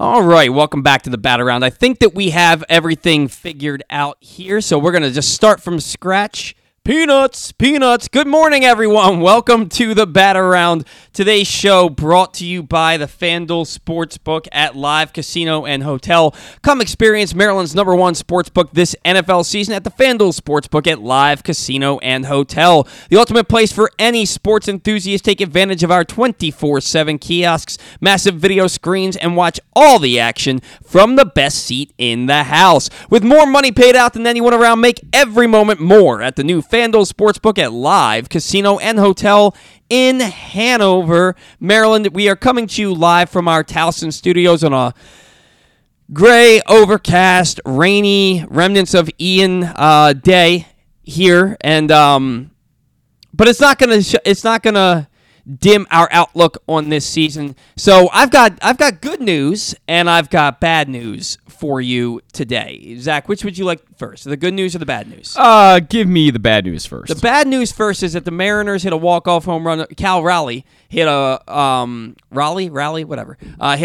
All right, welcome back to the Bat-A-Round. I think that we have everything figured out here, so we're going to just start from scratch. Peanuts. Good morning, everyone. Welcome to the Bat-A-Round. Today's show brought to you by the FanDuel Sportsbook at Live Casino and Hotel. Come experience Maryland's #1 sportsbook this NFL season at the FanDuel Sportsbook at Live Casino and Hotel. The ultimate place for any sports enthusiast. Take advantage of our 24/7 kiosks, massive video screens, and watch all the action from the best seat in the house. With more money paid out than anyone around, make every moment more at the new FanDuel Sportsbook at Live Casino and Hotel in Hanover, Maryland. We are coming to you live from our Towson studios on a gray, overcast, rainy, remnants of Ian day here, and but it's not gonna dim our outlook on this season. So I've got good news and I've got bad news for you today. Zach, which would you like first? The good news or the bad news? Give me the bad news first. The bad news first is that the Mariners hit a walk-off home run. Cal Raleigh hit a hit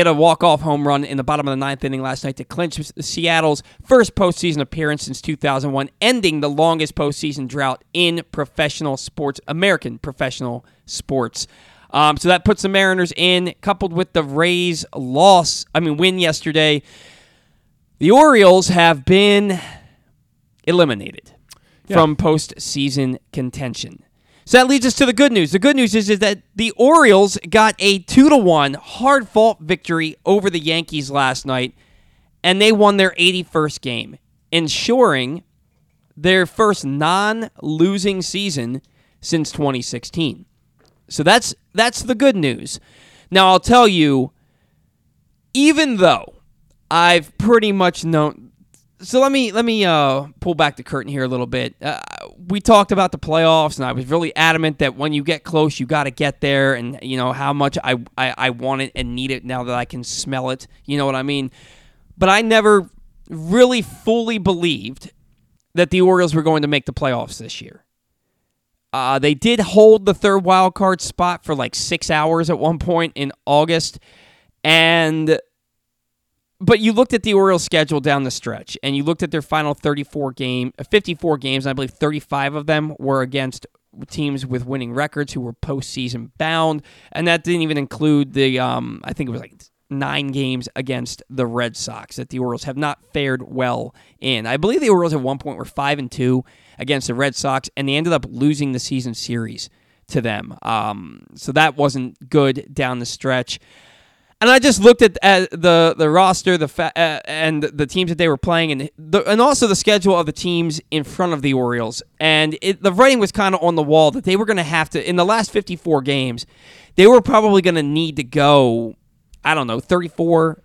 a walk-off home run in the bottom of the ninth inning last night to clinch Seattle's first postseason appearance since 2001, ending the longest postseason drought in professional sports, American professional sports. So that puts the Mariners in, coupled with the Rays' win yesterday. The Orioles have been eliminated from postseason contention. So that leads us to the good news. The good news is that the Orioles got a 2-1 hard-fought victory over the Yankees last night, and they won their 81st game, ensuring their first non-losing season since 2016. So that's the good news. Now, I'll tell you, even though I've pretty much known. So let me pull back the curtain here a little bit. We talked about the playoffs, and I was really adamant that when you get close, you got to get there, and you know how much I want it and need it now that I can smell it. You know what I mean? But I never really fully believed that the Orioles were going to make the playoffs this year. They did hold the third wild card spot for like 6 hours at one point in August, and. But you looked at the Orioles' schedule down the stretch, and you looked at their final 54 games, and I believe 35 of them were against teams with winning records who were postseason bound, and that didn't even include the, I think it was like 9 games against the Red Sox that the Orioles have not fared well in. I believe the Orioles at one point were 5-2 against the Red Sox, and they ended up losing the season series to them. So that wasn't good down the stretch. And I just looked at the roster, and the teams that they were playing, and also the schedule of the teams in front of the Orioles. And the writing was kind of on the wall that they were going to have to, in the last 54 games, they were probably going to need to go, 34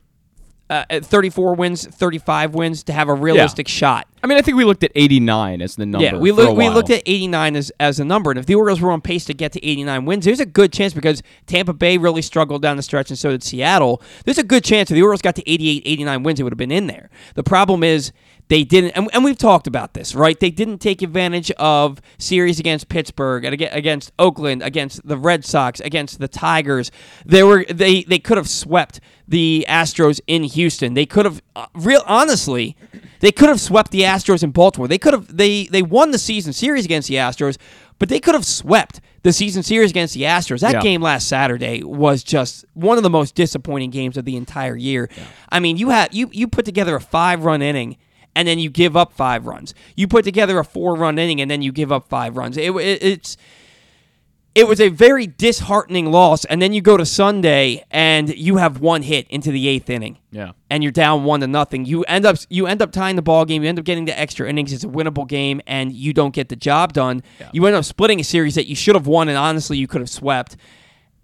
wins, 35 wins to have a realistic shot. I mean, I think we looked at 89 as the number. Yeah, we looked at 89 as a number, and if the Orioles were on pace to get to 89 wins, there's a good chance, because Tampa Bay really struggled down the stretch and so did Seattle. There's a good chance if the Orioles got to 88, 89 wins, it would have been in there. The problem is they didn't, and we've talked about this, right? They didn't take advantage of series against Pittsburgh, against Oakland, against the Red Sox, against the Tigers. They could have swept the Astros in Houston. They could have, they could have swept the Astros in Baltimore. They could have they won the season series against the Astros, but they could have swept the season series against the Astros. That game last Saturday was just one of the most disappointing games of the entire year. Yeah. I mean, you put together a 5-run inning and then you give up 5 runs. You put together a 4-run inning and then you give up 5 runs. It was a very disheartening loss, and then you go to Sunday and you have one hit into the 8th inning. Yeah. And you're down 1-0. You end up tying the ball game, you end up getting the extra innings, it's a winnable game, and you don't get the job done. Yeah. You end up splitting a series that you should have won and honestly you could have swept.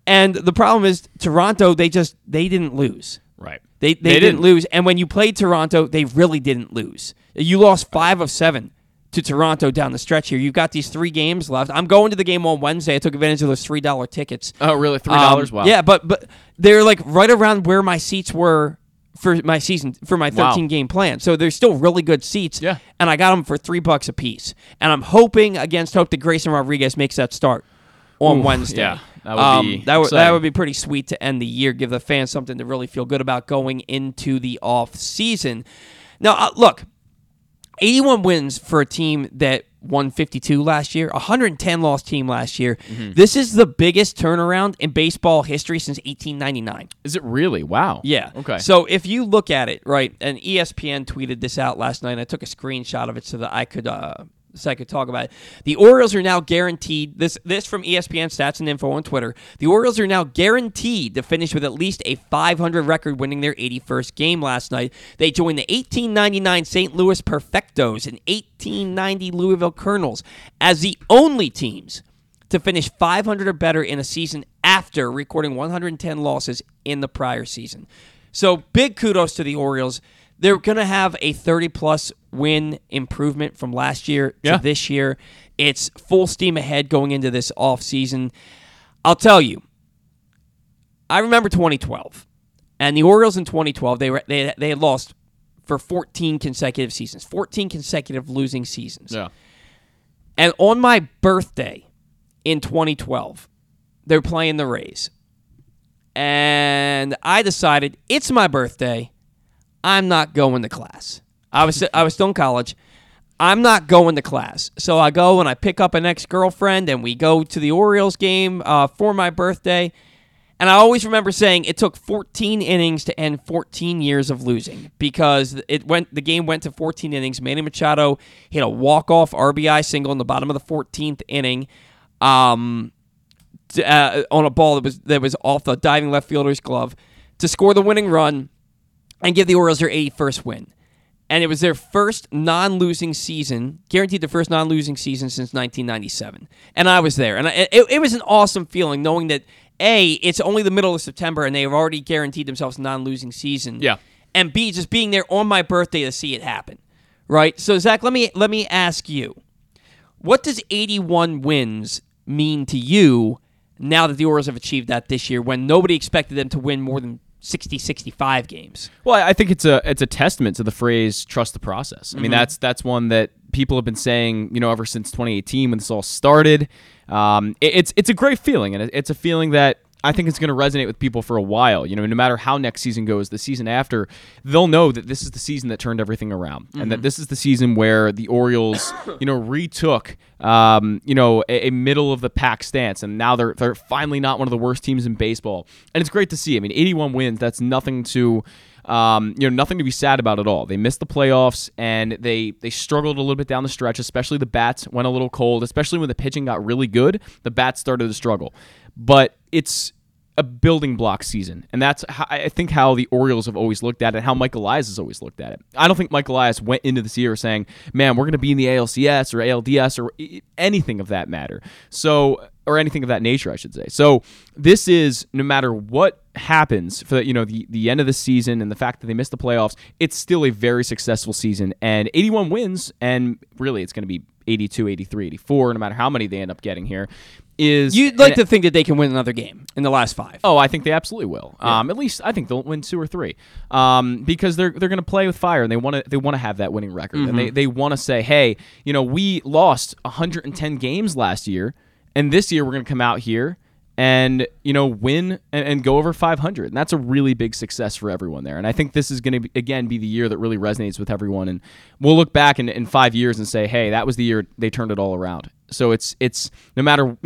And the problem is Toronto, they didn't lose. Right. They didn't lose, and when you played Toronto, they really didn't lose. You lost 5 of 7. To Toronto down the stretch here. You've got these 3 games left. I'm going to the game on Wednesday. I took advantage of those $3 tickets. Oh, really? $3? Wow. Yeah, but they're like right around where my seats were for my 13-game plan. So they're still really good seats, and I got them for $3 a piece. And I'm hoping against hope that Grayson Rodriguez makes that start on Wednesday. Yeah. That would be pretty sweet to end the year, give the fans something to really feel good about going into the off season. Now, look, 81 wins for a team that won 52 last year, 110 loss team last year. Mm-hmm. This is the biggest turnaround in baseball history since 1899. Is it really? Wow. Yeah. Okay. So if you look at it, right, and ESPN tweeted this out last night, and I took a screenshot of it so that I could talk about it. The Orioles are now guaranteed, this from ESPN Stats and Info on Twitter, the Orioles are now guaranteed to finish with at least a .500 record, winning their 81st game last night. They joined the 1899 St. Louis Perfectos and 1890 Louisville Colonels as the only teams to finish .500 or better in a season after recording 110 losses in the prior season. So big kudos to the Orioles. They're going to have a 30-plus win improvement from last year to this year. It's full steam ahead going into this offseason. I'll tell you, I remember 2012. And the Orioles in 2012, they had lost for 14 consecutive seasons. 14 consecutive losing seasons. Yeah. And on my birthday in 2012, they're playing the Rays. And I decided, it's my birthday. I'm not going to class. I was still in college. I'm not going to class. So I go and I pick up an ex-girlfriend, and we go to the Orioles game for my birthday. And I always remember saying it took 14 innings to end 14 years of losing, because the game went to 14 innings. Manny Machado hit a walk-off RBI single in the bottom of the 14th inning on a ball that was off the diving left fielder's glove to score the winning run and give the Orioles their 81st win. And it was their first non-losing season, guaranteed the first non-losing season since 1997. And I was there. And it was an awesome feeling knowing that, A, it's only the middle of September and they have already guaranteed themselves a non-losing season. Yeah. And B, just being there on my birthday to see it happen. Right? So, Zach, let me ask you, what does 81 wins mean to you now that the Orioles have achieved that this year when nobody expected them to win more than 60-65 games? Well, I think it's a testament to the phrase "trust the process." I mean, that's one that people have been saying, you know, ever since 2018 when this all started. It's a great feeling, and it's a feeling that I think it's going to resonate with people for a while. You know, no matter how next season goes, the season after, they'll know that this is the season that turned everything around, and that this is the season where the Orioles, you know, retook a middle of the pack stance, and now they're finally not one of the worst teams in baseball, and it's great to see. I mean, 81 wins, that's nothing to nothing to be sad about at all. They missed the playoffs, and they struggled a little bit down the stretch, especially the bats went a little cold, especially when the pitching got really good. The bats started to struggle, but it's a building block season, and that's how, I think, how the Orioles have always looked at it, how Mike Elias has always looked at it. I don't think Mike Elias went into this year saying, man, we're going to be in the ALCS or ALDS or anything of that matter. So, or anything of that nature, I should say. So this is, no matter what happens for the end of the season and the fact that they missed the playoffs, it's still a very successful season, and 81 wins, and really it's going to be 82, 83, 84, no matter how many they end up getting here. You'd like to think that they can win another game in the last five. Oh, I think they absolutely will. Yeah. At least I think they'll win two or three, because they're going to play with fire, and they want to have that winning record, and they want to say, hey, you know, we lost 110 games last year, and this year we're going to come out here and, you know, win and go over 500. And that's a really big success for everyone there. And I think this is going to, again, be the year that really resonates with everyone. And we'll look back in 5 years and say, hey, that was the year they turned it all around. So it's no matter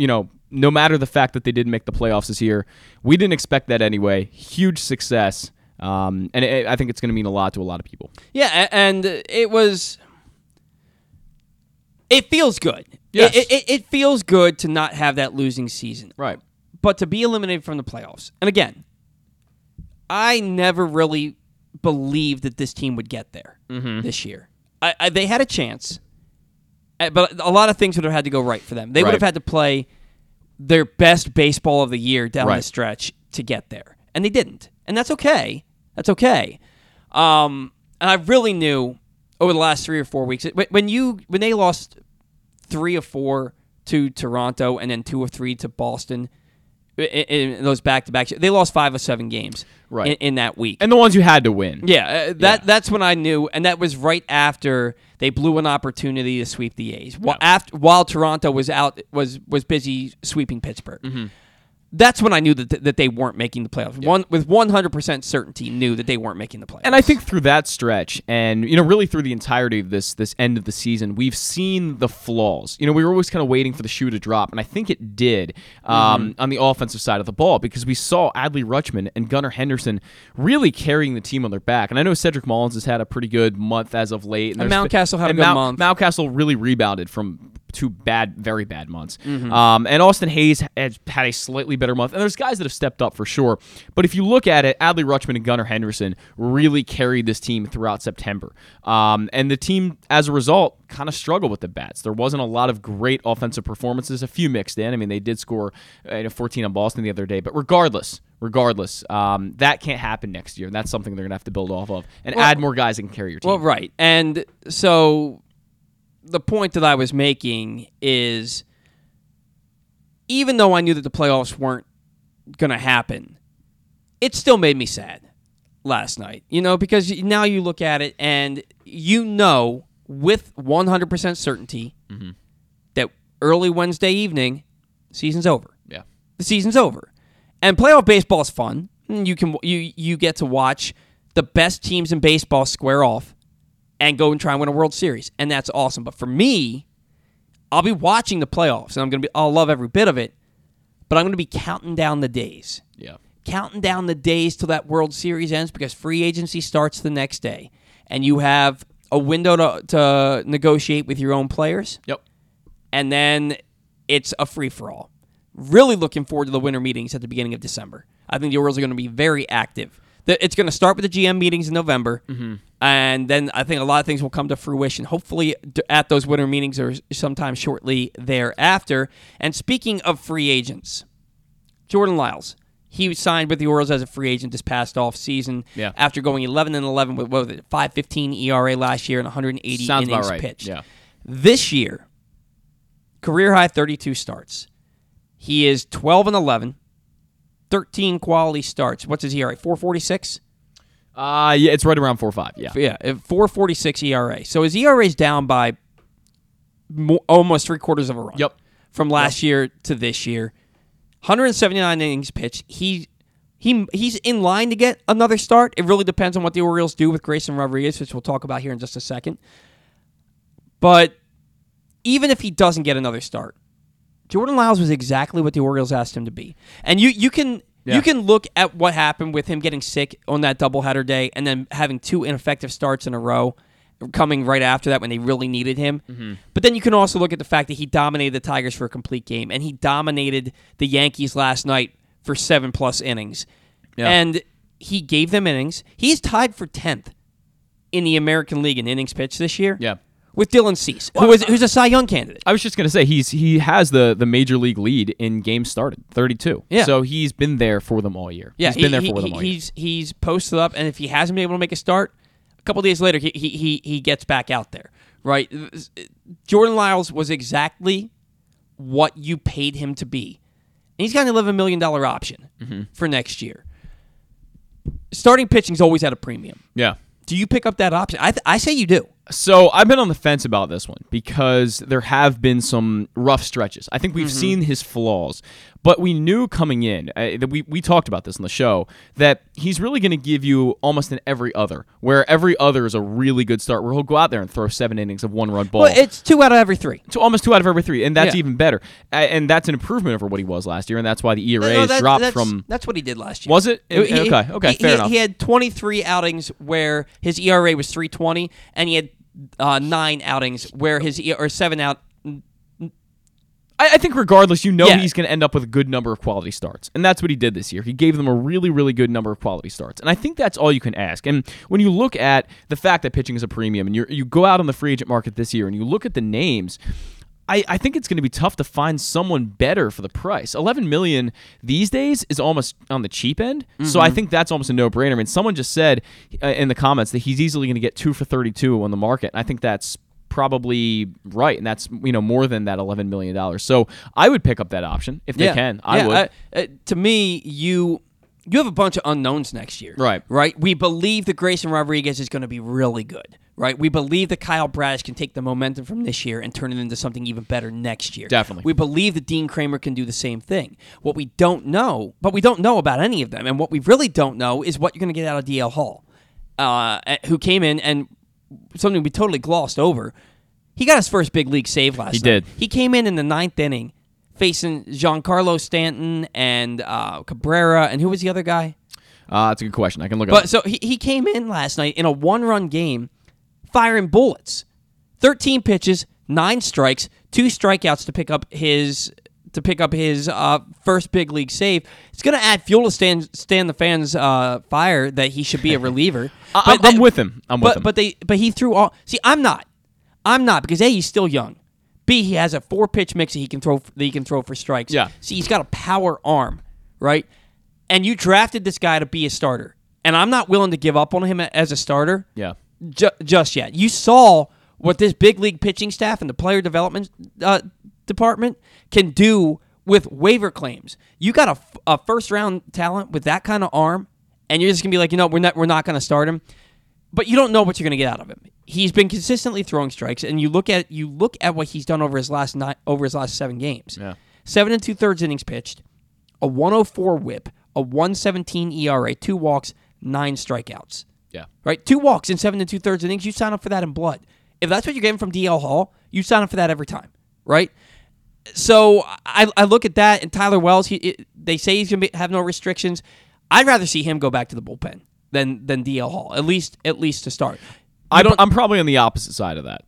the fact that they didn't make the playoffs this year, we didn't expect that anyway. Huge success. And I think it's going to mean a lot to a lot of people. Yeah, and it feels good. Yes. It feels good to not have that losing season. Right. But to be eliminated from the playoffs. And again, I never really believed that this team would get there this year. They had a chance, but a lot of things would have had to go right for them. They would have had to play their best baseball of the year down the stretch to get there. And they didn't. And that's okay. That's okay. And I really knew over the last 3 or 4 weeks, when they lost 3 or 4 to Toronto and then 2 or 3 to Boston in those back-to-back, they lost 5 of 7 games in that week. And the ones you had to win. Yeah, that's when I knew, and that was right after they blew an opportunity to sweep the A's. While Toronto was busy sweeping Pittsburgh. That's when I knew that they weren't making the playoffs. Yeah. With 100% certainty, knew that they weren't making the playoffs. And I think through that stretch, and really through the entirety of this end of the season, we've seen the flaws. We were always kind of waiting for the shoe to drop, and I think it did on the offensive side of the ball, because we saw Adley Rutschman and Gunnar Henderson really carrying the team on their back. And I know Cedric Mullins has had a pretty good month as of late, and Mountcastle had a good month. Mountcastle really rebounded from two bad, very bad months. Mm-hmm. And Austin Hayes has had a slightly better month. And there's guys that have stepped up for sure. But if you look at it, Adley Rutschman and Gunnar Henderson really carried this team throughout September. And the team, as a result, kind of struggled with the bats. There wasn't a lot of great offensive performances, a few mixed in. They did score 14 on Boston the other day. But regardless, that can't happen next year. And that's something they're going to have to build off of and add more guys that can carry your team. Well, right. And so the point that I was making is, even though I knew that the playoffs weren't going to happen, it still made me sad last night, because now you look at it and with 100% certainty that early Wednesday evening, season's over. Yeah. The season's over. And playoff baseball is fun. You get to watch the best teams in baseball square off and go and try and win a World Series. And that's awesome. But for me, I'll be watching the playoffs, and I'll love every bit of it, but I'm going to be counting down the days. Yeah. Counting down the days till that World Series ends, because free agency starts the next day, and you have a window to negotiate with your own players. Yep. And then it's a free-for-all. Really looking forward to the winter meetings at the beginning of December. I think the Orioles are going to be very active. It's going to start with the GM meetings in November, and then I think a lot of things will come to fruition, hopefully at those winter meetings or sometime shortly thereafter. And speaking of free agents, Jordan Lyles, he signed with the Orioles as a free agent this past offseason after going 11-11 with 5.15 ERA last year and 180 Sounds innings about right. pitched. Yeah. This year, career-high 32 starts. He is 12-11. 13 quality starts. What's his ERA? 4.46? Yeah, it's right around 4.5. Yeah. Yeah, 4.46 ERA. So his ERA is down by almost 3/4 of a run. Yep. From last year to this year. 179 innings pitched. He's in line to get another start. It really depends on what the Orioles do with Grayson Rodriguez, which we'll talk about here in just a second. But even if he doesn't get another start, Jordan Lyles was exactly what the Orioles asked him to be. And you can look at what happened with him getting sick on that doubleheader day and then having two ineffective starts in a row coming right after that when they really needed him. Mm-hmm. But then you can also look at the fact that he dominated the Tigers for a complete game, and he dominated the Yankees last night for 7+ innings. Yeah. And he gave them innings. He's tied for 10th in the American League in innings pitched this year. Yeah. With Dylan Cease, who's a Cy Young candidate. I was just going to say, he has the major league lead in games started, 32. Yeah. So he's been there for them all year. Yeah, he's posted up, and if he hasn't been able to make a start, a couple days later, he gets back out there, right? Jordan Lyles was exactly what you paid him to be. And he's got an $11 million option for next year. Starting pitching's always at a premium. Yeah. Do you pick up that option? I say you do. So I've been on the fence about this one because there have been some rough stretches. I think we've seen his flaws, but we knew coming in, we talked about this on the show, that he's really going to give you almost an every other, where every other is a really good start, where he'll go out there and throw 7 innings of one-run ball. Well, it's 2 out of every 3. So almost 2 out of every 3, and that's even better. And that's an improvement over what he was last year, and that's why the ERA has dropped from... That's what he did last year. Was it? Fair enough. He had 23 outings where his ERA was 3.20, and he had 9 outings where his or 7 out. I think regardless, he's going to end up with a good number of quality starts, and that's what he did this year. He gave them a really, really good number of quality starts, and I think that's all you can ask. And when you look at the fact that pitching is a premium, and you go out on the free agent market this year, and you look at the names. I think it's going to be tough to find someone better for the price. $11 million these days is almost on the cheap end, so I think that's almost a no-brainer. Someone just said in the comments that he's easily going to get 2 for $32 on the market, and I think that's probably right, and that's more than that $11 million. So I would pick up that option if they can. I would. To me, you have a bunch of unknowns next year. Right? We believe that Grayson Rodriguez is going to be really good. Right? We believe that Kyle Bradish can take the momentum from this year and turn it into something even better next year. Definitely. We believe that Dean Kramer can do the same thing. What we don't know, but we don't know about any of them, and what we really don't know is what you're going to get out of DL Hall, who came in and something we totally glossed over. He got his first big league save last night. He did. He came in the ninth inning facing Giancarlo Stanton and Cabrera, and who was the other guy? That's a good question. I can look up. But so he came in last night in a one-run game firing bullets. 13 pitches, 9 strikes, 2 strikeouts to pick up his first big league save. It's going to add fuel to Stan the Fan's fire that he should be a reliever. I'm with him. But he threw all. See, I'm not because A, he's still young. B, he has a 4-pitch mix that he can throw for strikes. Yeah. See, he's got a power arm, right? And you drafted this guy to be a starter, and I'm not willing to give up on him as a starter. Yeah. Just yet. You saw what this big league pitching staff and the player development department can do with waiver claims. You got a first round talent with that kind of arm, and you're just gonna be like, you know, we're not gonna start him. But you don't know what you're gonna get out of him. He's been consistently throwing strikes, and you look at what he's done over his last 7 games. Yeah. 7 2/3 innings pitched, a 1.04 WHIP, a 1.17 ERA, 2 walks, 9 strikeouts. Yeah. Right? 2 walks in 7 2/3 innings. You sign up for that in blood. If that's what you're getting from DL Hall, you sign up for that every time. Right? So I look at that, and Tyler Wells, they say he's gonna have no restrictions. I'd rather see him go back to the bullpen than DL Hall, at least to start. I'm probably on the opposite side of that.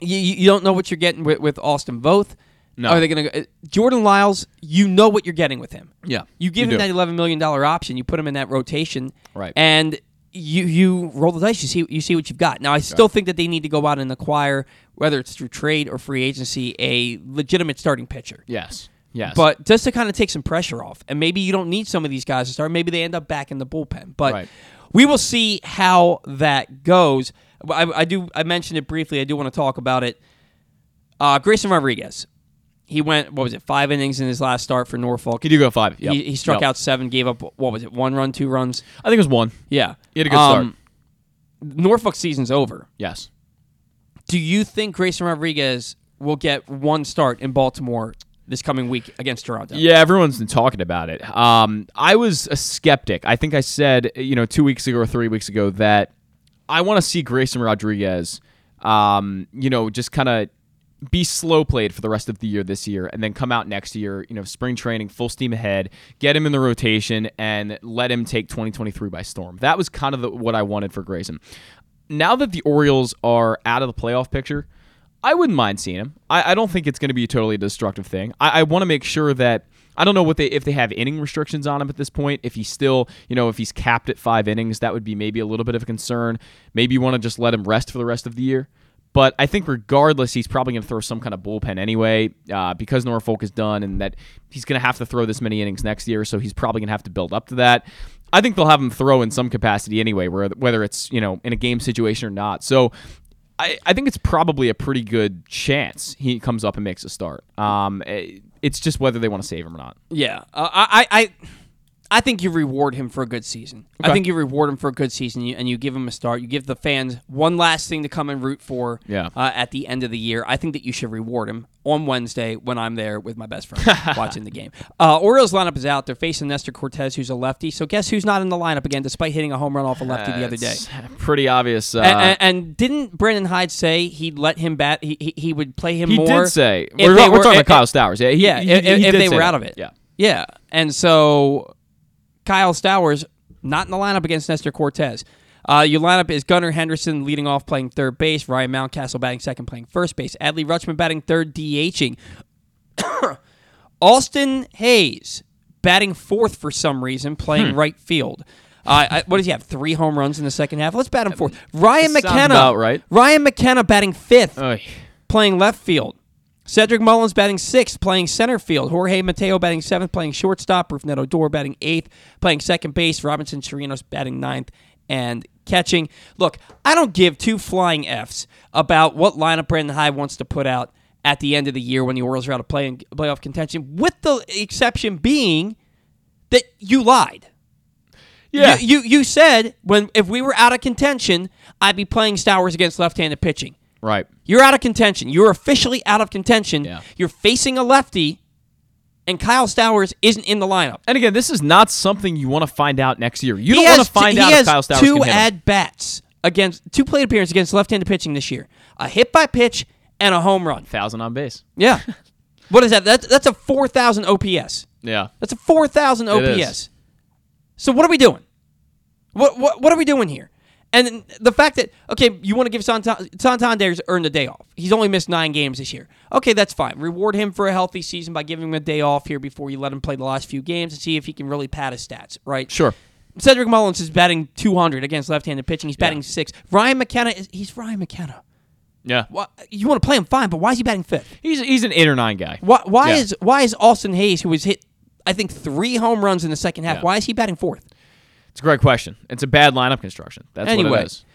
You don't know what you're getting with Austin Voth. No, are they going to Jordan Lyles? You know what you're getting with him. Yeah, you give him that $11 million option. You put him in that rotation, right? And you roll the dice. You see what you've got. Now, I still think that they need to go out and acquire, whether it's through trade or free agency, a legitimate starting pitcher. Yes. But just to kind of take some pressure off, and maybe you don't need some of these guys to start. Maybe they end up back in the bullpen. But we will see how that goes. I mentioned it briefly. I do want to talk about it. Grayson Rodriguez. He went, 5 innings in his last start for Norfolk. He did go 5. Yep. He struck out 7, gave up, 1 run, 2 runs? I think it was 1. Yeah. He had a good start. Norfolk season's over. Yes. Do you think Grayson Rodriguez will get 1 start in Baltimore this coming week against Toronto? Yeah, everyone's been talking about it. I was a skeptic. I think I said, 2 weeks ago or 3 weeks ago that I want to see Grayson Rodriguez, just kind of be slow played for the rest of the year this year, and then come out next year, spring training, full steam ahead, get him in the rotation, and let him take 2023 by storm. That was kind of what I wanted for Grayson. Now that the Orioles are out of the playoff picture, I wouldn't mind seeing him. I don't think it's going to be a totally destructive thing. I want to make sure that I don't know if they have inning restrictions on him at this point. If he's still, if he's capped at 5 innings, that would be maybe a little bit of a concern. Maybe you want to just let him rest for the rest of the year. But I think regardless, he's probably going to throw some kind of bullpen anyway because Norfolk is done, and that he's going to have to throw this many innings next year, so he's probably going to have to build up to that. I think they'll have him throw in some capacity anyway, whether it's, in a game situation or not. So I think it's probably a pretty good chance he comes up and makes a start. It's just whether they want to save him or not. Yeah. I think you reward him for a good season. Okay. I think you reward him for a good season, and you give him a start. You give the fans one last thing to come and root for at the end of the year. I think that you should reward him on Wednesday when I'm there with my best friend watching the game. Orioles lineup is out. They're facing Nestor Cortez, who's a lefty. So guess who's not in the lineup again, despite hitting a home run off a lefty the other day? Pretty obvious. And didn't Brandon Hyde say he'd let him bat? He would play him more? He did say. We're talking about Kyle Stowers. Yeah, if they were out of it. Yeah. And so Kyle Stowers, not in the lineup against Nestor Cortez. Your lineup is Gunnar Henderson leading off, playing third base. Ryan Mountcastle batting second, playing first base. Adley Rutschman batting third, DHing. Austin Hayes batting fourth for some reason, playing right field. What does he have? 3 home runs in the second half. Let's bat him fourth. Ryan McKenna batting fifth, playing left field. Cedric Mullins batting 6th, playing center field. Jorge Mateo batting 7th, playing shortstop. Rougned Odor batting 8th, playing second base. Robinson Chirinos batting 9th and catching. Look, I don't give 2 flying Fs about what lineup Brandon Hyde wants to put out at the end of the year when the Orioles are out of playoff contention, with the exception being that you lied. Yeah. You said if we were out of contention, I'd be playing Stowers against left-handed pitching. Right. You're out of contention. You're officially out of contention. Yeah. You're facing a lefty, and Kyle Stowers isn't in the lineup. And again, this is not something you want to find out next year. You don't want to find out if Kyle Stowers can hit him. He has two plate appearances against left-handed pitching this year. A hit by pitch and a home run. 1,000 on base. Yeah. What is that? That's a 4,000 OPS. Yeah. That's a 4,000 OPS. So what are we doing? What are we doing here? And the fact that, okay, you want to give Santander's earned a day off. He's only missed 9 games this year. Okay, that's fine. Reward him for a healthy season by giving him a day off here before you let him play the last few games and see if he can really pad his stats, right? Sure. Cedric Mullins is batting 200 against left-handed pitching. He's batting 6. Ryan McKenna, he's Ryan McKenna. Yeah. Well, you want to play him fine, but why is he batting 5th? He's an 8 or 9 guy. Why is Austin Hayes, who has hit, I think, 3 home runs in the second half, why is he batting 4th? It's a great question. It's a bad lineup construction. That's what it is.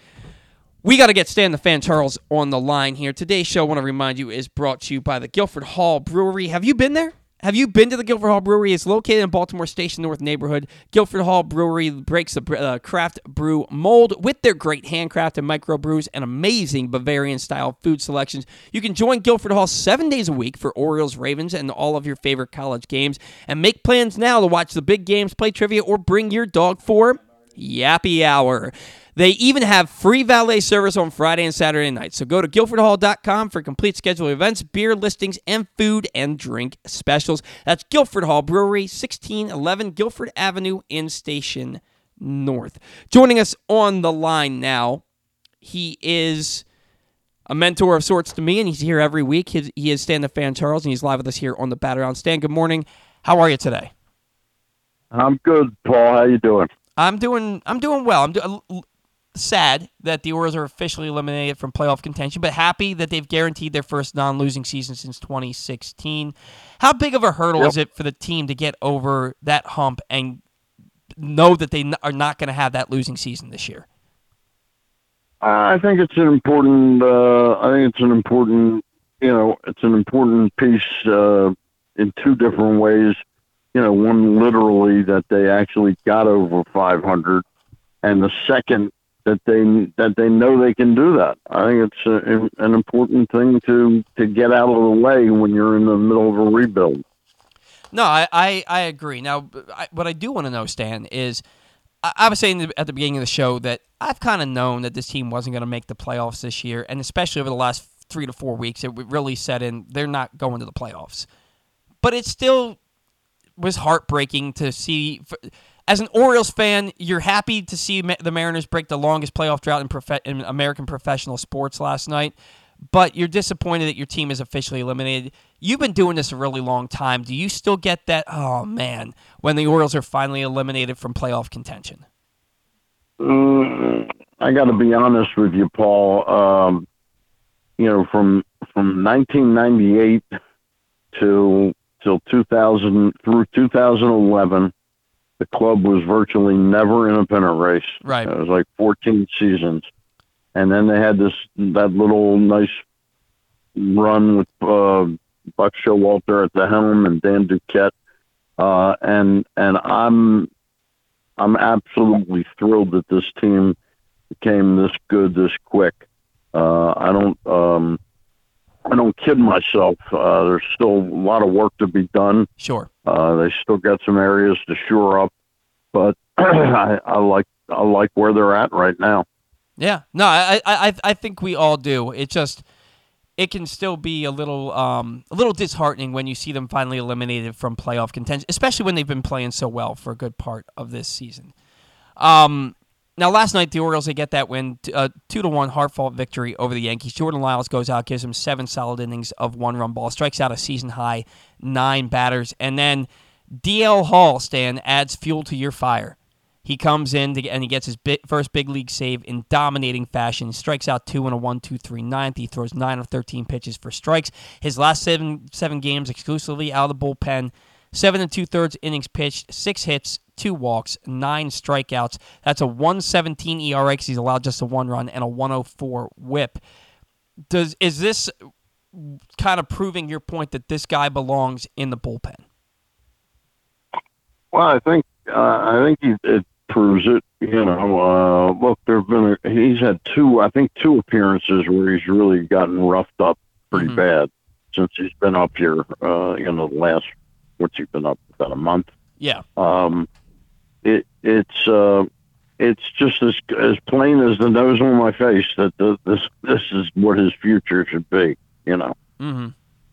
We got to get Stan the Fan Charles on the line here. Today's show, I want to remind you, is brought to you by the Guilford Hall Brewery. Have you been there? Have you been to the Guilford Hall Brewery? It's located in Baltimore Station North neighborhood. Guilford Hall Brewery breaks the craft brew mold with their great handcrafted microbrews and amazing Bavarian-style food selections. You can join Guilford Hall 7 days a week for Orioles, Ravens, and all of your favorite college games. And make plans now to watch the big games, play trivia, or bring your dog for Yappy Hour. They even have free valet service on Friday and Saturday nights. So go to guilfordhall.com for complete schedule of events, beer listings, and food and drink specials. That's Guilford Hall Brewery, 1611 Guilford Avenue in Station North. Joining us on the line now, he is a mentor of sorts to me, and he's here every week. He is Stan the Fan Charles, and he's live with us here on the Bat-A-Round. Stan, good morning. How are you today? I'm good, Paul. How you doing? I'm doing well. Sad that the Orioles are officially eliminated from playoff contention, but happy that they've guaranteed their first non-losing season since 2016. How big of a hurdle is it for the team to get over that hump and know that they are not going to have that losing season this year? I think it's an important piece in two different ways. You know, one literally that they actually got over 500, and the second, that they know they can do that. I think it's an important thing to get out of the way when you're in the middle of a rebuild. No, I agree. Now, what I do want to know, Stan, is I was saying at the beginning of the show that I've kind of known that this team wasn't going to make the playoffs this year, and especially over the last 3 to 4 weeks, it really set in, they're not going to the playoffs. But it still was heartbreaking to see. As an Orioles fan, you're happy to see the Mariners break the longest playoff drought in American professional sports last night, but you're disappointed that your team is officially eliminated. You've been doing this a really long time. Do you still get that, oh man, when the Orioles are finally eliminated from playoff contention? I got to be honest with you, Paul. From 1998 till 2000 through 2011. The club was virtually never in a pennant race. Right. It was like 14 seasons. And then they had that little nice run with Buck Showalter at the helm and Dan Duquette. And I'm absolutely thrilled that this team became this good this quick. I don't kid myself. There's still a lot of work to be done. Sure. They still got some areas to shore up, but I like where they're at right now. Yeah. No, I think we all do. It just can still be a little disheartening when you see them finally eliminated from playoff contention, especially when they've been playing so well for a good part of this season. Now, last night, the Orioles, they get that win, 2-1 hard-fought victory over the Yankees. Jordan Lyles goes out, gives him 7 solid innings of one-run ball, strikes out a season-high 9 batters. And then DL Hall, Stan, adds fuel to your fire. He comes in and he gets his first big league save in dominating fashion. He strikes out 2 in a 1-2-3-9. He throws 9 of 13 pitches for strikes. His last seven games exclusively out of the bullpen. 7 2/3 innings pitched, 6 hits, 2 walks, 9 strikeouts. That's a 117 ERA because he's allowed just a 1 run and a 104 whip. Is this kind of proving your point that this guy belongs in the bullpen? Well, I think it proves it. You know, look, there've been he's had two appearances where he's really gotten roughed up pretty bad since he's been up here. You know, the last what's he been up about a month? Yeah. It's just as plain as the nose on my face that this is what his future should be. You know. Mm-hmm.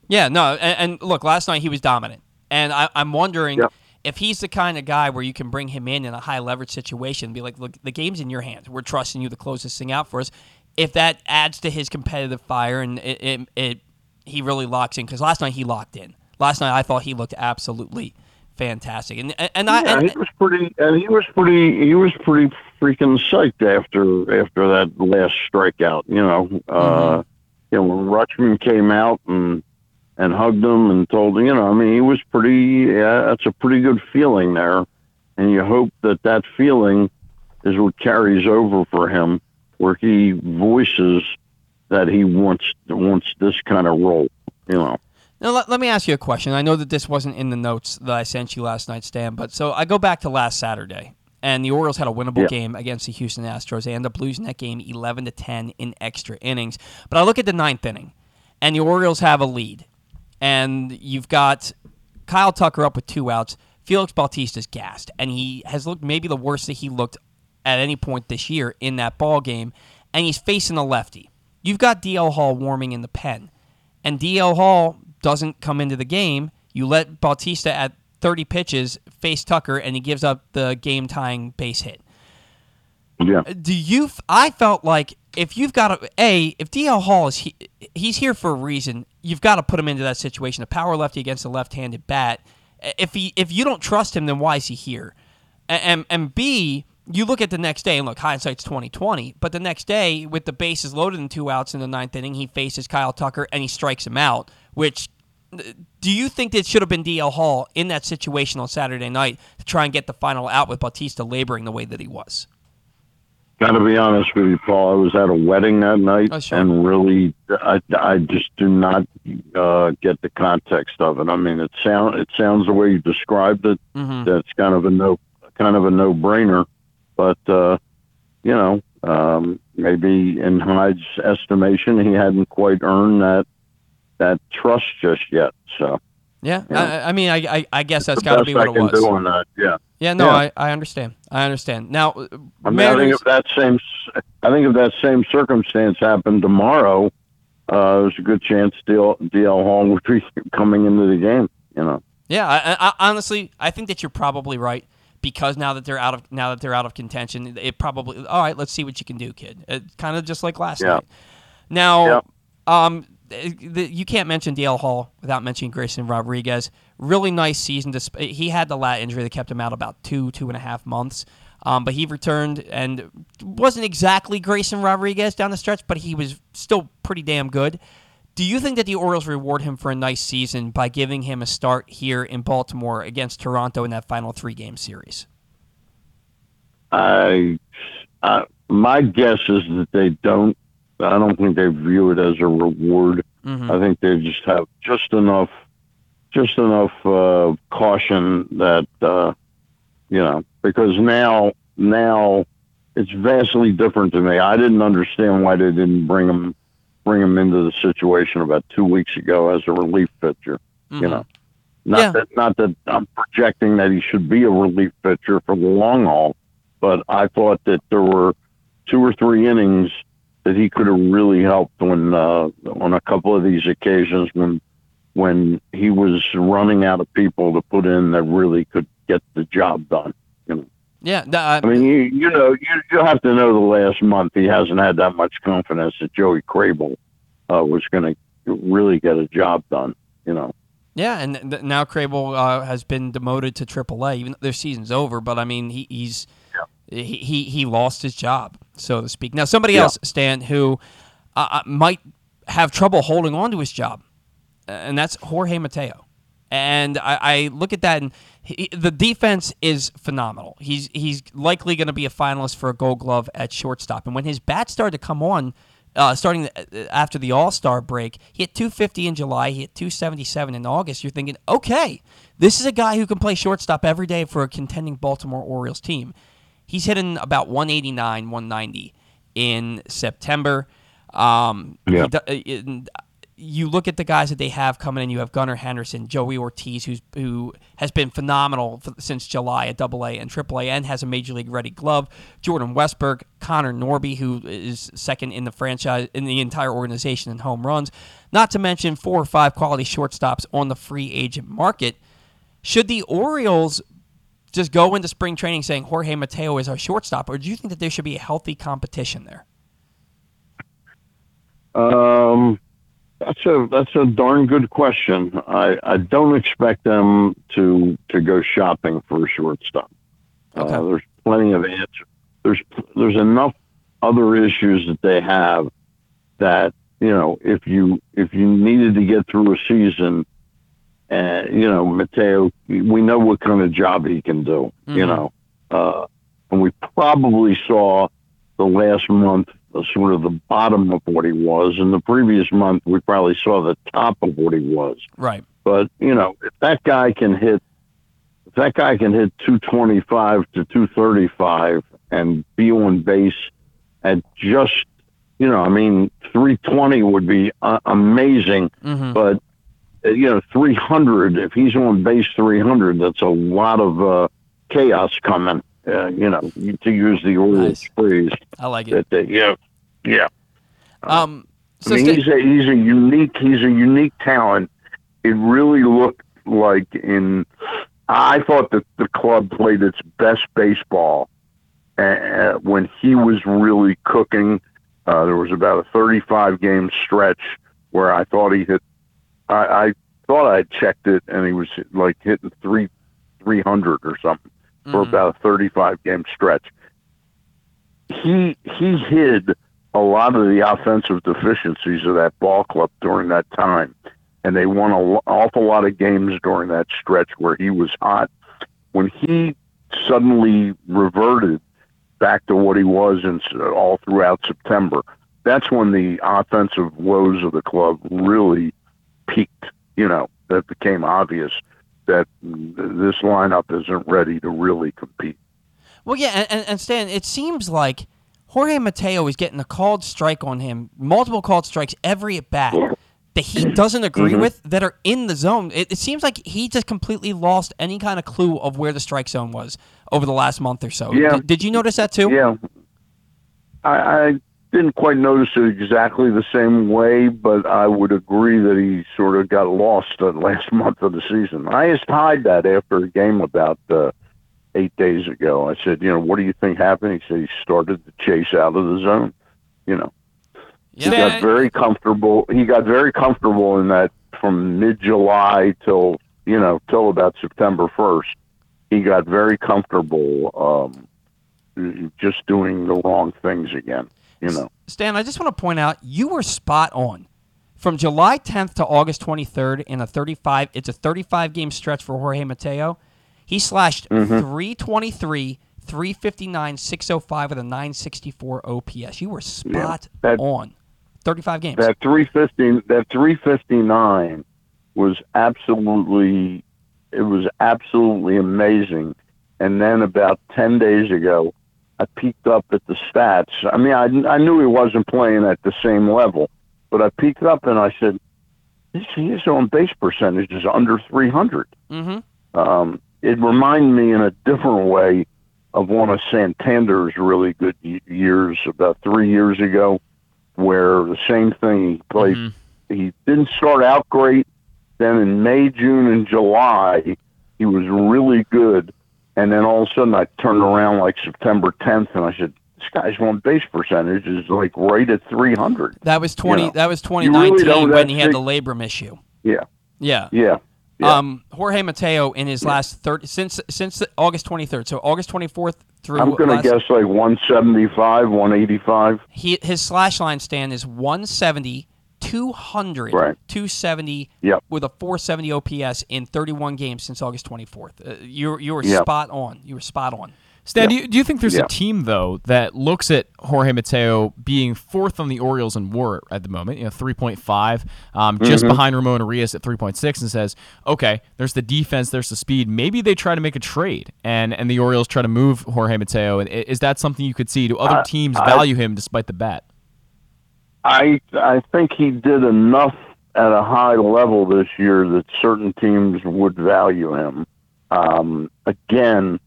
Yeah. No. And look, last night he was dominant, and I'm wondering. Yep. If he's the kind of guy where you can bring him in a high leverage situation and be like, look, the game's in your hands. We're trusting you to close this thing out for us. If that adds to his competitive fire and he really locks in, because last night he locked in. Last night I thought he looked absolutely fantastic. He was pretty freaking psyched after that last strikeout. You know, when Rutschman came out and hugged him and told him, he was pretty, that's a pretty good feeling there. And you hope that feeling is what carries over for him, where he voices that he wants this kind of role, Now, let me ask you a question. I know that this wasn't in the notes that I sent you last night, Stan, but so I go back to last Saturday, and the Orioles had a winnable game against the Houston Astros. They end up losing that game 11-10 in extra innings. But I look at the ninth inning, and the Orioles have a lead. And you've got Kyle Tucker up with two outs. Felix Bautista's gassed, and he has looked maybe the worst that he looked at any point this year in that ball game. And he's facing a lefty. You've got DL Hall warming in the pen, and DL Hall doesn't come into the game. You let Bautista at 30 pitches face Tucker, and he gives up the game-tying base hit. Yeah. I felt like if DL Hall is he's here for a reason. You've got to put him into that situation. A power lefty against a left-handed bat. If you don't trust him, then why is he here? And B, you look at the next day, and look, hindsight's 20/20. But the next day, with the bases loaded and two outs in the ninth inning, he faces Kyle Tucker and he strikes him out. Which, do you think that should have been DL Hall in that situation on Saturday night to try and get the final out with Bautista laboring the way that he was? Got to be honest with you, Paul. I was at a wedding that night, and really, I just do not get the context of it. I mean, it sounds the way you described it. That's kind of a no-brainer, but maybe in Hyde's estimation, he hadn't quite earned that trust just yet. So yeah, I guess that's got to be what it was. Do on that. Yeah. Yeah, no, yeah. I understand. Now, I think if that same circumstance happened tomorrow, there's a good chance DL Hall would be coming into the game. Yeah, I honestly, I think that you're probably right, because now that they're out of contention, it probably all right. Let's see what you can do, kid. It's kind of just like last night. Now, you can't mention DL Hall without mentioning Grayson Rodriguez. Really nice season. He had the lat injury that kept him out about 2.5 months. But he returned and wasn't exactly Grayson Rodriguez down the stretch, but he was still pretty damn good. Do you think that the Orioles reward him for a nice season by giving him a start here in Baltimore against Toronto in that final 3-game series? My guess is that they don't. I don't think they view it as a reward. I think they just have just enough caution that because now it's vastly different to me. I didn't understand why they didn't bring him into the situation about 2 weeks ago as a relief pitcher. Not that I'm projecting that he should be a relief pitcher for the long haul, but I thought that there were 2 or 3 innings that he could have really helped when on a couple of these occasions when he was running out of people to put in that really could get the job done. Yeah, I mean, you have to know the last month he hasn't had that much confidence that Joey Crable was going to really get a job done. Yeah, and now Crable has been demoted to AAA. Even though their season's over, but I mean, he's. He lost his job, so to speak. Now, somebody else, Stan, who might have trouble holding on to his job, and that's Jorge Mateo. And I look at that, and the defense is phenomenal. He's likely going to be a finalist for a Gold Glove at shortstop. And when his bat started to come on, starting after the All-Star break, he hit .250 in July, he hit .277 in August. You're thinking, okay, this is a guy who can play shortstop every day for a contending Baltimore Orioles team. He's hitting about 189, 190 in September. You look at the guys that they have coming in. You have Gunnar Henderson, Joey Ortiz, who has been phenomenal since July at AA and AAA and has a Major League ready glove. Jordan Westberg, Connor Norby, who is second in the franchise in the entire organization in home runs. Not to mention 4 or 5 quality shortstops on the free agent market. Should the Orioles just go into spring training saying Jorge Mateo is our shortstop, or do you think that there should be a healthy competition there? That's a darn good question. I don't expect them to go shopping for a shortstop. Okay. There's plenty of answers. There's enough other issues that they have that, you know, if you needed to get through a season, Mateo, we know what kind of job he can do. Mm-hmm. And we probably saw the last month sort of the bottom of what he was, and the previous month we probably saw the top of what he was. Right. But if that guy can hit 225 to 235 and be on base at just 320 would be amazing. Mm-hmm. But 300, if he's on base 300, that's a lot of chaos coming. To use the Orioles phrase. I like it. Yeah. He's a unique talent. It really looked like I thought that the club played its best baseball when he was really cooking. There was about a 35-game stretch where I thought he hit. I thought I checked it, and he was like hitting 300 or something. For about a 35-game stretch, he hid a lot of the offensive deficiencies of that ball club during that time, and they won an awful lot of games during that stretch where he was hot. When he suddenly reverted back to what he was all throughout September, that's when the offensive woes of the club really peaked. That became obvious that this lineup isn't ready to really compete. Well, yeah, and Stan, it seems like Jorge Mateo is getting a called strike on him, multiple called strikes every at bat that he doesn't agree mm-hmm. with that are in the zone. It seems like he just completely lost any kind of clue of where the strike zone was over the last month or so. Yeah. Did you notice that too? Yeah. I didn't quite notice it exactly the same way, but I would agree that he sort of got lost the last month of the season. I asked Hyde that after a game about 8 days ago. I said, what do you think happened? He said he started to chase out of the zone. Yeah. He got very comfortable. He got very comfortable in that from mid-July till about September 1st. He got very comfortable just doing the wrong things again. Stan, I just want to point out you were spot on. From July 10th to August 23rd in it's a 35-game stretch for Jorge Mateo. He slashed mm-hmm. 323, 359, 605 with a 964 OPS. You were spot on. 35 games. That 359 was absolutely amazing. And then about 10 days ago, I peeked up at the stats. I knew he wasn't playing at the same level, but I peeked up and I said, his own base percentage is under 300. Mm-hmm. It reminded me in a different way of one of Santander's really good years about 3 years ago, where the same thing he played. Mm-hmm. He didn't start out great. Then in May, June, and July, he was really good. And then all of a sudden, I turned around like September 10th, and I said, "This guy's on base percentage is like right at 300." That was 20. That was 2019 when he had the labrum issue. Yeah. Jorge Mateo in his last since August 23rd, so August 24th through. I'm going to guess like 175, 185. His slash line stand is 170. 200, right. 270, with a 470 OPS in 31 games since August 24th. You were spot on. Stan, do you think there's a team, though, that looks at Jorge Mateo being fourth on the Orioles in WAR at the moment, 3.5, just behind Ramon Arias at 3.6, and says, okay, there's the defense, there's the speed. Maybe they try to make a trade, and the Orioles try to move Jorge Mateo. And is that something you could see? Do other teams value him despite the bat? I think he did enough at a high level this year that certain teams would value him. Again,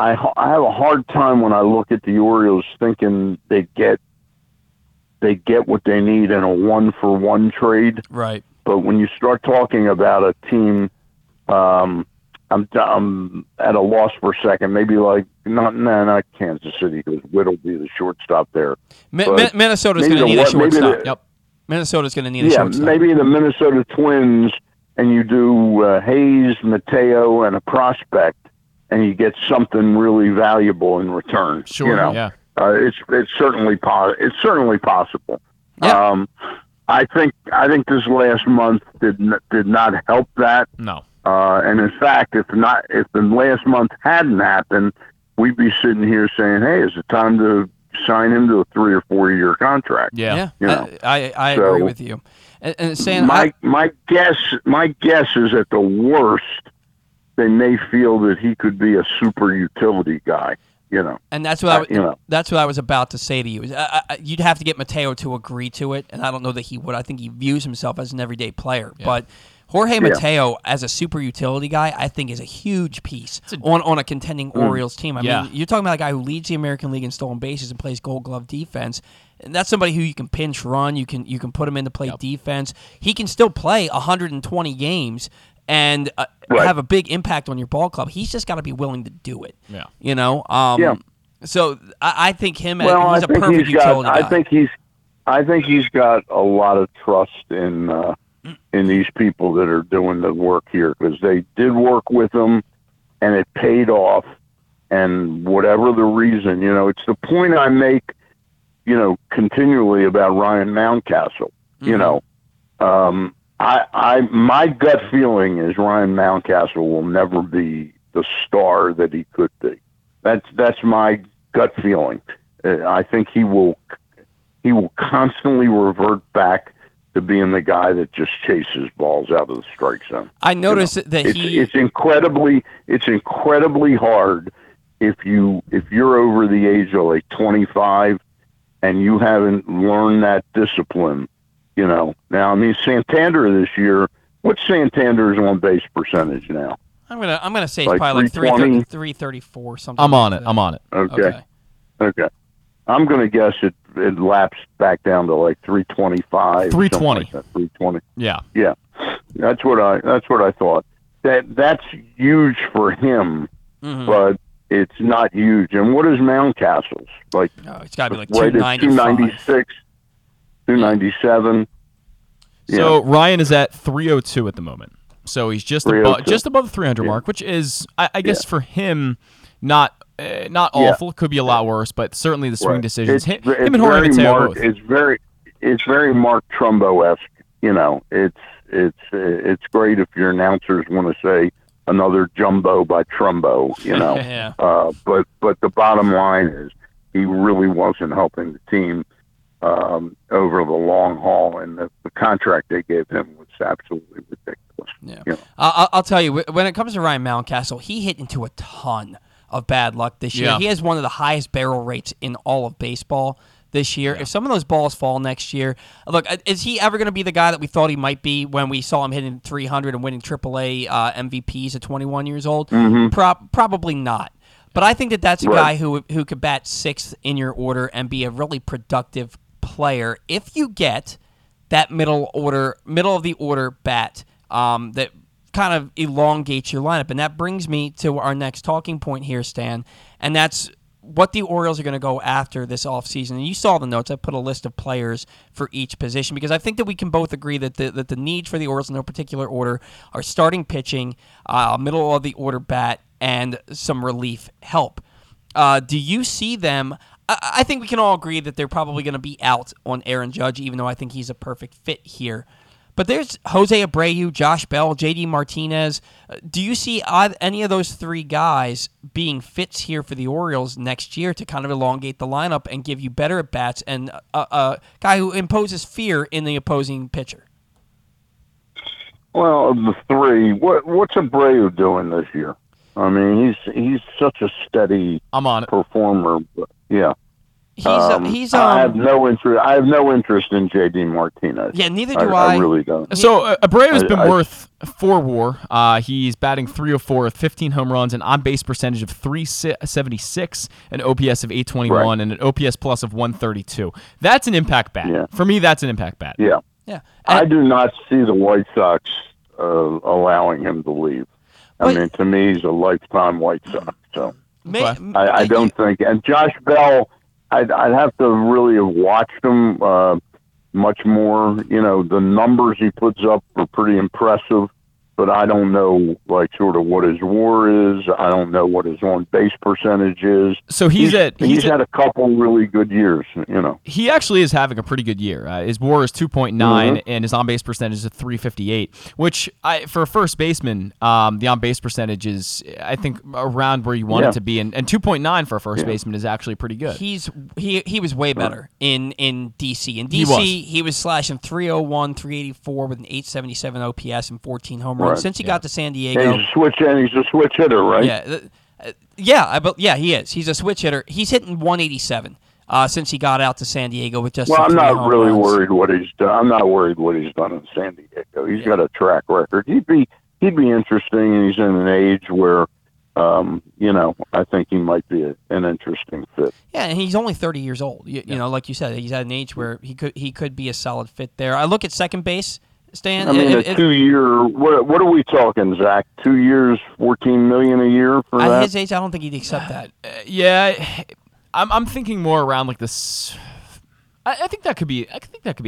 I have a hard time when I look at the Orioles thinking they get what they need in a 1-for-1 trade. Right. But when you start talking about a team, I'm at a loss for a second. Maybe not Kansas City, because Witt will be the shortstop there. Minnesota's going to need a shortstop. Yep. Minnesota's going to need a shortstop. Maybe the Minnesota Twins, and you do Hayes, Mateo, and a prospect, and you get something really valuable in return. Sure, yeah. It's certainly possible. Yeah. I think this last month did not help that. No. And in fact, if the last month hadn't happened, we'd be sitting here saying, "Hey, is it time to sign him to a 3 or 4 year contract?" Yeah. I agree with you. And Stan, my guess is at the worst, they may feel that he could be a super utility guy, And that's what I was about to say to you. You'd have to get Mateo to agree to it, and I don't know that he would. I think he views himself as an everyday player. Yeah. But Jorge Mateo as a super utility guy, I think, is a huge piece on a contending Orioles team. I mean, you're talking about a guy who leads the American League in stolen bases and plays Gold Glove defense. And that's somebody who you can pinch run, you can put him in to play defense. He can still play 120 games. And have a big impact on your ball club. He's just got to be willing to do it. Yeah, So I think him. Well, he's a perfect utility guy. I think he's got a lot of trust in these people that are doing the work here, because they did work with him, and it paid off. And whatever the reason, it's the point I make, continually about Ryan Mountcastle. Mm-hmm. My gut feeling is Ryan Mountcastle will never be the star that he could be. That's my gut feeling. I think he will constantly revert back to being the guy that just chases balls out of the strike zone. I noticed that it's incredibly hard if you're over the age of like 25 and you haven't learned that discipline. Now, Santander this year, what's Santander's on-base percentage now? I'm gonna say it's probably like 334 something. I'm on it. Okay. I'm gonna guess it lapsed back down to like 325. 320. Like 320. Yeah. Yeah. That's what I thought. That's huge for him, but it's not huge. And what is Mountcastle's like? No, it's got to be like 296. 297. Yeah. So Ryan is at 302 at the moment. So he's just above the 300 mark, which is, I guess, for him, not awful. It could be a lot worse, but certainly the swing decisions. Him and Jorge Mateo both. It's very Mark Trumbo-esque. It's great if your announcers want to say another jumbo by Trumbo. Yeah. But the bottom line is he really wasn't helping the team over the long haul, and the contract they gave him was absolutely ridiculous. Yeah, I'll tell you, when it comes to Ryan Mountcastle, he hit into a ton of bad luck this year. He has one of the highest barrel rates in all of baseball this year. If some of those balls fall next year, look, is he ever going to be the guy that we thought he might be when we saw him hitting 300 and winning AAA MVPs at 21 years old? Mm-hmm. Probably not. But I think that's a guy who could bat sixth in your order and be a really productive player if you get that middle of the order bat that kind of elongates your lineup. And that brings me to our next talking point here, Stan, and that's what the Orioles are going to go after this offseason. And you saw the notes. I put a list of players for each position because I think that we can both agree that the needs for the Orioles in no particular order are starting pitching, middle-of-the-order bat, and some relief help. Do you see them? I think we can all agree that they're probably going to be out on Aaron Judge, even though I think he's a perfect fit here. But there's Jose Abreu, Josh Bell, J.D. Martinez. Do you see any of those three guys being fits here for the Orioles next year to kind of elongate the lineup and give you better at-bats and a guy who imposes fear in the opposing pitcher? Well, of the three, what's Abreu doing this year? I mean, he's such a steady performer. But yeah. I have no interest. I have no interest in J.D. Martinez. Yeah, neither do I. I really don't. So Abreu has been worth for WAR. He's batting 304 with 15 home runs, an on-base percentage of 376, an OPS of 821, right, and an OPS plus of 132. That's an impact bat. Yeah. For me, that's an impact bat. Yeah. Yeah. I do not see the White Sox allowing him to leave. I mean, to me, he's a lifetime White Sox. So I don't think. And Josh Bell, I'd have to really have watched him much more. You know, the numbers he puts up are pretty impressive, but I don't know, like, sort of what his WAR is. I don't know what his on-base percentage is. So he's had a couple really good years, you know. He actually is having a pretty good year. His WAR is 2.9, and his on-base percentage is 358, which for a first baseman, the on-base percentage is, I think, around where you want it to be. And 2.9 for a first baseman is actually pretty good. He was way better in D.C. In D.C., he was slashing 301, 384 with an 877 OPS and 14 home runs. Since he got to San Diego, he's a switch hitter, right? Yeah, he is. He's a switch hitter. He's hitting 187 since he got out to San Diego with just. Well, I'm not really worried what he's done. I'm not worried what he's done in San Diego. He's got a track record. He'd be interesting, and he's in an age where, you know, I think he might be an interesting fit. Yeah, and he's only 30 years old. You know, like you said, he's at an age where he could be a solid fit there. I look at second base. Stan, I mean, a 2-year. What are we talking, Zach? 2 years, $14 million a year for that. At his age, I don't think he'd accept that. Yeah, I'm thinking more around like this. I think that could be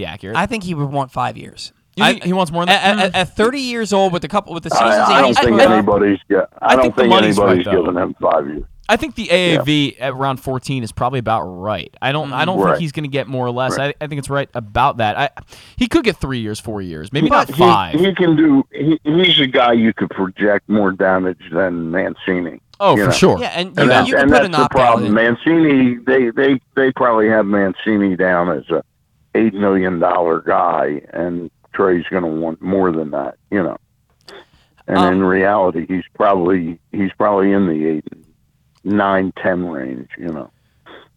accurate. I think he would want 5 years. He wants more than that? At 30 years old, with the seasons. I don't think anybody's giving him 5 years. I think the AAV at around 14 is probably about right. I don't think he's going to get more or less. Right. I think it's right about that. He could get 3 years, 4 years, maybe not 5. He can do. He's a guy you could project more damage than Mancini. Oh, for sure. Yeah, and that's the problem. Mancini, they probably have Mancini down as a $8 million guy, and Trey's going to want more than that, you know. And in reality, he's probably in the 8, 9, 10 range, you know.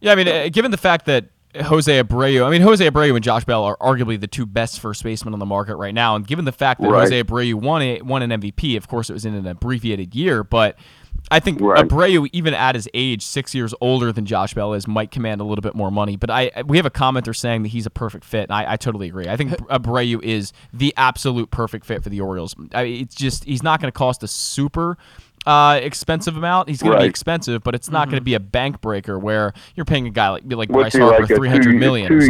Yeah, I mean, given the fact that Jose Abreu and Josh Bell are arguably the two best first basemen on the market right now, and given the fact that Jose Abreu won an MVP, of course it was in an abbreviated year, but I think Abreu, even at his age, 6 years older than Josh Bell is, might command a little bit more money. But we have a commenter saying that he's a perfect fit, and I totally agree. I think Abreu is the absolute perfect fit for the Orioles. It's just he's not going to cost a super expensive amount. He's going to be expensive, but it's not going to be a bank breaker where you're paying a guy like Bryce Harper $300 million. A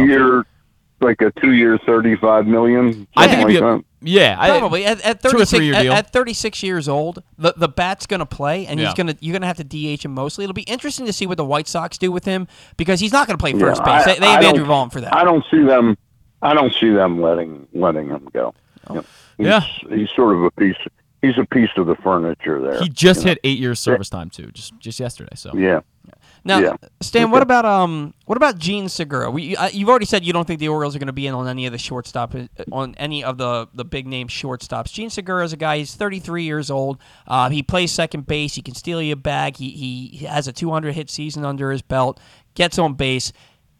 2 year $35 million. I think it'd probably at 36. At 36 years old, the bat's going to play, and you're going to have to DH him mostly. It'll be interesting to see what the White Sox do with him because he's not going to play first base. They have Andrew Vaughn for that. I don't see them letting him go. Oh. He's sort of a piece. He's a piece of the furniture there. He just hit 8 years service time too, just yesterday. So yeah. Now, Stan, what about Gene Segura? You've already said you don't think the Orioles are going to be in on any of the big name shortstops. Gene Segura is a guy. He's 33 years old. He plays second base. He can steal you a bag. He has a 200 hit season under his belt. Gets on base.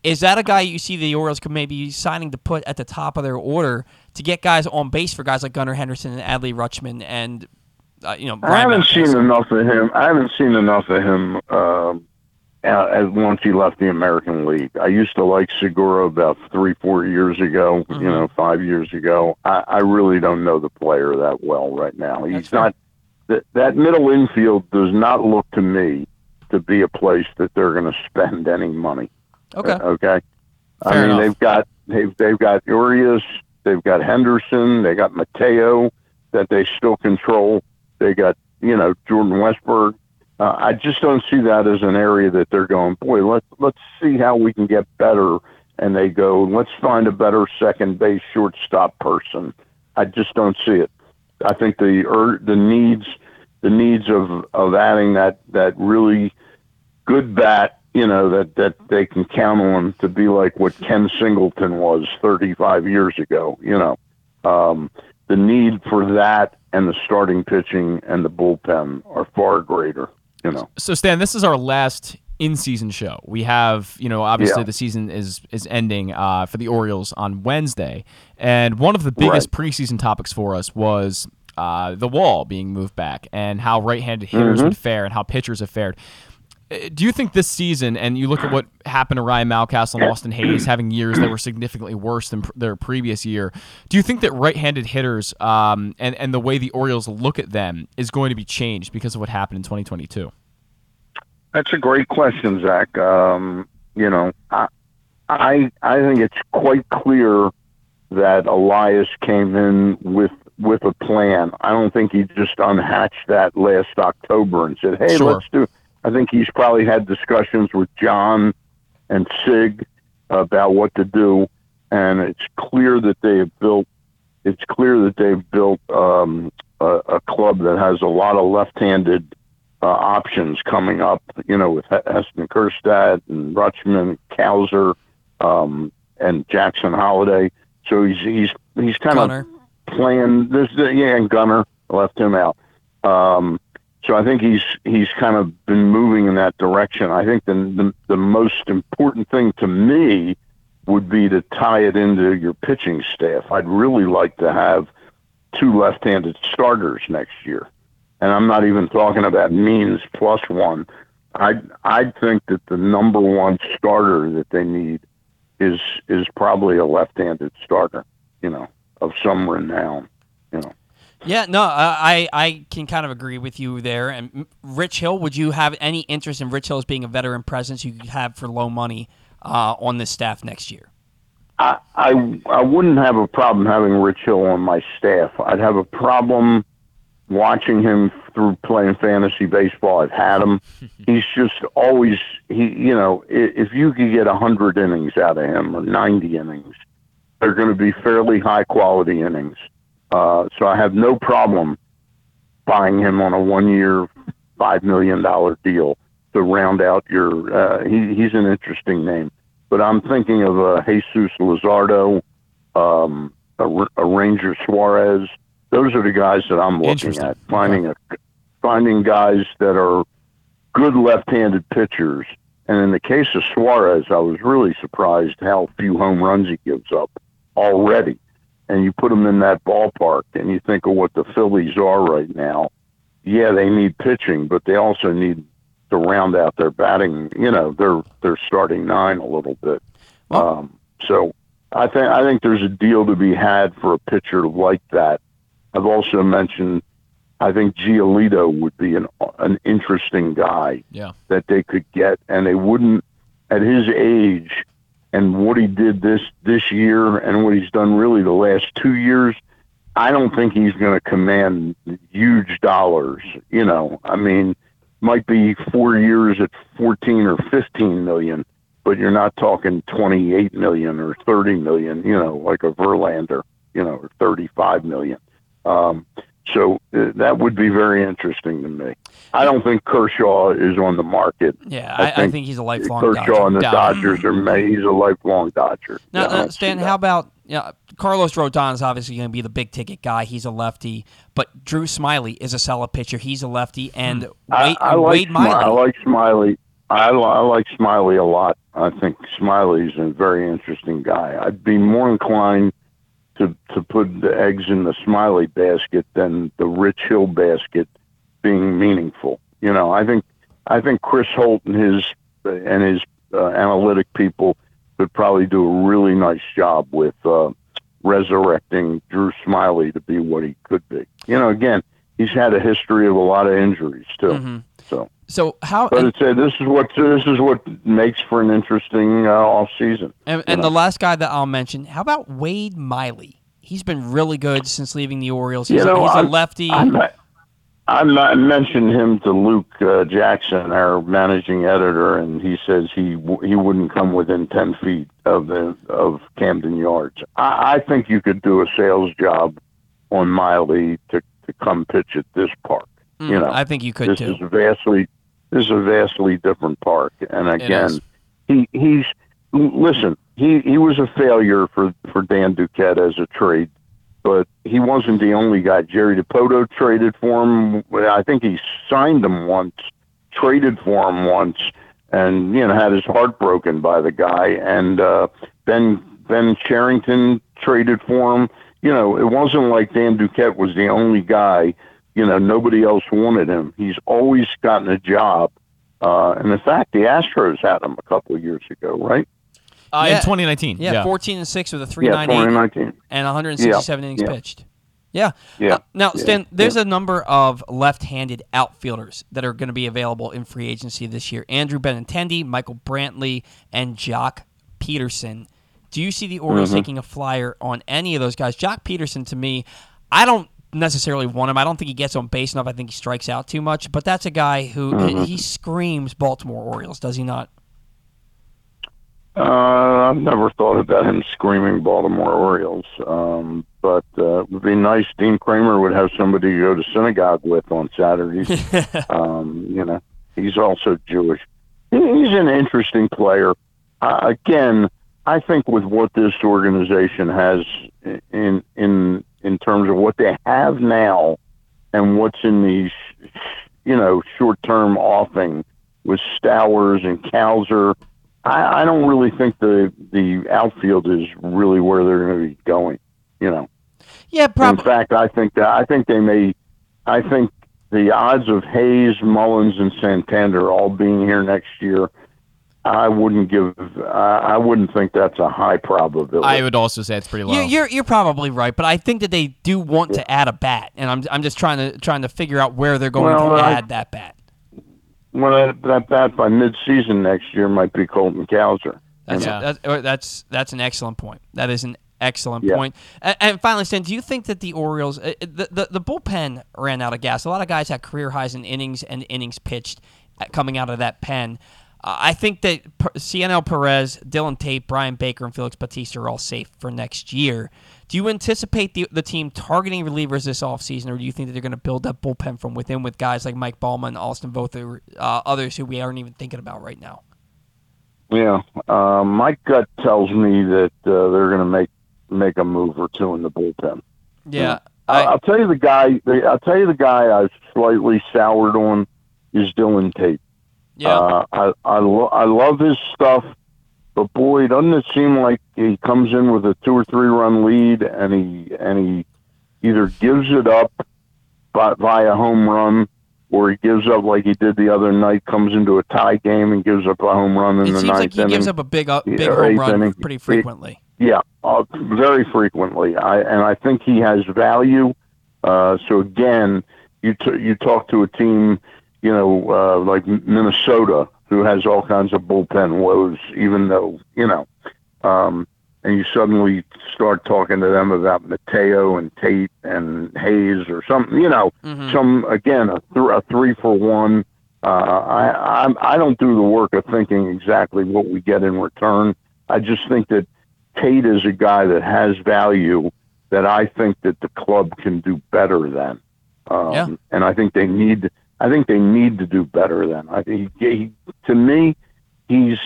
Is that a guy you see the Orioles could maybe signing to put at the top of their order to get guys on base for guys like Gunnar Henderson and Adley Rutschman and Ryan Mountcastle? I haven't seen enough of him once he left the American League. I used to like Segura about 3-4 years ago, 5 years ago. I really don't know the player that well right now. He's not that middle infield does not look to me to be a place that they're going to spend any money. Okay. Fair enough. they've got Urias, they've got Henderson, they got Mateo that they still control. They got Jordan Westberg. I just don't see that as an area that they're going. Boy, let's see how we can get better. And they go, let's find a better second base shortstop person I just don't see it. I think the needs of adding that really good bat, you know, that they can count on to be like what Ken Singleton was 35 years ago, you know. The need for that and the starting pitching and the bullpen are far greater, you know. So, Stan, this is our last in-season show. We have, you know, obviously the season is ending for the Orioles on Wednesday. And one of the biggest preseason topics for us was the wall being moved back and how right-handed hitters would fare and how pitchers have fared. Do you think this season, and you look at what happened to Ryan Mountcastle and Austin Hayes having years that were significantly worse than their previous year, do you think that right-handed hitters and the way the Orioles look at them is going to be changed because of what happened in 2022? That's a great question, Zach. You know, I think it's quite clear that Elias came in with a plan. I don't think he just unhatched that last October and said, hey, let's do it. I think he's probably had discussions with John and Sig about what to do, and it's clear that they've built a club that has a lot of left-handed options coming up. You know, with Heston Kjerstad and Rutschman, Cowser, and Jackson Holiday. So he's kind of playing this. Yeah, and Gunnar left him out. So I think he's kind of been moving in that direction. I think the most important thing to me would be to tie it into your pitching staff. I'd really like to have two left-handed starters next year, and I'm not even talking about means plus one. I think that the number one starter that they need is probably a left-handed starter, you know, of some renown, you know. Yeah, no, I can kind of agree with you there. And Rich Hill, would you have any interest in Rich Hill as being a veteran presence you could have for low money on this staff next year? I wouldn't have a problem having Rich Hill on my staff. I'd have a problem watching him through playing fantasy baseball. I've had him. He's just always, you know, if you could get 100 innings out of him or 90 innings, they're going to be fairly high-quality innings. So I have no problem buying him on a one-year, $5 million deal to round out your he's an interesting name. But I'm thinking of Jesus Luzardo, a Ranger Suarez. Those are the guys that I'm looking at, finding guys that are good left-handed pitchers. And in the case of Suarez, I was really surprised how few home runs he gives up already. And you put them in that ballpark, and you think of what the Phillies are right now. Yeah, they need pitching, but they also need to round out their batting. You know, their starting nine a little bit. So I think there's a deal to be had for a pitcher like that. I've also mentioned I think Giolito would be an interesting guy that they could get, and they wouldn't at his age. And what he did this year and what he's done really the last 2 years, I don't think he's going to command huge dollars. You know, I mean, might be 4 years at 14 or 15 million, but you're not talking 28 million or 30 million, you know, like a Verlander, you know, or 35 million. So that would be very interesting to me. I don't think Kershaw is on the market. Yeah, I think he's a lifelong Kershaw Dodger. And the Dodgers are he's a lifelong Dodger. Now, Stan, how about Carlos Rodon is obviously going to be the big-ticket guy. He's a lefty. But Drew Smyly is a solid pitcher. He's a lefty. And Wade Miley. I like Smyly a lot. I think Smyly's a very interesting guy. I'd be more inclined to put the eggs in the Smyly basket than the Rich Hill basket being meaningful. You know, I think Chris Holt and his analytic people could probably do a really nice job with resurrecting Drew Smyly to be what he could be. You know, again, he's had a history of a lot of injuries too. Mm-hmm. So how? But I'd say this is what makes for an interesting off season. And the last guy that I'll mention, how about Wade Miley? He's been really good since leaving the Orioles. He's a lefty. I mentioned him to Luke Jackson, our managing editor, and he says he wouldn't come within 10 feet of Camden Yards. I think you could do a sales job on Miley to come pitch at this park. You know, I think you could too. This is a vastly different park. And again, he was a failure for Dan Duquette as a trade, but he wasn't the only guy. Jerry DiPoto traded for him. I think he signed him once, traded for him once, and had his heart broken by the guy. And Ben Cherington traded for him. It wasn't like Dan Duquette was the only guy. Nobody else wanted him. He's always gotten a job. And in fact, the Astros had him a couple of years ago, right? In 2019. Yeah, 14-6 with a 3.98 and 167 innings pitched. Now, Stan, there's a number of left-handed outfielders that are going to be available in free agency this year. Andrew Benintendi, Michael Brantley, and Jock Peterson. Do you see the Orioles taking a flyer on any of those guys? Jock Peterson, to me, I don't necessarily want him. I don't think he gets on base enough. I think he strikes out too much. But that's a guy who he screams Baltimore Orioles, does he not? I've never thought about him screaming Baltimore Orioles. But it would be nice. Dean Kramer would have somebody to go to synagogue with on Saturdays. He's also Jewish. He's an interesting player. Again, I think with what this organization has in terms of what they have now and what's in these, short-term offing with Stowers and Cowser, I don't really think the outfield is really where they're going to be going. Yeah, probably. In fact, I think the odds of Hayes, Mullins, and Santander all being here next year, I wouldn't think that's a high probability. I would also say it's pretty low. You're probably right, but I think that they do want to add a bat, and I'm just trying to figure out where they're going to add that bat. Well, that bat by midseason next year might be Colton Cowser. That's an excellent point. That is an excellent point. And finally, Stan, do you think that the Orioles, the bullpen ran out of gas? A lot of guys had career highs in innings and innings pitched coming out of that pen. I think that Cianel Perez, Dylan Tate, Brian Baker, and Felix Bautista are all safe for next year. Do you anticipate the team targeting relievers this offseason, or do you think that they're going to build that bullpen from within with guys like Mike Ballman and Austin Voth, others who we aren't even thinking about right now? Yeah. My gut tells me that they're going to make a move or two in the bullpen. Yeah. I'll tell you the guy I've slightly soured on is Dylan Tate. Yeah, I love his stuff, but boy, doesn't it seem like he comes in with a 2 or 3 run lead and he either gives it up via home run or he gives up like he did the other night, comes into a tie game and gives up a home run in the ninth inning. It seems like he gives up a big home run pretty frequently. Very frequently. I think he has value. So again, you talk to a team. Like Minnesota, who has all kinds of bullpen woes, even though, and you suddenly start talking to them about Mateo and Tate and Hayes or something, a 3-for-1. I don't do the work of thinking exactly what we get in return. I just think that Tate is a guy that has value that I think that the club can do better than. And I think they need... to do better than. To me, he's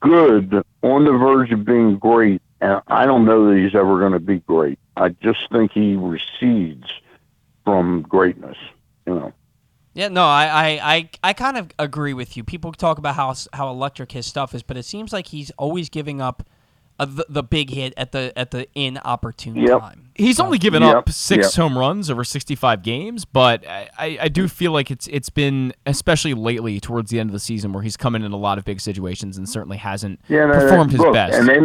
good, on the verge of being great, and I don't know that he's ever going to be great. I just think he recedes from greatness. Yeah, no, I kind of agree with you. People talk about how electric his stuff is, but it seems like he's always giving up the big hit at the inopportune time. He's only given up 6 home runs over 65 games, but I do feel like it's been, especially lately towards the end of the season, where he's come in a lot of big situations and certainly hasn't performed his best. And they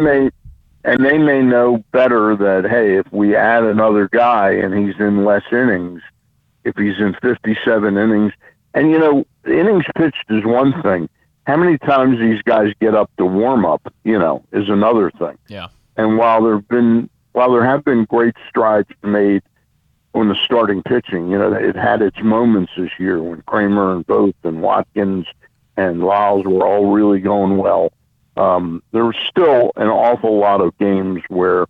may know better that, hey, if we add another guy and he's in less innings, if he's in 57 innings, and innings pitched is one thing. How many times these guys get up to warm up, is another thing. Yeah. And while there have been great strides made on the starting pitching, it had its moments this year when Kramer and Both and Watkins and Lyles were all really going well. There was still an awful lot of games where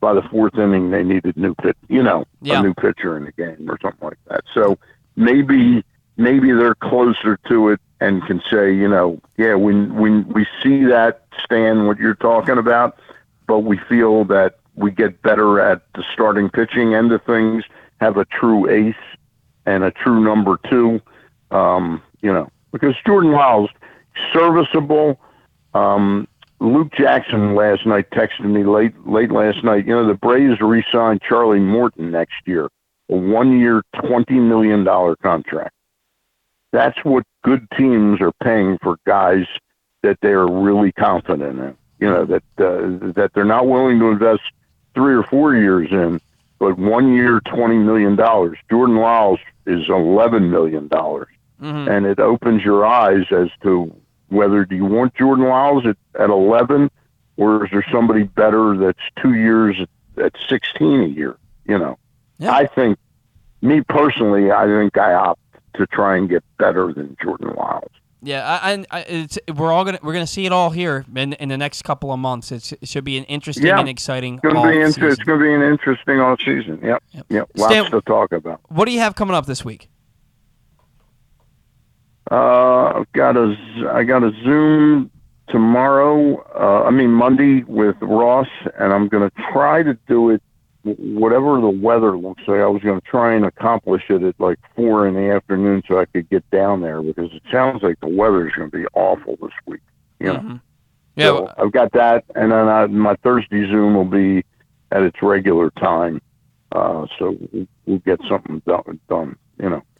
by the fourth inning they needed a new pitcher in the game or something like that. So maybe they're closer to it and can say, when we see that, Stan, what you're talking about, but we feel that we get better at the starting pitching end of things, have a true ace and a true number two, because Jordan Lyles, serviceable. Luke Jackson last night texted me late last night, the Braves re-signed Charlie Morton next year, a one-year, $20 million contract. That's what good teams are paying for guys that they are really confident in, that they're not willing to invest 3 or 4 years in, but 1 year, $20 million. Jordan Lyles is $11 million. Mm-hmm. And it opens your eyes as to whether do you want Jordan Lyles at 11, or is there somebody better that's 2 years at 16 a year? Yeah. I think I opt to try and get better than Jordan Lyles. Yeah, we're gonna see it all here in the next couple of months. It should be an interesting and exciting season. It's gonna be an interesting all season. Yep. Lots to talk about. What do you have coming up this week? I got a Zoom tomorrow. Monday with Ross, and I'm gonna try to do it whatever the weather looks like. I was going to try and accomplish it at like 4 p.m. so I could get down there, because it sounds like the weather's going to be awful this week. Mm-hmm. Yeah. So I've got that, and then my Thursday Zoom will be at its regular time, so we'll get something done. All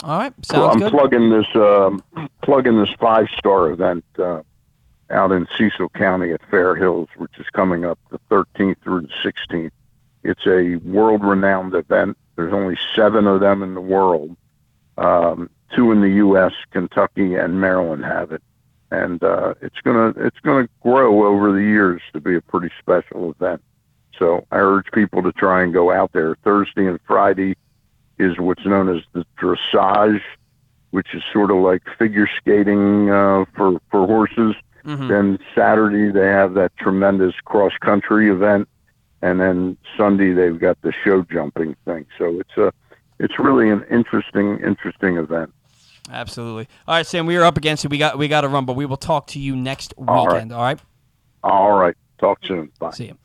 right, sounds good. I'm plugging this 5-star event out in Cecil County at Fair Hills, which is coming up the 13th through the 16th. It's a world-renowned event. There's only 7 of them in the world. 2 in the U.S., Kentucky and Maryland have it, and it's gonna grow over the years to be a pretty special event. So I urge people to try and go out there. Thursday and Friday is what's known as the dressage, which is sort of like figure skating for horses. Mm-hmm. Then Saturday they have that tremendous cross-country event. And then Sunday they've got the show jumping thing. So it's really an interesting event. Absolutely. All right, Sam, we are up against it. We got to run, but we will talk to you next weekend. All right. Talk soon. Bye. See you.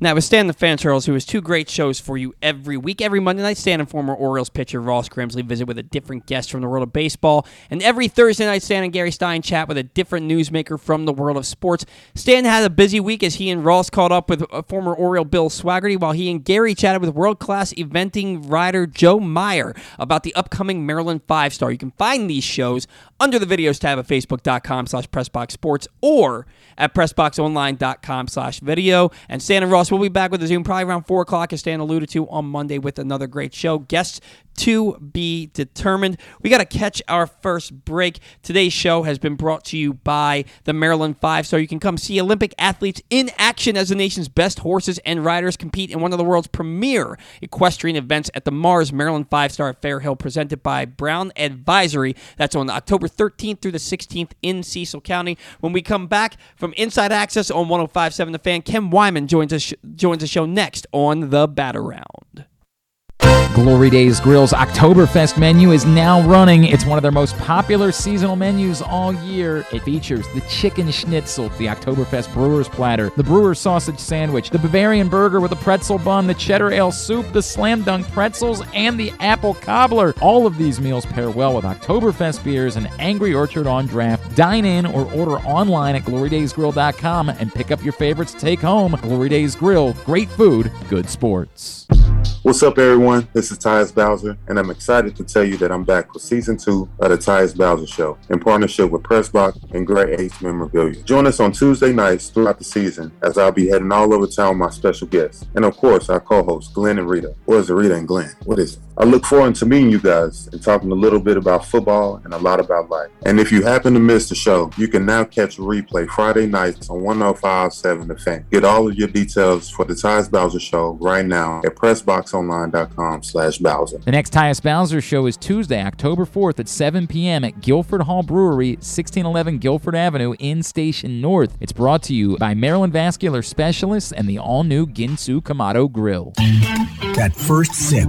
Now, with Stan the Fan Charles, who has 2 great shows for you every week. Every Monday night, Stan and former Orioles pitcher Ross Grimsley visit with a different guest from the world of baseball. And every Thursday night, Stan and Gary Stein chat with a different newsmaker from the world of sports. Stan had a busy week as he and Ross caught up with former Oriole Bill Swaggerty, while he and Gary chatted with world-class eventing rider Joe Meyer about the upcoming Maryland 5-Star. You can find these shows under the videos tab at facebook.com/PressboxSports or at PressboxOnline.com/video. And Stan and Ross, we'll be back with the Zoom probably around 4 o'clock, as Stan alluded to, on Monday with another great show. Guests to be determined. We got to catch our first break. Today's show has been brought to you by the Maryland Five Star. You can come see Olympic athletes in action as the nation's best horses and riders compete in one of the world's premier equestrian events at the Mars Maryland Five Star at Fair Hill, presented by Brown Advisory. That's on October 13th through the 16th in Cecil County. When we come back from Inside Access on 105.7 The Fan, Ken Weinman joins the show next on the Bat-A-Round. Glory Days Grill's Oktoberfest menu is now running. It's one of their most popular seasonal menus all year. It features the chicken schnitzel, the Oktoberfest brewer's platter, the brewer's sausage sandwich, the Bavarian burger with a pretzel bun, the cheddar ale soup, the slam dunk pretzels, and the apple cobbler. All of these meals pair well with Oktoberfest beers and Angry Orchard on draft. Dine in or order online at glorydaysgrill.com and pick up your favorites to take home. Glory Days Grill, great food, good sports. What's up, everyone? This is Tyus Bowser, and I'm excited to tell you that I'm back with Season 2 of the Tyus Bowser Show in partnership with Pressbox and Gray Ace Memorabilia. Join us on Tuesday nights throughout the season, as I'll be heading all over town with my special guests, and of course, our co-hosts, Glenn and Rita. Or is it Rita and Glenn? What is it? I look forward to meeting you guys and talking a little bit about football and a lot about life. And if you happen to miss the show, you can now catch a replay Friday nights on 105.7 The Fan. Get all of your details for the Tyus Bowser Show right now at Pressbox BetOnline.com/Bowser. The next Tyus Bowser Show is Tuesday, October 4th at 7 p.m. at Guilford Hall Brewery, 1611 Guilford Avenue in Station North. It's brought to you by Maryland Vascular Specialists and the all-new Ginsu Kamado Grill. That first sip.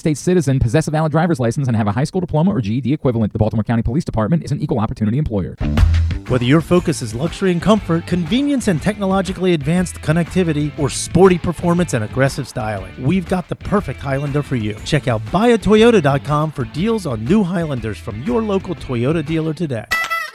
States citizen, possess a valid driver's license, and have a high school diploma or GED equivalent. The Baltimore County Police Department is an equal opportunity employer. Whether your focus is luxury and comfort, convenience and technologically advanced connectivity, or sporty performance and aggressive styling, we've got the perfect Highlander for you. Check out buyatoyota.com for deals on new Highlanders from your local Toyota dealer today.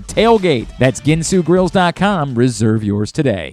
Tailgate. That's ginsugrills.com. Reserve yours today.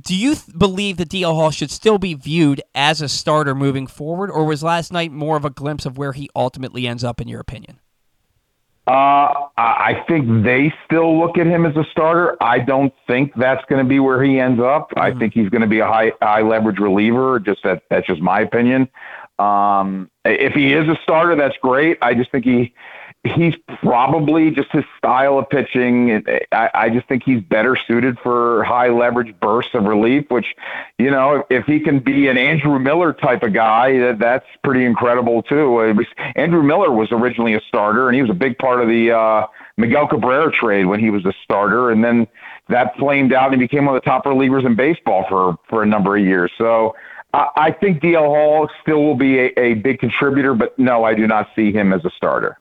Do you believe that DL Hall should still be viewed as a starter moving forward, or was last night more of a glimpse of where he ultimately ends up, in your opinion? I think they still look at him as a starter. I don't think that's going to be where he ends up. Mm-hmm. I think he's going to be a high leverage reliever. That's just my opinion. If he is a starter, that's great. I just think he's probably just his style of pitching. I just think he's better suited for high leverage bursts of relief, which, you know, if he can be an Andrew Miller type of guy, that's pretty incredible too. Andrew Miller was originally a starter, and he was a big part of the Miguel Cabrera trade when he was a starter. And then that flamed out and he became one of the top relievers in baseball for a number of years. So, I think DL Hall still will be a big contributor, but no, I do not see him as a starter.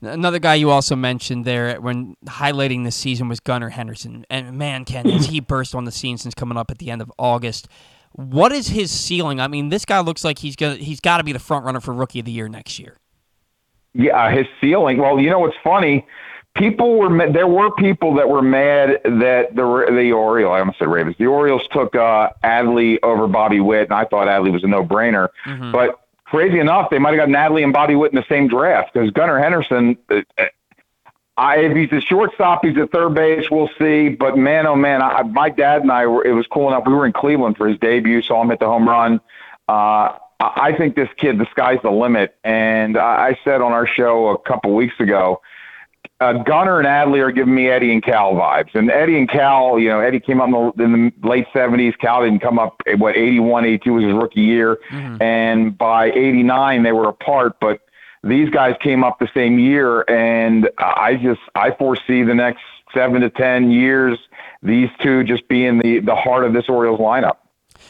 Another guy you also mentioned there when highlighting this season was Gunnar Henderson. And man, Ken, he burst on the scene since coming up at the end of August. What is his ceiling? I mean, this guy looks like he's got to be the front runner for Rookie of the Year next year. Yeah, his ceiling. Well, you know what's funny? There were people that were mad that the Orioles, I almost said Ravens, the Orioles took Adley over Bobby Witt, and I thought Adley was a no-brainer. Mm-hmm. But crazy enough, they might have gotten Adley and Bobby Witt in the same draft, because Gunnar Henderson, if he's a shortstop, he's at third base, we'll see. But man, oh man, my dad and I, it was cool enough, we were in Cleveland for his debut, saw him hit the home run. I think this kid, the sky's the limit. And I said on our show a couple weeks ago, Gunnar and Adley are giving me Eddie and Cal vibes. And Eddie and Cal, you know, Eddie came up in the late 70s. Cal didn't come up, 81, 82 was his rookie year. Mm-hmm. And by 89, they were apart. But these guys came up the same year. And I foresee the next 7 to 10 years, these two just being the heart of this Orioles lineup.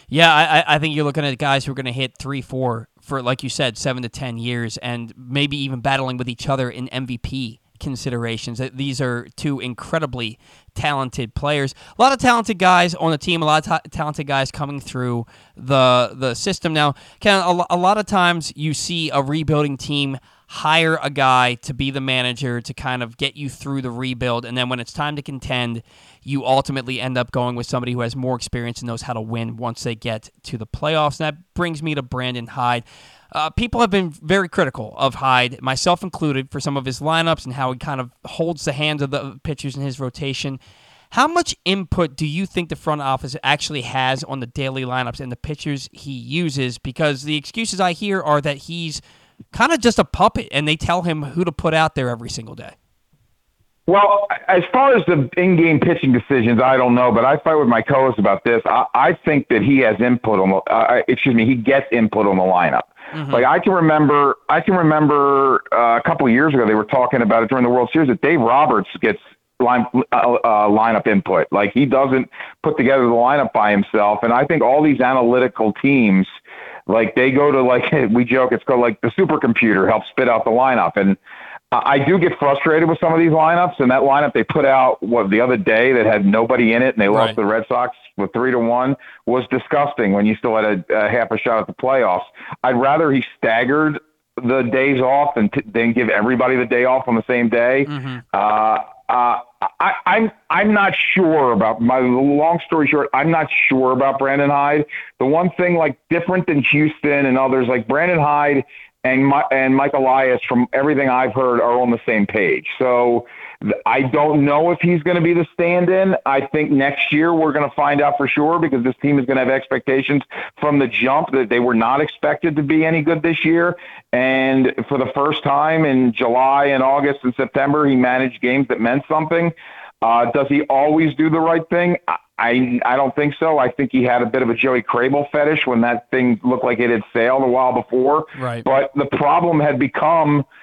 Yeah, I think you're looking at guys who are going to hit 3-4 for, like you said, 7 to 10 years, and maybe even battling with each other in MVP considerations. These are two incredibly talented players. A lot of talented guys on the team, a lot of talented guys coming through the system. Now, Ken, a lot of times you see a rebuilding team hire a guy to be the manager to kind of get you through the rebuild, and then when it's time to contend, you ultimately end up going with somebody who has more experience and knows how to win once they get to the playoffs. And that brings me to Brandon Hyde. People have been very critical of Hyde, myself included, for some of his lineups and how he kind of holds the hands of the pitchers in his rotation. How much input do you think the front office actually has on the daily lineups and the pitchers he uses? Because the excuses I hear are that he's kind of just a puppet and they tell him who to put out there every single day. Well, as far as the in-game pitching decisions, I don't know, but I fight with my co-host about this. I think that he has input on he gets input on the lineup. Mm-hmm. Like I can remember a couple of years ago, they were talking about it during the World Series that Dave Roberts gets lineup input. Like he doesn't put together the lineup by himself. And I think all these analytical teams, like they go to, like we joke, it's called like the supercomputer helps spit out the lineup. And I do get frustrated with some of these lineups, and that lineup they put out the other day that had nobody in it and they lost to the Red Sox with 3-1 was disgusting when you still had a half a shot at the playoffs. I'd rather he staggered the days off and then give everybody the day off on the same day. Mm-hmm. I'm not sure about my long story short. I'm not sure about Brandon Hyde. The one thing like different than Houston and others, like Brandon Hyde and Mike Elias, from everything I've heard, are on the same page. So I don't know if he's going to be the stand-in. I think next year we're going to find out for sure, because this team is going to have expectations from the jump that they were not expected to be any good this year. And for the first time in July and August and September, he managed games that meant something. Does he always do the right thing? I don't think so. I think he had a bit of a Joey Crable fetish when that thing looked like it had sailed a while before. Right. But the problem had become –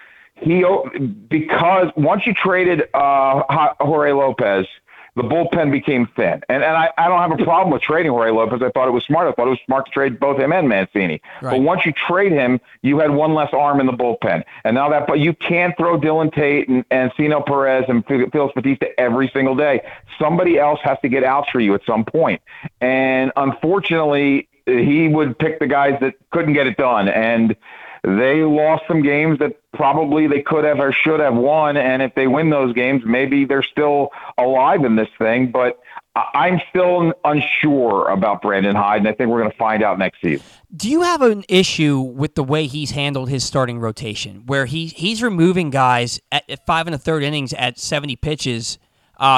because once you traded Jorge Lopez, the bullpen became thin. And I don't have a problem with trading Jorge Lopez. I thought it was smart. I thought it was smart to trade both him and Mancini. Right. But once you trade him, you had one less arm in the bullpen. And now that – but you can't throw Dylan Tate and Ancino Perez and Felix Bautista every single day. Somebody else has to get out for you at some point. And unfortunately, he would pick the guys that couldn't get it done. And – they lost some games that probably they could have or should have won, and if they win those games, maybe they're still alive in this thing. But I'm still unsure about Brandon Hyde, and I think we're going to find out next season. Do you have an issue with the way he's handled his starting rotation, where he's removing guys at 5 1/3 innings at 70 pitches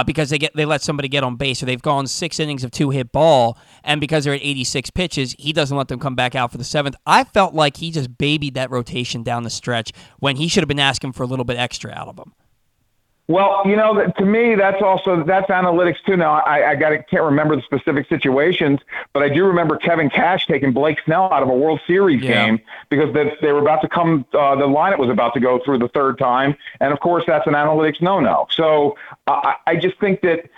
because they let somebody get on base, or they've gone 6 innings of 2-hit ball, and because they're at 86 pitches, he doesn't let them come back out for the 7th. I felt like he just babied that rotation down the stretch when he should have been asking for a little bit extra out of them. Well, you know, to me, that's analytics too. Now, I can't remember the specific situations, but I do remember Kevin Cash taking Blake Snell out of a World Series game because they were about to come. The lineup was about to go through the third time, and of course, that's an analytics no-no. So I just think that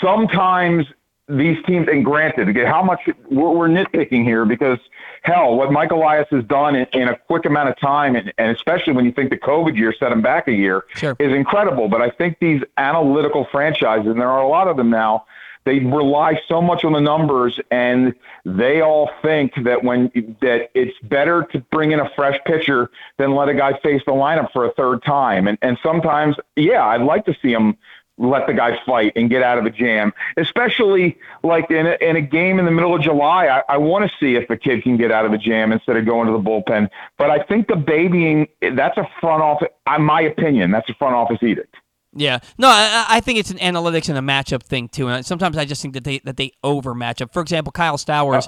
sometimes these teams, and granted, how much we're nitpicking here, because hell, what Mike Elias has done in a quick amount of time, and especially when you think the COVID year set him back a year, sure, is incredible. But I think these analytical franchises, and there are a lot of them now, they rely so much on the numbers, and they all think that it's better to bring in a fresh pitcher than let a guy face the lineup for a third time. And sometimes, yeah, I'd like to see him let the guy fight and get out of a jam, especially like in a game in the middle of July. I want to see if the kid can get out of a jam instead of going to the bullpen. But I think the babying, that's a front office, in my opinion, that's a front office edict. Yeah. No, I think it's an analytics and a matchup thing, too. And sometimes I just think that they over matchup. For example, Kyle Stowers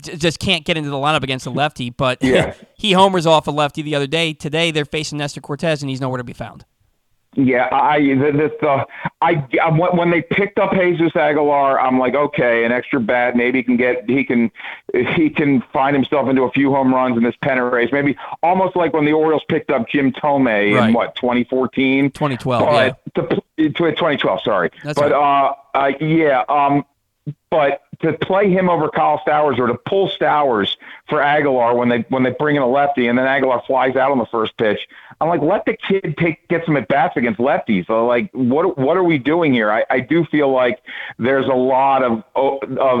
just can't get into the lineup against a lefty, but yeah, he homers off a lefty the other day. Today, they're facing Nestor Cortez, and he's nowhere to be found. Yeah, when they picked up Jesus Aguilar, I'm like, okay, an extra bat, maybe he can find himself into a few home runs in this pennant race. Maybe almost like when the Orioles picked up Jim Tomei in 2012, to 2012. Sorry, that's but right. But to play him over Kyle Stowers, or to pull Stowers for Aguilar when they bring in a lefty and then Aguilar flies out on the first pitch, I'm like, let the kid get some at-bats against lefties. So, like, what are we doing here? I do feel like there's a lot of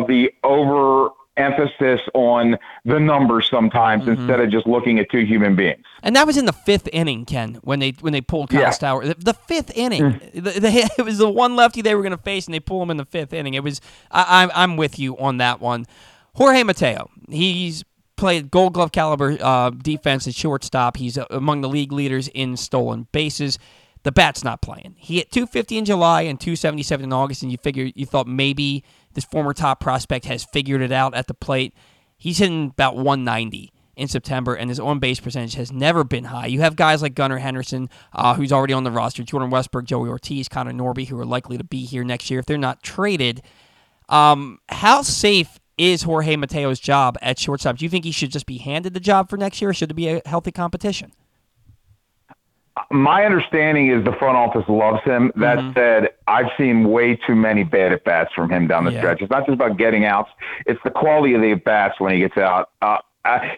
the overemphasis on the numbers sometimes, mm-hmm, instead of just looking at two human beings. And that was in the 5th inning, Ken, when they pulled Kyle Stowers. The 5th inning, it was the one lefty they were going to face, and they pull him in the 5th inning. It was I'm with you on that one. Jorge Mateo, he's played Gold Glove caliber defense at shortstop. He's among the league leaders in stolen bases. The bat's not playing. He hit 250 in July and 277 in August, and you thought maybe this former top prospect has figured it out at the plate. He's hitting about 190 in September, and his on-base percentage has never been high. You have guys like Gunnar Henderson, who's already on the roster, Jordan Westberg, Joey Ortiz, Connor Norby, who are likely to be here next year if they're not traded. How safe is Jorge Mateo's job at shortstop? Do you think he should just be handed the job for next year, or should it be a healthy competition? My understanding is the front office loves him. That said, I've seen way too many bad at-bats from him down the stretch. It's not just about getting outs. It's the quality of the at-bats when he gets out.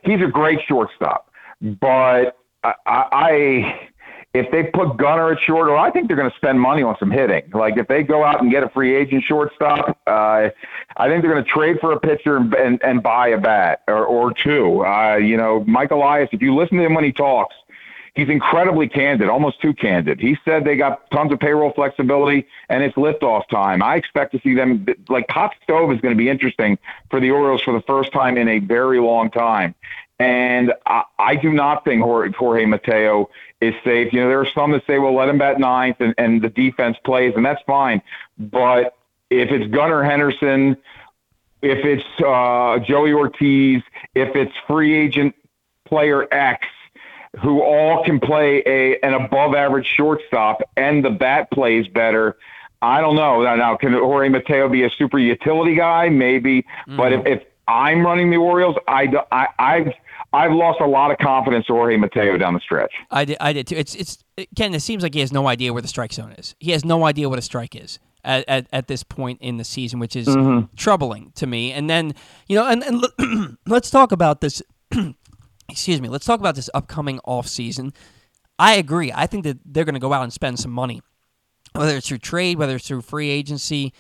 He's a great shortstop, but if they put Gunnar at short, or I think they're going to spend money on some hitting. Like, if they go out and get a free agent shortstop, I think they're going to trade for a pitcher and buy a bat or two. Mike Elias, if you listen to him when he talks, He's incredibly candid, almost too candid. He said they got tons of payroll flexibility and it's liftoff time. I expect to see them, like, hot stove is going to be interesting for the Orioles for the first time in a very long time. And I do not think Jorge Mateo is safe. You know, there are some that say, well, let him bat ninth and the defense plays, and that's fine. But if it's Gunnar Henderson, if it's Joey Ortiz, if it's free agent player X, who all can play an above-average shortstop and the bat plays better, I don't know. Now, can Jorge Mateo be a super utility guy? Maybe. Mm-hmm. But if I'm running the Orioles, I've lost a lot of confidence in Jorge Mateo down the stretch. I did too. Ken, it seems like he has no idea where the strike zone is. He has no idea what a strike is at this point in the season, which is troubling to me. And then, you know, and let's talk about this let's talk about this upcoming offseason. I agree. I think that they're going to go out and spend some money, whether it's through trade, whether it's through free agency.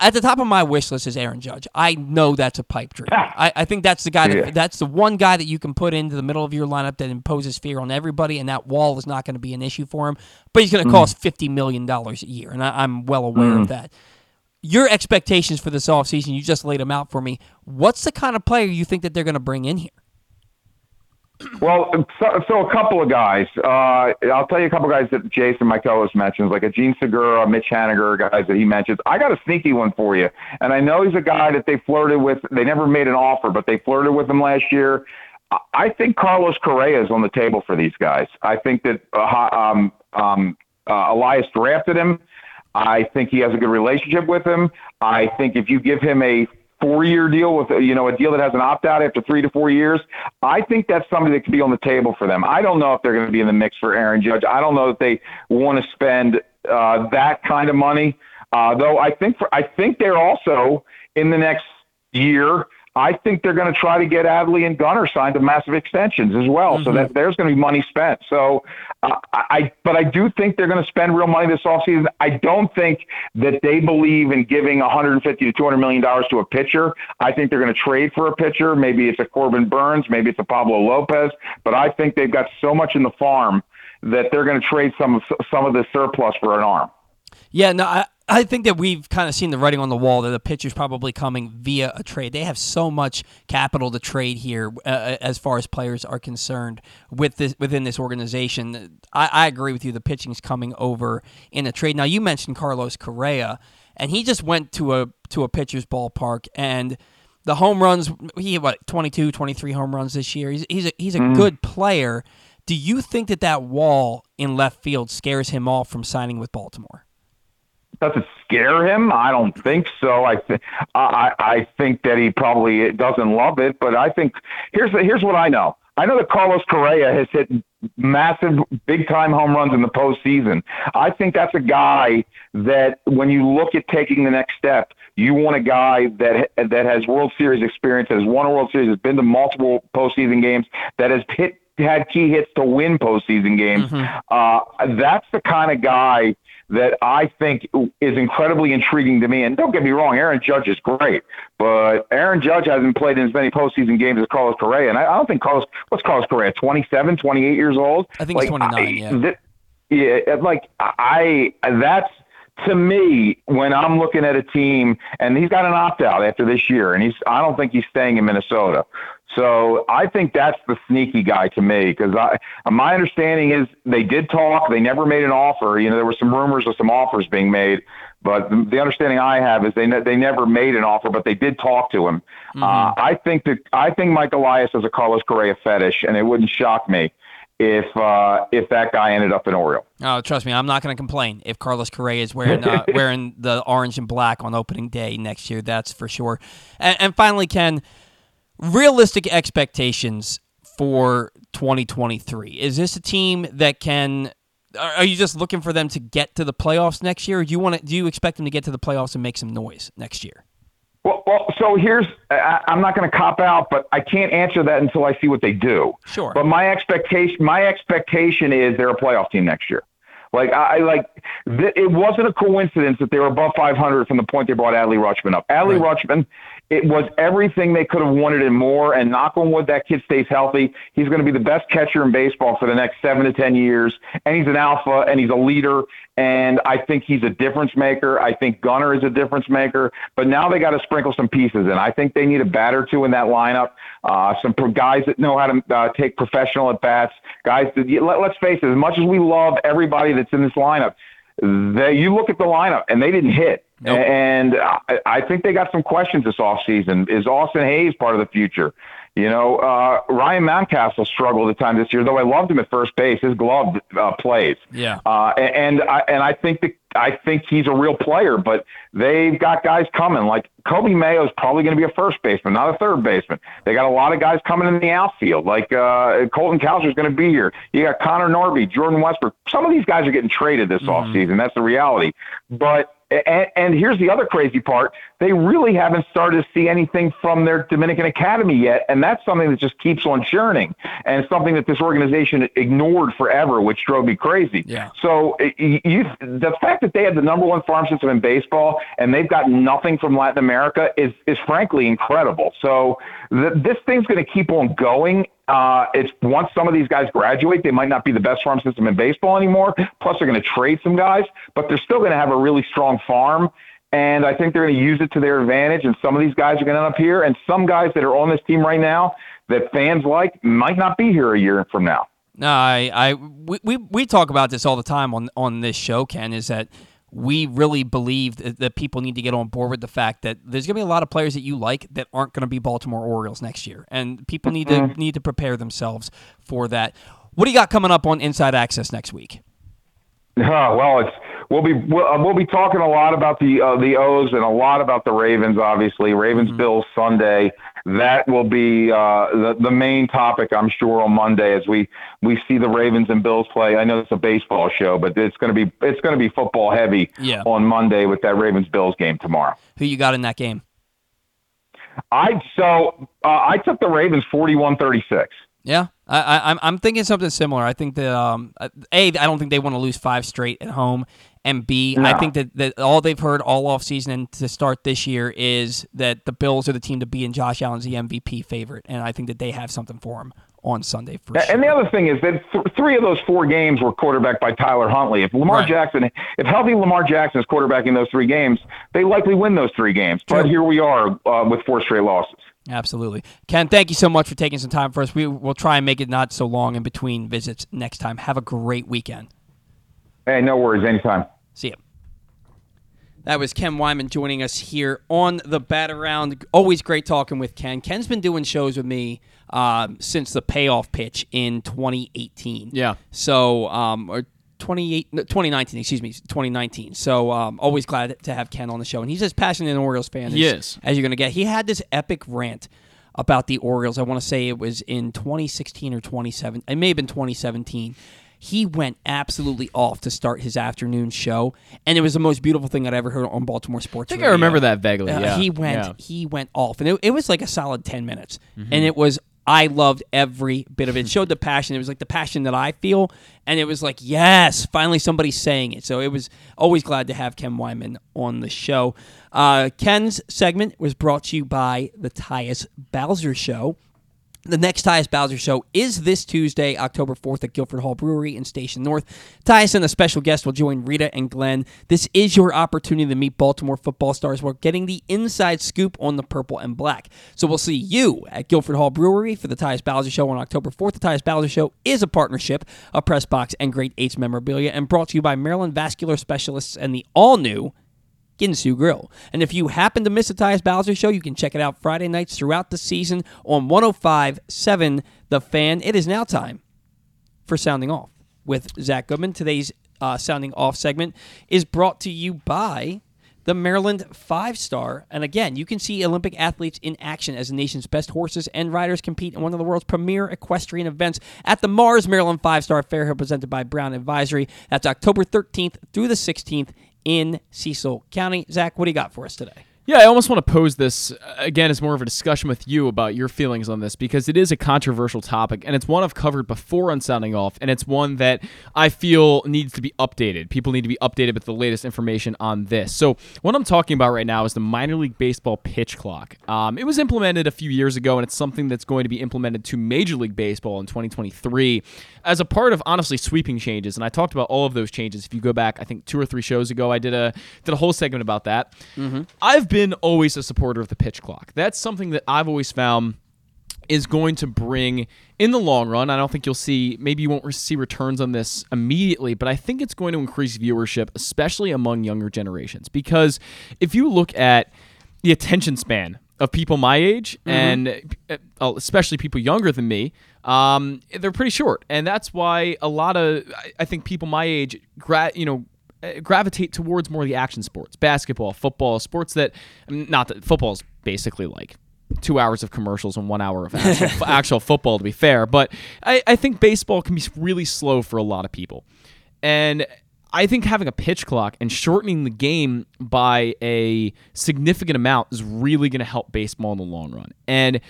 At the top of my wish list is Aaron Judge. I know that's a pipe dream. I think that's the guy. That's the one guy that you can put into the middle of your lineup that imposes fear on everybody, and that wall is not going to be an issue for him. But he's going to cost $50 million a year, and I'm well aware of that. Your expectations for this offseason, you just laid them out for me. What's the kind of player you think that they're going to bring in here? Well, so a couple of guys. I'll tell you a couple of guys that Jason, my co-host, mentions, like a Gene Segura, Mitch Haniger, guys that he mentions. I got a sneaky one for you, and I know he's a guy that they flirted with. They never made an offer, but they flirted with him last year. I think Carlos Correa is on the table for these guys. I think that Elias drafted him. I think he has a good relationship with him. I think if you give him a four-year deal with, you know, a deal that has an opt-out after 3 to 4 years, I think that's something that could be on the table for them. I don't know if they're going to be in the mix for Aaron Judge. I don't know that they want to spend that kind of money. Though I think they're also in the next year. I think they're going to try to get Adley and Gunnar signed to massive extensions as well, so that there's going to be money spent. So, but I do think they're going to spend real money this offseason. I don't think that they believe in giving $150 to $200 million to a pitcher. I think they're going to trade for a pitcher. Maybe it's a Corbin Burns. Maybe it's a Pablo Lopez. But I think they've got so much in the farm that they're going to trade some of the surplus for an arm. Yeah, no, I think that we've kind of seen the writing on the wall that the pitcher's probably coming via a trade. They have so much capital to trade here as far as players are concerned within this organization. I agree with you. The pitching's coming over in a trade. Now, you mentioned Carlos Correa, and he just went to a pitcher's ballpark, and the home runs, he had, 22, 23 home runs this year. He's a good player. Do you think that wall in left field scares him off from signing with Baltimore? Does it scare him? I don't think so. I think that he probably doesn't love it, but I think here's what I know. I know that Carlos Correa has hit massive, big-time home runs in the postseason. I think that's a guy that, when you look at taking the next step, you want a guy that has World Series experience, has won a World Series, has been to multiple postseason games, that has had key hits to win postseason games. That's the kind of guy that I think is incredibly intriguing to me. And don't get me wrong, Aaron Judge is great, but Aaron Judge hasn't played in as many postseason games as Carlos Correa. And I don't think what's Carlos Correa, 27, 28 years old? I think he's 29, that's, to me, when I'm looking at a team, and he's got an opt-out after this year, and I don't think he's staying in Minnesota. So I think that's the sneaky guy to me, because my understanding is they did talk. They never made an offer. You know, there were some rumors of some offers being made, but the understanding I have is they never made an offer, but they did talk to him. I think Mike Elias has a Carlos Correa fetish, and it wouldn't shock me if that guy ended up in Oriole. Oh, trust me, I'm not going to complain if Carlos Correa is wearing the orange and black on opening day next year. That's for sure. And finally, Ken, realistic expectations for 2023. Is this a team that can? Are you just looking for them to get to the playoffs next year? Or do you expect them to get to the playoffs and make some noise next year? Well, so I'm not going to cop out, but I can't answer that until I see what they do. Sure. But my expectation is they're a playoff team next year. It wasn't a coincidence that they were above 500 from the point they brought Adley Rutschman up. Adley Rutschman It was everything they could have wanted and more, and knock on wood, that kid stays healthy. He's going to be the best catcher in baseball for the next 7 to 10 years, and he's an alpha, and he's a leader, and I think he's a difference maker. I think Gunnar is a difference maker, but now they got to sprinkle some pieces in. I think they need a bat or two in that lineup, some guys that know how to take professional at-bats, guys that, let's face it, as much as we love everybody that's in this lineup, you look at the lineup, and they didn't hit. Nope. And I think they got some questions this offseason. Is Austin Hayes part of the future? You know, Ryan Mountcastle struggled at times this year, though I loved him at first base. His glove plays. Yeah. And I think he's a real player, but they've got guys coming. Like Kobe Mayo is probably going to be a first baseman, not a third baseman. They got a lot of guys coming in the outfield. Like Colton Cowser's going to be here. You got Connor Norby, Jordan Westbrook. Some of these guys are getting traded this offseason. That's the reality. But and here's the other crazy part. They really haven't started to see anything from their Dominican Academy yet, and that's something that just keeps on churning, and something that this organization ignored forever, which drove me crazy. Yeah. So the fact that they had the number one farm system in baseball and they've got nothing from Latin America is frankly incredible. So this thing's going to keep on going. It's once some of these guys graduate, they might not be the best farm system in baseball anymore. Plus, they're going to trade some guys, but they're still going to have a really strong farm. And I think they're going to use it to their advantage. And some of these guys are going to end up here. And some guys that are on this team right now that fans like might not be here a year from now. No, we talk about this all the time on this show, Ken, is that we really believe that people need to get on board with the fact that there's going to be a lot of players that you like that aren't going to be Baltimore Orioles next year, and people need to prepare themselves for that. What do you got coming up on Inside Access next week? We'll be talking a lot about the O's and a lot about the Ravens. Obviously, Ravens-Bills Sunday. That will be the main topic, I'm sure, on Monday as we see the Ravens and Bills play. I know it's a baseball show, but it's going to be football heavy on Monday with that Ravens-Bills game tomorrow. Who you got in that game? I took the Ravens 41-36. Yeah, I'm thinking something similar. I think that A, I don't think they want to lose 5 straight at home. And B, no. I think that all they've heard all offseason and to start this year is that the Bills are the team to beat and Josh Allen's the MVP favorite. And I think that they have something for him on Sunday. And the other thing is that 3 of those 4 games were quarterbacked by Tyler Huntley. If if healthy Lamar Jackson is quarterbacking those 3 games, they likely win those 3 games. True. But here we are with 4 straight losses. Absolutely. Ken, thank you so much for taking some time for us. We will try and make it not so long in between visits next time. Have a great weekend. Hey, no worries. Anytime. See ya. That was Ken Weinman joining us here on the Bat-A-Round. Always great talking with Ken. Ken's been doing shows with me since the payoff pitch in 2018. Yeah. So, 2019. So always glad to have Ken on the show. And he's as passionate an Orioles fan as you're going to get. He had this epic rant about the Orioles. I want to say it was in 2016 or 2017. It may have been 2017. He went absolutely off to start his afternoon show, and it was the most beautiful thing I'd ever heard on Baltimore sports. I think radio. I remember that vaguely. He went off, and it was like a solid 10 minutes, and it was. I loved every bit of it. It showed the passion. It was like the passion that I feel, and it was like, yes, finally somebody's saying it. So it was always glad to have Ken Weinman on the show. Ken's segment was brought to you by the Tyus Bowser Show. The next Tyus Bowser Show is this Tuesday, October 4th at Guilford Hall Brewery in Station North. Tyus and a special guest will join Rita and Glenn. This is your opportunity to meet Baltimore football stars while getting the inside scoop on the purple and black. So we'll see you at Guilford Hall Brewery for the Tyus Bowser Show on October 4th. The Tyus Bowser Show is a partnership of Pressbox and Great Eights Memorabilia and brought to you by Maryland Vascular Specialists and the all-new Ginsu Grill. And if you happen to miss the Tyus Bowser Show, you can check it out Friday nights throughout the season on 105.7 The Fan. It is now time for Sounding Off with Zach Goodman. Today's Sounding Off segment is brought to you by the Maryland 5-Star. And again, you can see Olympic athletes in action as the nation's best horses and riders compete in one of the world's premier equestrian events at the Mars Maryland 5-Star Fair presented by Brown Advisory. That's October 13th through the 16th in Cecil County. Zach, what do you got for us today? Yeah, I almost want to pose this, again, as more of a discussion with you about your feelings on this, because it is a controversial topic, and it's one I've covered before on Sounding Off, and it's one that I feel needs to be updated. People need to be updated with the latest information on this. So what I'm talking about right now is the minor league baseball pitch clock. It was implemented a few years ago, and it's something that's going to be implemented to Major League Baseball in 2023 as a part of, honestly, sweeping changes. And I talked about all of those changes. If you go back, I think 2 or 3 shows ago, I did a whole segment about that. Mm-hmm. I've been always a supporter of the pitch clock. That's something that I've always found is going to bring, in the long run, I don't think you'll see, maybe you won't see returns on this immediately, but I think it's going to increase viewership, especially among younger generations. Because if you look at the attention span of people my age, mm-hmm. and especially people younger than me, they're pretty short. And that's why a lot of, I think, people my age, gravitate towards more of the action sports, basketball, football, sports that, not that football's basically like 2 hours of commercials and 1 hour of actual football, to be fair. But I think baseball can be really slow for a lot of people. And I think having a pitch clock and shortening the game by a significant amount is really going to help baseball in the long run. And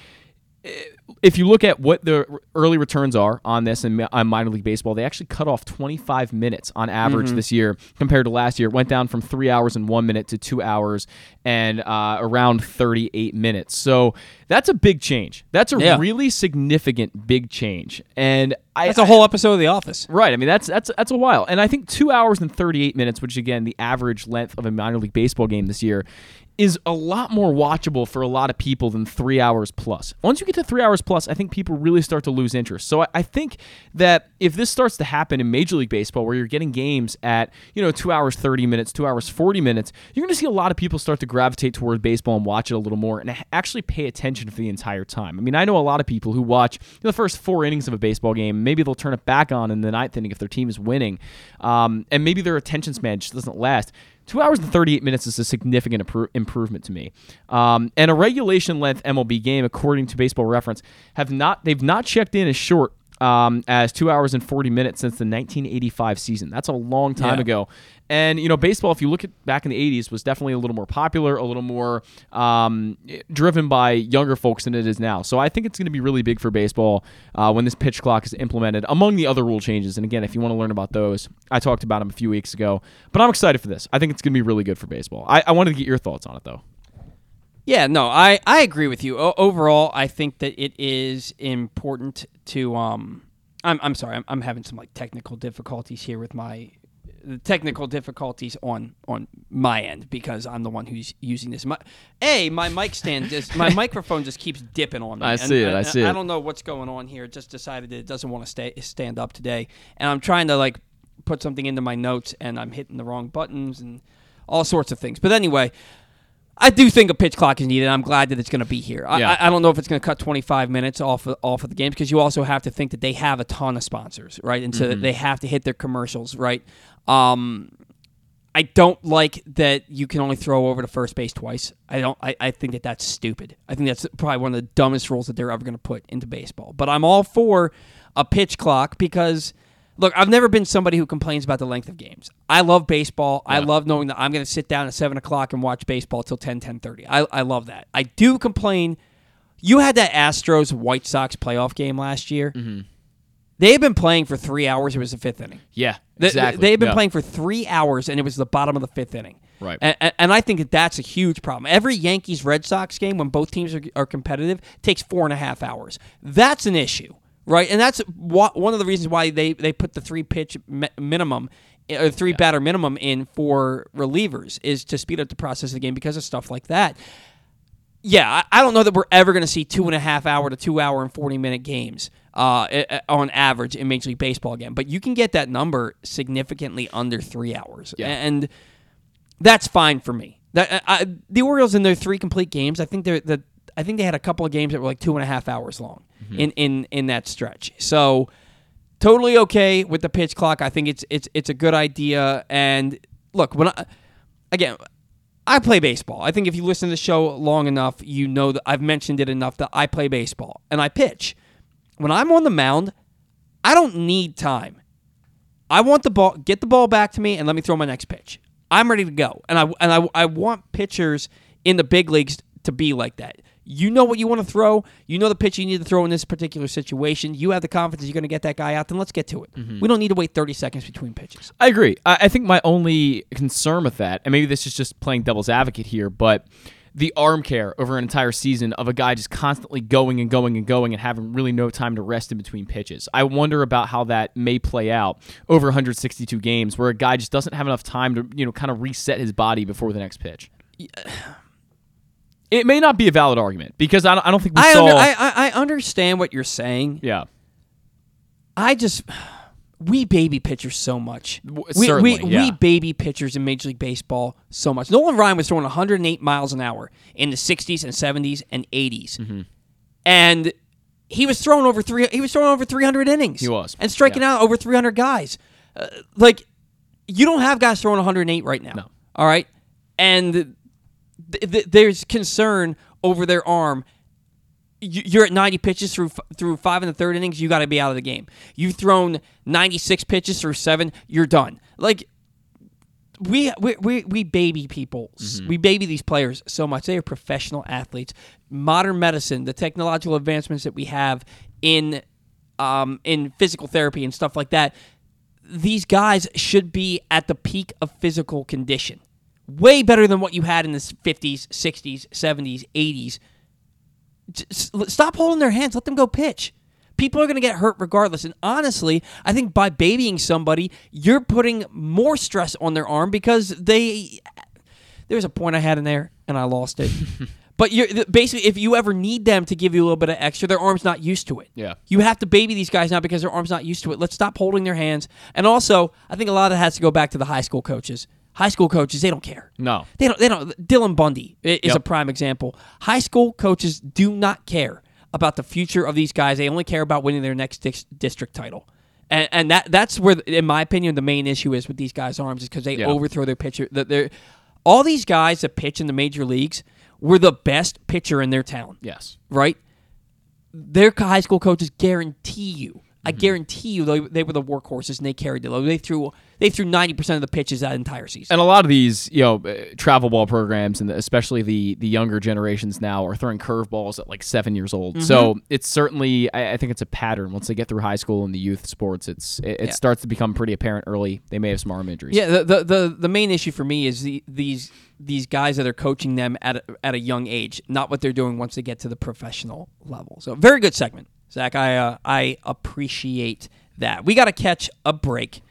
if you look at what the early returns are on this and on minor league baseball, they actually cut off 25 minutes on average mm-hmm. this year compared to last year. It went down from 3 hours and 1 minute to 2 hours and around 38 minutes. So that's a big change. That's a really significant big change. And that's a whole episode of The Office. Right. I mean, that's a while. And I think 2 hours and 38 minutes, which, again, the average length of a minor league baseball game this year, is a lot more watchable for a lot of people than 3 hours plus. Once you get to 3 hours plus, I think people really start to lose interest. So I think that if this starts to happen in Major League Baseball, where you're getting games at 2 hours, 30 minutes, 2 hours, 40 minutes, you're going to see a lot of people start to gravitate toward baseball and watch it a little more and actually pay attention for the entire time. I mean, I know a lot of people who watch the first 4 innings of a baseball game. Maybe they'll turn it back on in the 9th inning if their team is winning. And maybe their attention span just doesn't last. 2 hours and 38 minutes is a significant improvement to me. And a regulation-length MLB game, according to Baseball Reference, they've not checked in as short as 2 hours and 40 minutes since the 1985 season. That's a long time ago. And, baseball, if you look at back in the 80s, was definitely a little more popular, a little more driven by younger folks than it is now. So I think it's going to be really big for baseball when this pitch clock is implemented, among the other rule changes. And again, if you want to learn about those, I talked about them a few weeks ago. But I'm excited for this. I think it's going to be really good for baseball. I wanted to get your thoughts on it, though. Yeah, no, I agree with you. Overall, I think that it is important to I'm sorry, I'm having some technical difficulties here with my technical difficulties on my end because I'm the one who's using this. My mic stand just my microphone just keeps dipping on me. I see it. I don't know what's going on here. It just decided that it doesn't want to stand up today, and I'm trying to put something into my notes, and I'm hitting the wrong buttons and all sorts of things. But anyway, I do think a pitch clock is needed. I'm glad that it's going to be here. I don't know if it's going to cut 25 minutes off of the game because you also have to think that they have a ton of sponsors, right? And so mm-hmm. they have to hit their commercials, right? I don't like that you can only throw over to first base twice. I think that that's stupid. I think that's probably one of the dumbest rules that they're ever going to put into baseball. But I'm all for a pitch clock because, look, I've never been somebody who complains about the length of games. I love baseball. Yeah. I love knowing that I'm going to sit down at 7 o'clock and watch baseball till 10:30. I love that. I do complain. You had that Astros-White Sox playoff game last year. Mm-hmm. They had been playing for 3 hours. It was the 5th inning. Yeah, exactly. They had been playing for 3 hours, and it was the bottom of the 5th inning. Right. And I think that that's a huge problem. Every Yankees-Red Sox game, when both teams are competitive, takes 4.5 hours. That's an issue. Right, and that's one of the reasons why they put the 3-pitch minimum, or 3-batter minimum in for relievers, is to speed up the process of the game because of stuff like that. Yeah, I don't know that we're ever going to see 2.5 hour to 2 hour and 40 minute games on average in Major League Baseball again, but you can get that number significantly under 3 hours, and that's fine for me. The Orioles in their 3 complete games, I think they had a couple of games that were 2.5 hours long mm-hmm. in that stretch. So totally okay with the pitch clock. I think it's a good idea. And look, I play baseball. I think if you listen to the show long enough, you know that I've mentioned it enough that I play baseball and I pitch. When I'm on the mound, I don't need time. I want the ball, get the ball back to me, and let me throw my next pitch. I'm ready to go. And I want pitchers in the big leagues to be like that. You know what you want to throw. You know the pitch you need to throw in this particular situation. You have the confidence you're going to get that guy out. Then let's get to it. Mm-hmm. We don't need to wait 30 seconds between pitches. I agree. I think my only concern with that, and maybe this is just playing devil's advocate here, but the arm care over an entire season of a guy just constantly going and going and going and having really no time to rest in between pitches. I wonder about how that may play out over 162 games where a guy just doesn't have enough time to, you know, kind of reset his body before the next pitch. Yeah. It may not be a valid argument because I don't think we saw... I understand what you're saying. Yeah. We baby pitchers so much. We baby pitchers in Major League Baseball so much. Nolan Ryan was throwing 108 miles an hour in the 60s and 70s and 80s, mm-hmm. and he was throwing over 300 innings. He was and striking out over 300 guys. Like you don't have guys throwing 108 right now. No. All right, and there's concern over their arm. You're at 90 pitches through 5 1/3 innings. You got to be out of the game. You've thrown 96 pitches through 7. You're done. Like we baby people. Mm-hmm. We baby these players so much. They are professional athletes. Modern medicine, the technological advancements that we have in physical therapy and stuff like that. These guys should be at the peak of physical condition, way better than what you had in the 50s, 60s, 70s, 80s. Stop holding their hands. Let them go pitch. People are going to get hurt regardless. And honestly, I think by babying somebody, you're putting more stress on their arm because they... There's a point I had in there, and I lost it. But basically, if you ever need them to give you a little bit of extra, their arm's not used to it. Yeah. You have to baby these guys now because their arm's not used to it. Let's stop holding their hands. And also, I think a lot of that has to go back to the high school coaches. High school coaches, they don't care. No. They don't. Dylan Bundy is a prime example. High school coaches do not care about the future of these guys. They only care about winning their next district title. And that's where, in my opinion, the main issue is with these guys' arms is because they overthrow their pitcher. All these guys that pitch in the major leagues were the best pitcher in their town. Yes. Right? Their high school coaches guarantee you. I guarantee you they were the workhorses and they carried the load. They threw 90% of the pitches that entire season. And a lot of these, you know, travel ball programs and especially the younger generations now are throwing curveballs at like 7 years old. Mm-hmm. So it's certainly, I think it's a pattern. Once they get through high school and the youth sports, it starts to become pretty apparent early. They may have some arm injuries. Yeah, the main issue for me is these guys that are coaching them at a young age, not what they're doing once they get to the professional level. So very good segment. Zach, I appreciate that. We got to catch a break.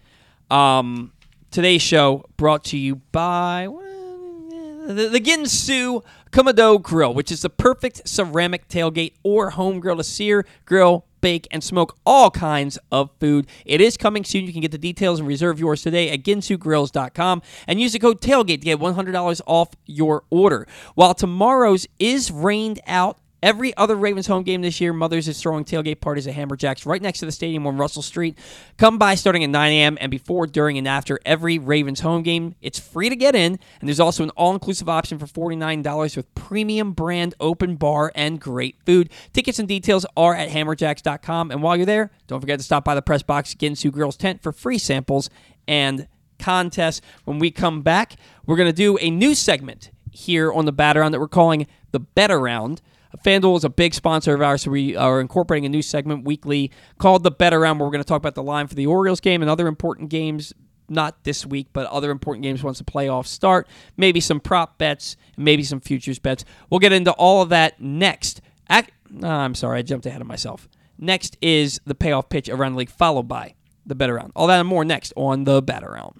Today's show brought to you by the Ginsu Kamado Grill, which is the perfect ceramic tailgate or home grill to sear, grill, bake, and smoke all kinds of food. It is coming soon. You can get the details and reserve yours today at ginsugrills.com and use the code TAILGATE to get $100 off your order. While tomorrow's is rained out, every other Ravens home game this year, Mothers is throwing tailgate parties at Hammerjacks right next to the stadium on Russell Street. Come by starting at 9 a.m. and before, during, and after every Ravens home game. It's free to get in, and there's also an all-inclusive option for $49 with premium brand open bar and great food. Tickets and details are at hammerjacks.com. And while you're there, don't forget to stop by the Pressbox Ginsu Grill's tent for free samples and contests. When we come back, we're going to do a new segment here on the Bat-A-Round that we're calling the Bet-A-Round. FanDuel is a big sponsor of ours, so we are incorporating a new segment weekly called The Bet-A-Round, where we're going to talk about the line for the Orioles game and other important games, not this week, but other important games once the playoffs start, maybe some prop bets, maybe some futures bets. We'll get into all of that next. I'm sorry, I jumped ahead of myself. Next is the payoff pitch around the league, followed by The Bet-A-Round. All that and more next on The Bet-A-Round.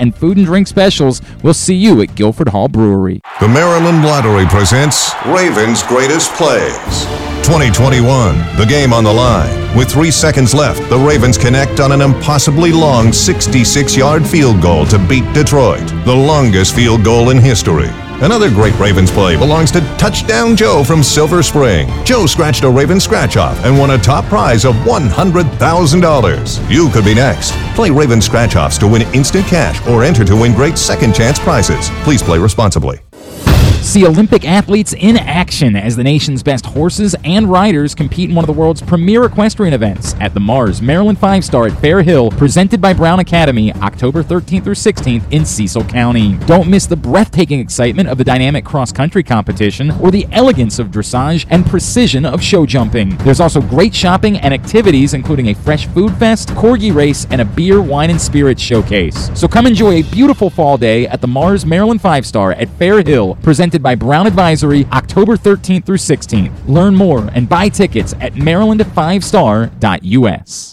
and food and drink specials. We'll see you at Guilford Hall Brewery. The Maryland Lottery presents Ravens' Greatest Plays. 2021, the game on the line. With 3 seconds left, the Ravens connect on an impossibly long 66-yard field goal to beat Detroit, the longest field goal in history. Another great Ravens play belongs to Touchdown Joe from Silver Spring. Joe scratched a Ravens scratch-off and won a top prize of $100,000. You could be next. Play Ravens scratch-offs to win instant cash or enter to win great second chance prizes. Please play responsibly. See Olympic athletes in action as the nation's best horses and riders compete in one of the world's premier equestrian events at the Mars Maryland Five Star at Fair Hill, presented by Brown Academy, October 13th through 16th in Cecil County. Don't miss the breathtaking excitement of the dynamic cross-country competition or the elegance of dressage and precision of show jumping. There's also great shopping and activities, including a fresh food fest, corgi race, and a beer, wine, and spirits showcase. So come enjoy a beautiful fall day at the Mars Maryland Five Star at Fair Hill, presented by Brown Advisory, October 13th through 16th. Learn more and buy tickets at maryland5star.us.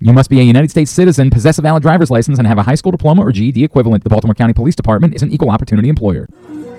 You must be a United States citizen, possess a valid driver's license, and have a high school diploma or GED equivalent. The Baltimore County Police Department is an equal opportunity employer.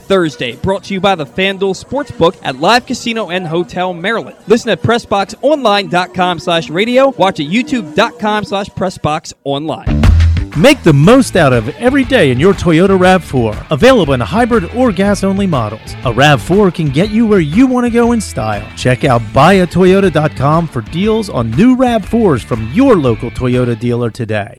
Thursday, brought to you by the FanDuel Sportsbook at Live Casino and Hotel, Maryland. Listen at PressBoxOnline.com/radio. Watch at YouTube.com/PressBoxOnline. Make the most out of every day in your Toyota RAV4. Available in hybrid or gas-only models, a RAV4 can get you where you want to go in style. Check out buyatoyota.com for deals on new RAV4s from your local Toyota dealer today.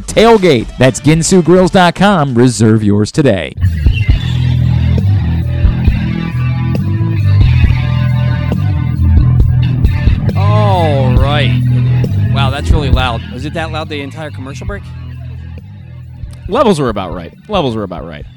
TAILGATE. That's ginsugrills.com. Reserve yours today. All right. Wow, that's really loud. Was it that loud the entire commercial break? Levels are about right.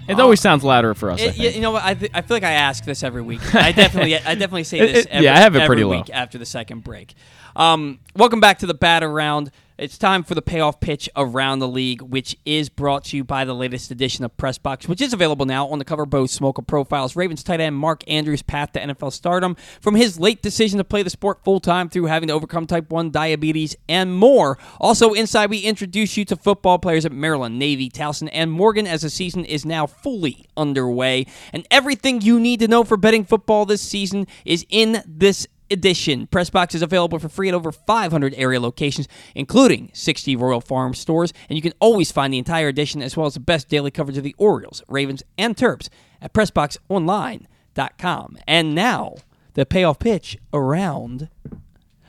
It always sounds louder for us. You know what? I feel like I ask this every week. I definitely say this every week after the second break. Welcome back to the Bat-A-Round. It's time for the payoff pitch around the league, which is brought to you by the latest edition of Pressbox, which is available now on the cover. Bo Smolka profiles Ravens tight end Mark Andrews' path to NFL stardom, from his late decision to play the sport full-time through having to overcome type 1 diabetes and more. Also inside, we introduce you to football players at Maryland, Navy, Towson, and Morgan as the season is now fully underway. And everything you need to know for betting football this season is in this edition. Pressbox is available for free at over 500 area locations, including 60 Royal Farms stores, and you can always find the entire edition as well as the best daily coverage of the Orioles, Ravens, and Terps at PressBoxOnline.com. And now, the payoff pitch around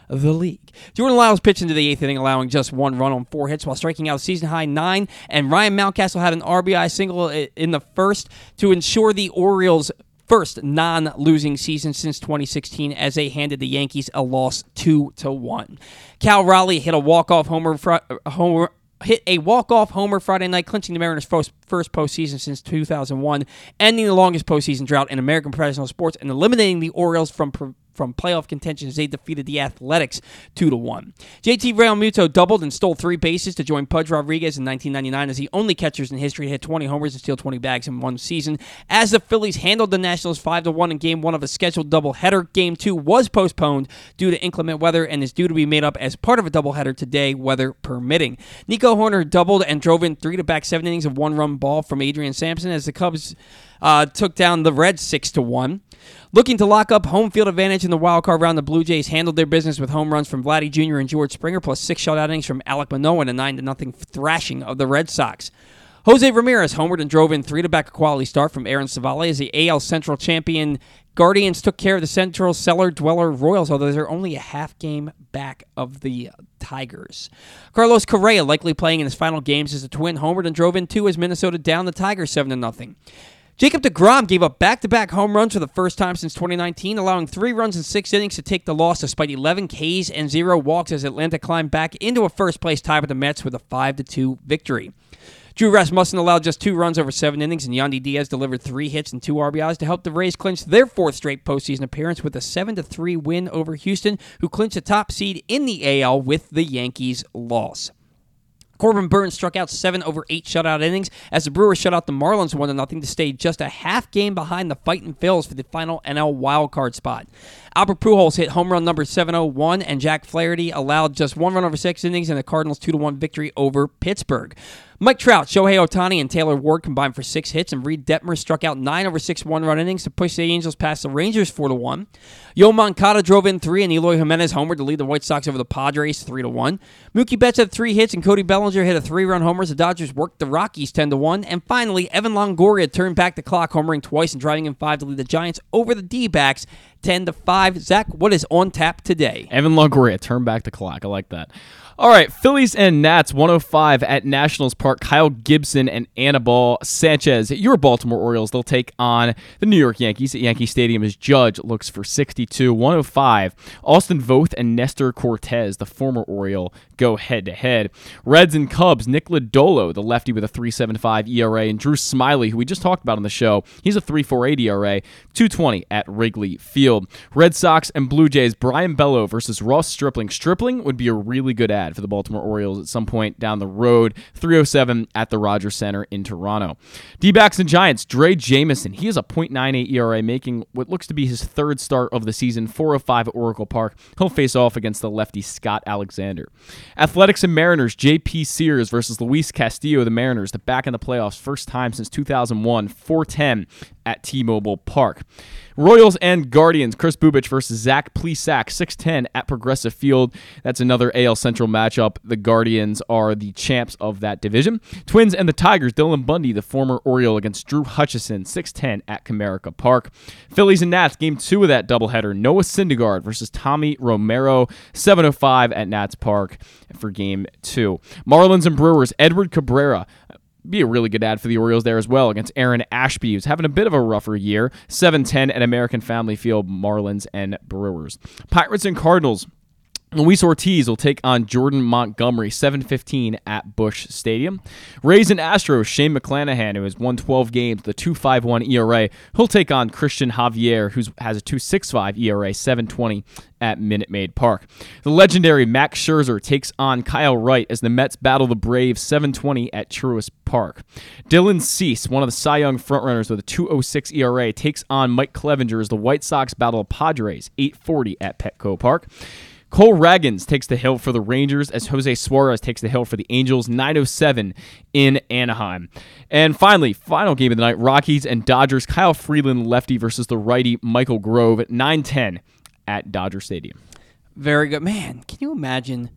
the league. Jordan Lyles pitched into the 8th inning, allowing just one run on 4 hits while striking out season-high 9, and Ryan Mountcastle had an RBI single in the first to ensure the Orioles' first non-losing season since 2016 as they handed the Yankees a loss 2-1. Cal Raleigh hit a walk-off homer hit a walk-off homer Friday night, clinching the Mariners' first postseason since 2001, ending the longest postseason drought in American professional sports, and eliminating the Orioles from playoff contention as they defeated the Athletics 2-1. JT Realmuto doubled and stole three bases to join Pudge Rodriguez in 1999 as the only catchers in history to hit 20 homers and steal 20 bags in one season. As the Phillies handled the Nationals 5-1 in Game 1 of a scheduled doubleheader, Game 2 was postponed due to inclement weather and is due to be made up as part of a doubleheader today, weather permitting. Nico Horner doubled and drove in three to back seven innings of one-run ball from Adrian Sampson as the Cubs took down the Reds 6-1. Looking to lock up home field advantage in the wildcard round, the Blue Jays handled their business with home runs from Vladdy Jr. and George Springer, plus six shutout innings from Alek Manoah and a 9-0 thrashing of the Red Sox. Jose Ramirez homered and drove in three to back a quality start from Aaron Savale as the AL Central champion Guardians took care of the Central Cellar Dweller Royals, although they're only a half game back of the Tigers. Carlos Correa, likely playing in his final games as a Twin, homered and drove in two as Minnesota down the Tigers 7-0. Jacob deGrom gave up back-to-back home runs for the first time since 2019, allowing three runs in six innings to take the loss despite 11 Ks and zero walks as Atlanta climbed back into a first-place tie with the Mets with a 5-2 victory. Drew Rasmussen allowed just two runs over seven innings, and Yandy Diaz delivered three hits and two RBIs to help the Rays clinch their fourth straight postseason appearance with a 7-3 win over Houston, who clinched a top seed in the AL with the Yankees' loss. Corbin Burns struck out 7 over 8 shutout innings as the Brewers shut out the Marlins 1-0 to stay just a half game behind the Fightin' Phils for the final NL wildcard spot. Albert Pujols hit home run number 701, and Jack Flaherty allowed just one run over six innings in the Cardinals' 2-1 victory over Pittsburgh. Mike Trout, Shohei Ohtani, and Taylor Ward combined for six hits, and Reed Detmers struck out 9 over 6 one-run innings to push the Angels past the Rangers 4-1. Yo Moncada drove in three, and Eloy Jimenez homered to lead the White Sox over the Padres 3-1. Mookie Betts had three hits, and Cody Bellinger hit a three-run homer as the Dodgers worked the Rockies 10-1. And finally, Evan Longoria turned back the clock, homering twice and driving in five to lead the Giants over the D-backs 10-5. Zach, what is on tap today? Evan Longoria, turn back the clock. I like that. All right, Phillies and Nats, 105 at Nationals Park. Kyle Gibson and Anibal Sanchez. Your Baltimore Orioles, they'll take on the New York Yankees at Yankee Stadium as Judge looks for 62. 105, Austin Voth and Nestor Cortez, the former Oriole, go head-to-head. Reds and Cubs, Nick Lodolo, the lefty with a 3.75 ERA, and Drew Smyly, who we just talked about on the show. He's a 3.48 ERA, 2.20 at Wrigley Field. Red Sox and Blue Jays, Brian Bello versus Ross Stripling. Stripling would be a really good ad for the Baltimore Orioles at some point down the road, 307 at the Rogers Center in Toronto. D-backs and Giants, Dre Jamison. He is a .98 ERA, making what looks to be his third start of the season, 405 at Oracle Park. He'll face off against the lefty Scott Alexander. Athletics and Mariners, J.P. Sears versus Luis Castillo, the Mariners, the back in the playoffs, first time since 2001, 410 at T-Mobile Park. Royals and Guardians, Chris Bubich versus Zach Plesac, 6-10 at Progressive Field. That's another AL Central matchup. The Guardians are the champs of that division. Twins and the Tigers, Dylan Bundy, the former Oriole, against Drew Hutchison, 6-10 at Comerica Park. Phillies and Nats, Game 2 of that doubleheader, Noah Syndergaard versus Tommy Romero, 7:05 at Nats Park for Game 2. Marlins and Brewers, Edward Cabrera. Be a really good ad for the Orioles there as well against Aaron Ashby, who's having a bit of a rougher year. 7-10 at American Family Field, Marlins and Brewers. Pirates and Cardinals. Luis Ortiz will take on Jordan Montgomery, 7:15 at Busch Stadium. Rays and Astros, Shane McClanahan, who has won 12 games, the 2.51 ERA. He'll take on Christian Javier, who has a 2.65 ERA, 7.20 at Minute Maid Park. The legendary Max Scherzer takes on Kyle Wright as the Mets battle the Braves, 7.20 at Truist Park. Dylan Cease, one of the Cy Young frontrunners with a 2.06 ERA, takes on Mike Clevenger as the White Sox battle the Padres, 8:40 at Petco Park. Cole Ragans takes the hill for the Rangers as Jose Suarez takes the hill for the Angels, 9:07 in Anaheim. And finally, final game of the night, Rockies and Dodgers. Kyle Freeland, lefty, versus the righty Michael Grove, 9:10 at Dodger Stadium. Very good. Man, can you imagine?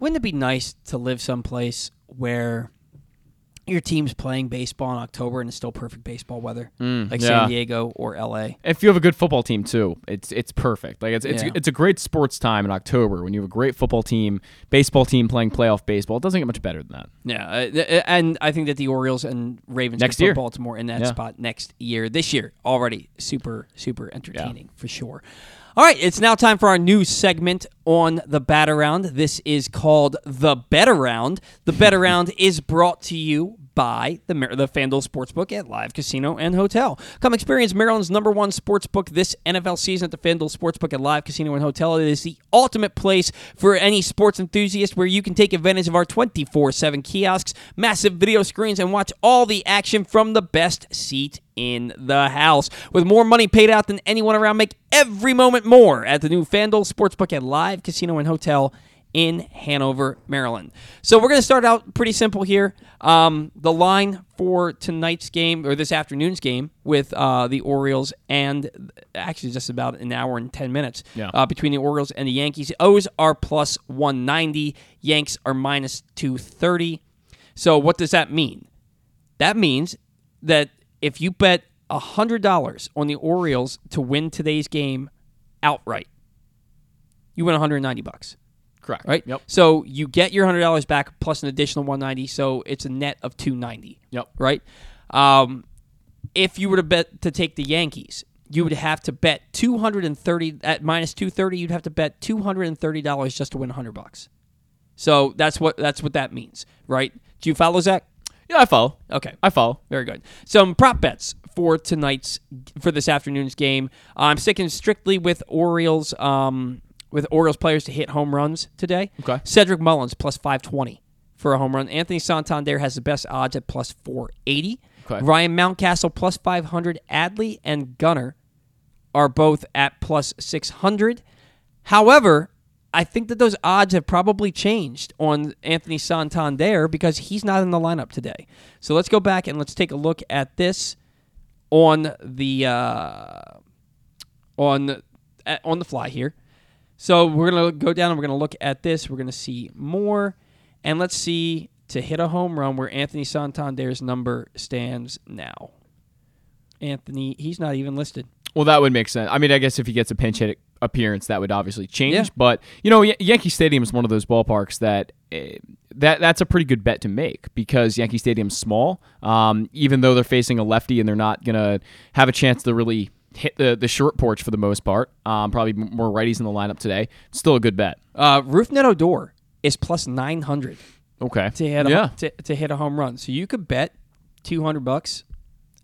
Wouldn't it be nice to live someplace where your team's playing baseball in October and it's still perfect baseball weather, San Diego or LA. If you have a good football team too, it's perfect. Like it's a great sports time in October when you have a great football team, baseball team playing playoff baseball. It doesn't get much better than that. Yeah, and I think that the Orioles and Ravens next year, Baltimore in that spot next year. This year already super entertaining for sure. All right, it's now time for our new segment on the Bat-A-Round. This is called the Bet-A-Round. The Bet-A-Round is brought to you by the FanDuel Sportsbook at Live Casino and Hotel. Come experience Maryland's #1 sportsbook this NFL season at the FanDuel Sportsbook at Live Casino and Hotel. It is the ultimate place for any sports enthusiast, where you can take advantage of our 24/7 kiosks, massive video screens, and watch all the action from the best seat in the house. With more money paid out than anyone around, make every moment more at the new FanDuel Sportsbook at Live Casino and Hotel in Hanover, Maryland. So we're going to start out pretty simple here. The line for tonight's game, or this afternoon's game, with the Orioles and actually just about an hour and 10 minutes between the Orioles and the Yankees. O's are plus 190. Yanks are minus 230. So what does that mean? That means that if you bet $100 on the Orioles to win today's game outright, you win $190. Correct. Right? Yep. So you get your $100 back plus an additional $190, so it's a net of $290. Yep. Right? If you were to bet to take the Yankees, you would have to bet $230 at minus 230, you'd have to bet $230 just to win $100. So that's what that means, right? Do you follow, Zach? Yeah, I follow. Okay. I follow. Very good. Some prop bets for this afternoon's game. I'm sticking strictly with Orioles players to hit home runs today. Okay. Cedric Mullins plus 520 for a home run. Anthony Santander has the best odds at plus 480. Okay. Ryan Mountcastle plus 500. Adley and Gunnar are both at plus 600. However, I think that those odds have probably changed on Anthony Santander because he's not in the lineup today. So let's go back and let's take a look at this on the fly here. So we're going to go down and we're going to look at this. We're going to see more. And let's see to hit a home run where Anthony Santander's number stands now. Anthony, he's not even listed. Well, that would make sense. I mean, I guess if he gets a pinch hit appearance, that would obviously change. Yeah. But, Yankee Stadium is one of those ballparks that that's a pretty good bet to make because Yankee Stadium's small. Even though they're facing a lefty and they're not going to have a chance to really hit the short porch for the most part. Probably more righties in the lineup today. Still a good bet. Rougned Odor is plus 900. Okay. To hit a home run. So you could bet $200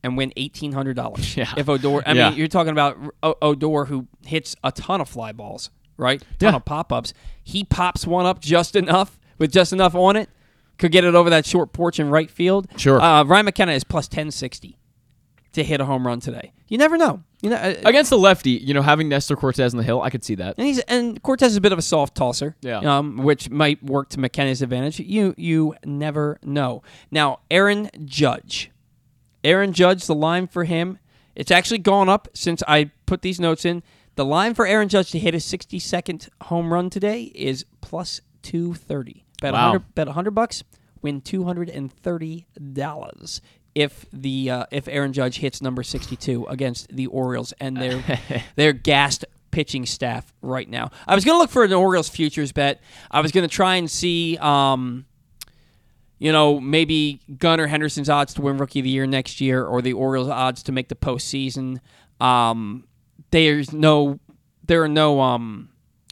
and win $1,800. Yeah. If Odor, I mean, you're talking about Odor, who hits a ton of fly balls, right? A ton of pop ups. He pops one up with just enough on it. Could get it over that short porch in right field. Sure. Ryan McKenna is plus 1060 to hit a home run today. You never know. Against the lefty, having Nestor Cortez on the hill, I could see that. And Cortez is a bit of a soft tosser, which might work to McKenna's advantage. You never know. Now, Aaron Judge, the line for him, it's actually gone up since I put these notes in. The line for Aaron Judge to hit his 62nd home run today is plus 230. Bet $100, win $230. If Aaron Judge hits number 62 against the Orioles and their gassed pitching staff right now. I was going to look for an Orioles futures bet. I was going to try and see, maybe Gunnar Henderson's odds to win Rookie of the Year next year or the Orioles' odds to make the postseason. There are no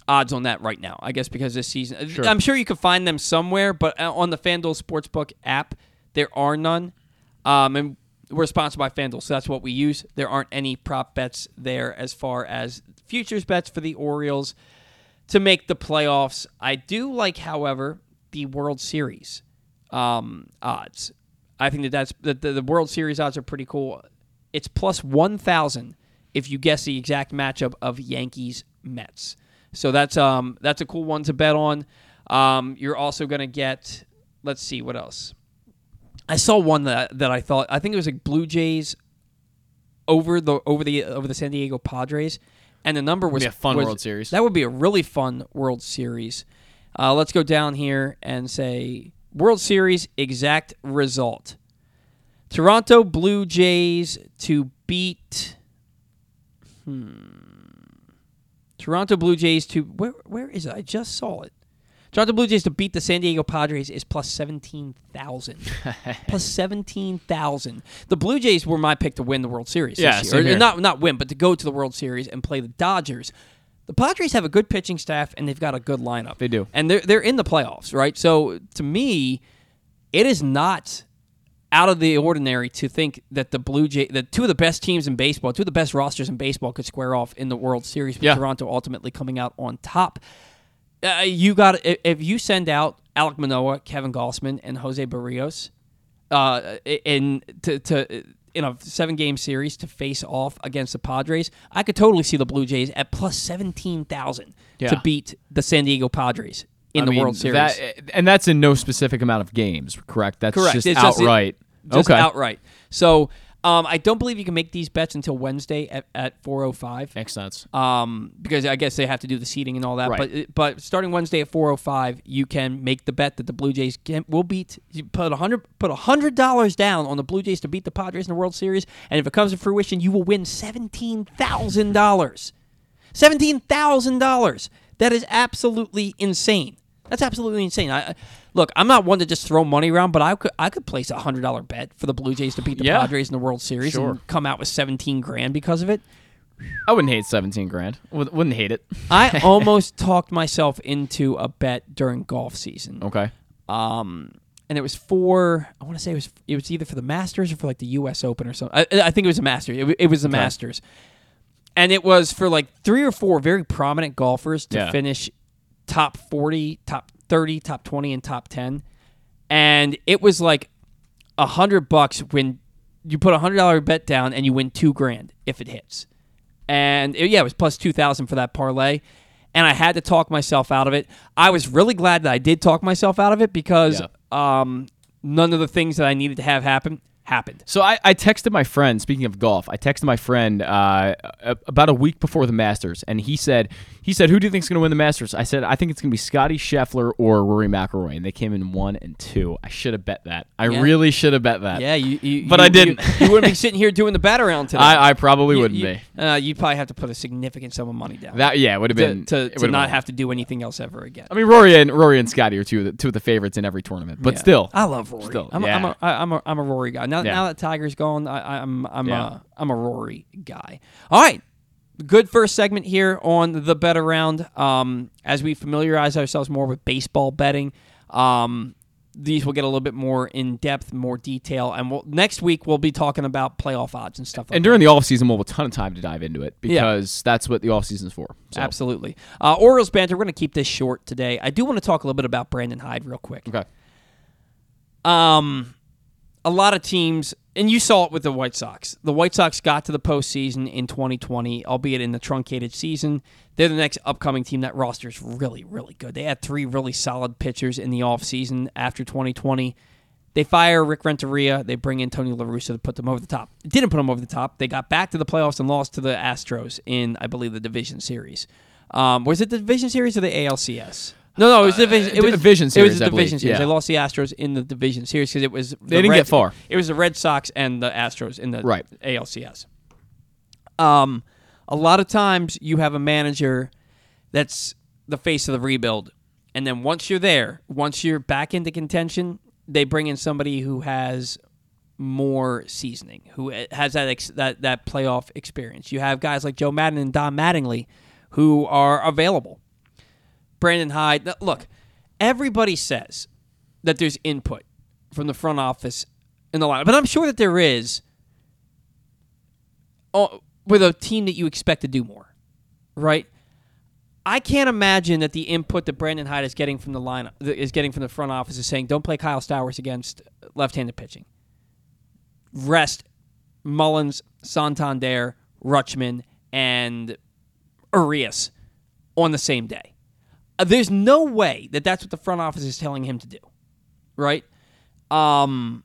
odds on that right now, I guess, because this season. Sure. I'm sure you could find them somewhere, but on the FanDuel Sportsbook app, there are none. And we're sponsored by FanDuel, so that's what we use. There aren't any prop bets there as far as futures bets for the Orioles to make the playoffs. I do like, however, the World Series odds. I think that the World Series odds are pretty cool. It's plus 1,000 if you guess the exact matchup of Yankees-Mets. So that's a cool one to bet on. You're also going to get, let's see, what else? I saw one that I thought, I think it was like Blue Jays over the San Diego Padres, and the number was World Series. That would be a really fun World Series. Let's go down here and say World Series exact result. Toronto Blue Jays to beat... Toronto Blue Jays to... Where is it? I just saw it. Toronto Blue Jays to beat the San Diego Padres is plus 17,000. Plus 17,000. The Blue Jays were my pick to win the World Series this year. Or not win, but to go to the World Series and play the Dodgers. The Padres have a good pitching staff, and they've got a good lineup. They do. And they're in the playoffs, right? So, to me, it is not out of the ordinary to think that the Blue Jays, that two of the best teams in baseball, two of the best rosters in baseball could square off in the World Series, with Toronto ultimately coming out on top. If you send out Alek Manoah, Kevin Gausman, and Jose Barrios in a 7-game series to face off against the Padres, I could totally see the Blue Jays at plus 17,000 to beat the San Diego Padres in the World Series. And that's in no specific amount of games, correct? That's correct. Just outright. Outright. So I don't believe you can make these bets until Wednesday at 4:05. Makes sense. Because I guess they have to do the seeding and all that. Right. But starting Wednesday at 4:05, you can make the bet that the Blue Jays will beat. You put $100 down on the Blue Jays to beat the Padres in the World Series, and if it comes to fruition, you will win $17,000. $17,000. That is absolutely insane. That's absolutely insane. Look, I'm not one to just throw money around, but I could place a $100 bet for the Blue Jays to beat the Padres in the World Series and come out with $17,000 because of it. I wouldn't hate $17,000. Wouldn't hate it. I almost talked myself into a bet during golf season. Okay. And it was for, I want to say it was either for the Masters or for like the U.S. Open or something. I think it was the Masters. It was the Masters. And it was for like 3 or 4 very prominent golfers to finish top 40, top 30, top 20, and top 10. And it was like $100 when you put a $100 bet down and you win $2,000 if it hits. And it was plus 2,000 for that parlay. And I had to talk myself out of it. I was really glad that I did talk myself out of it because none of the things that I needed to have happen happened. So I texted my friend, speaking of golf, about a week before the Masters, and he said, who do you think is going to win the Masters? I said, I think it's going to be Scottie Scheffler or Rory McIlroy, and they came in 1 and 2. I should have bet that. I really should have bet that. Yeah, I didn't. You wouldn't be sitting here doing the Bat-A-Round today. I probably wouldn't be. You'd probably have to put a significant sum of money down. It would have been. To not have to do anything else ever again. I mean, Rory and Scottie are two of the favorites in every tournament, but still. I love Rory. Still, I'm a Rory guy. Now that Tiger's gone, I'm a Rory guy. All right, good first segment here on the Bet Around. As we familiarize ourselves more with baseball betting, these will get a little bit more in depth, more detail, and next week we'll be talking about playoff odds and stuff like that. And during the offseason, we'll have a ton of time to dive into it because that's what the offseason's for. So. Absolutely. Orioles banter. We're going to keep this short today. I do want to talk a little bit about Brandon Hyde real quick. Okay. A lot of teams, and you saw it with the White Sox. The White Sox got to the postseason in 2020, albeit in the truncated season. They're the next upcoming team. That roster is really, really good. They had 3 really solid pitchers in the offseason after 2020. They fire Rick Renteria. They bring in Tony La Russa to put them over the top. It didn't put them over the top. They got back to the playoffs and lost to the Astros in, I believe, the division series. Was it the division series or the ALCS? No, it was the division series. It was the division series. Yeah. They lost the Astros in the division series because it was they didn't get far. It was the Red Sox and the Astros in the ALCS. A lot of times you have a manager that's the face of the rebuild, and then once you're back into contention, they bring in somebody who has more seasoning, who has that playoff experience. You have guys like Joe Madden and Don Mattingly who are available. Brandon Hyde. Look, everybody says that there's input from the front office in the lineup, but I'm sure that there is with a team that you expect to do more, right? I can't imagine that the input that Brandon Hyde is getting from the lineup, is getting from the front office, is saying, "Don't play Kyle Stowers against left-handed pitching. Rest Mullins, Santander, Rutschman, and Urias on the same day." There's no way that that's what the front office is telling him to do, right? And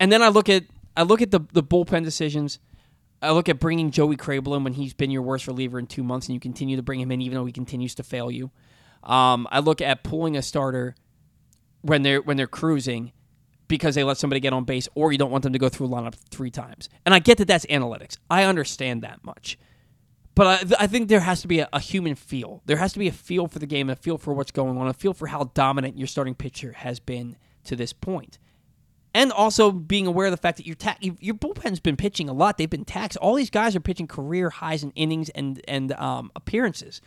then I look at the bullpen decisions. I look at bringing Joey Kraebelin when he's been your worst reliever in 2 months, and you continue to bring him in even though he continues to fail you. I look at pulling a starter when they're cruising because they let somebody get on base, or you don't want them to go through a lineup three times. And I get that that's analytics. I understand that much. But I think there has to be a human feel. There has to be a feel for the game, a feel for what's going on, a feel for how dominant your starting pitcher has been to this point. And also being aware of the fact that your bullpen's been pitching a lot. They've been taxed. All these guys are pitching career highs in innings and appearances.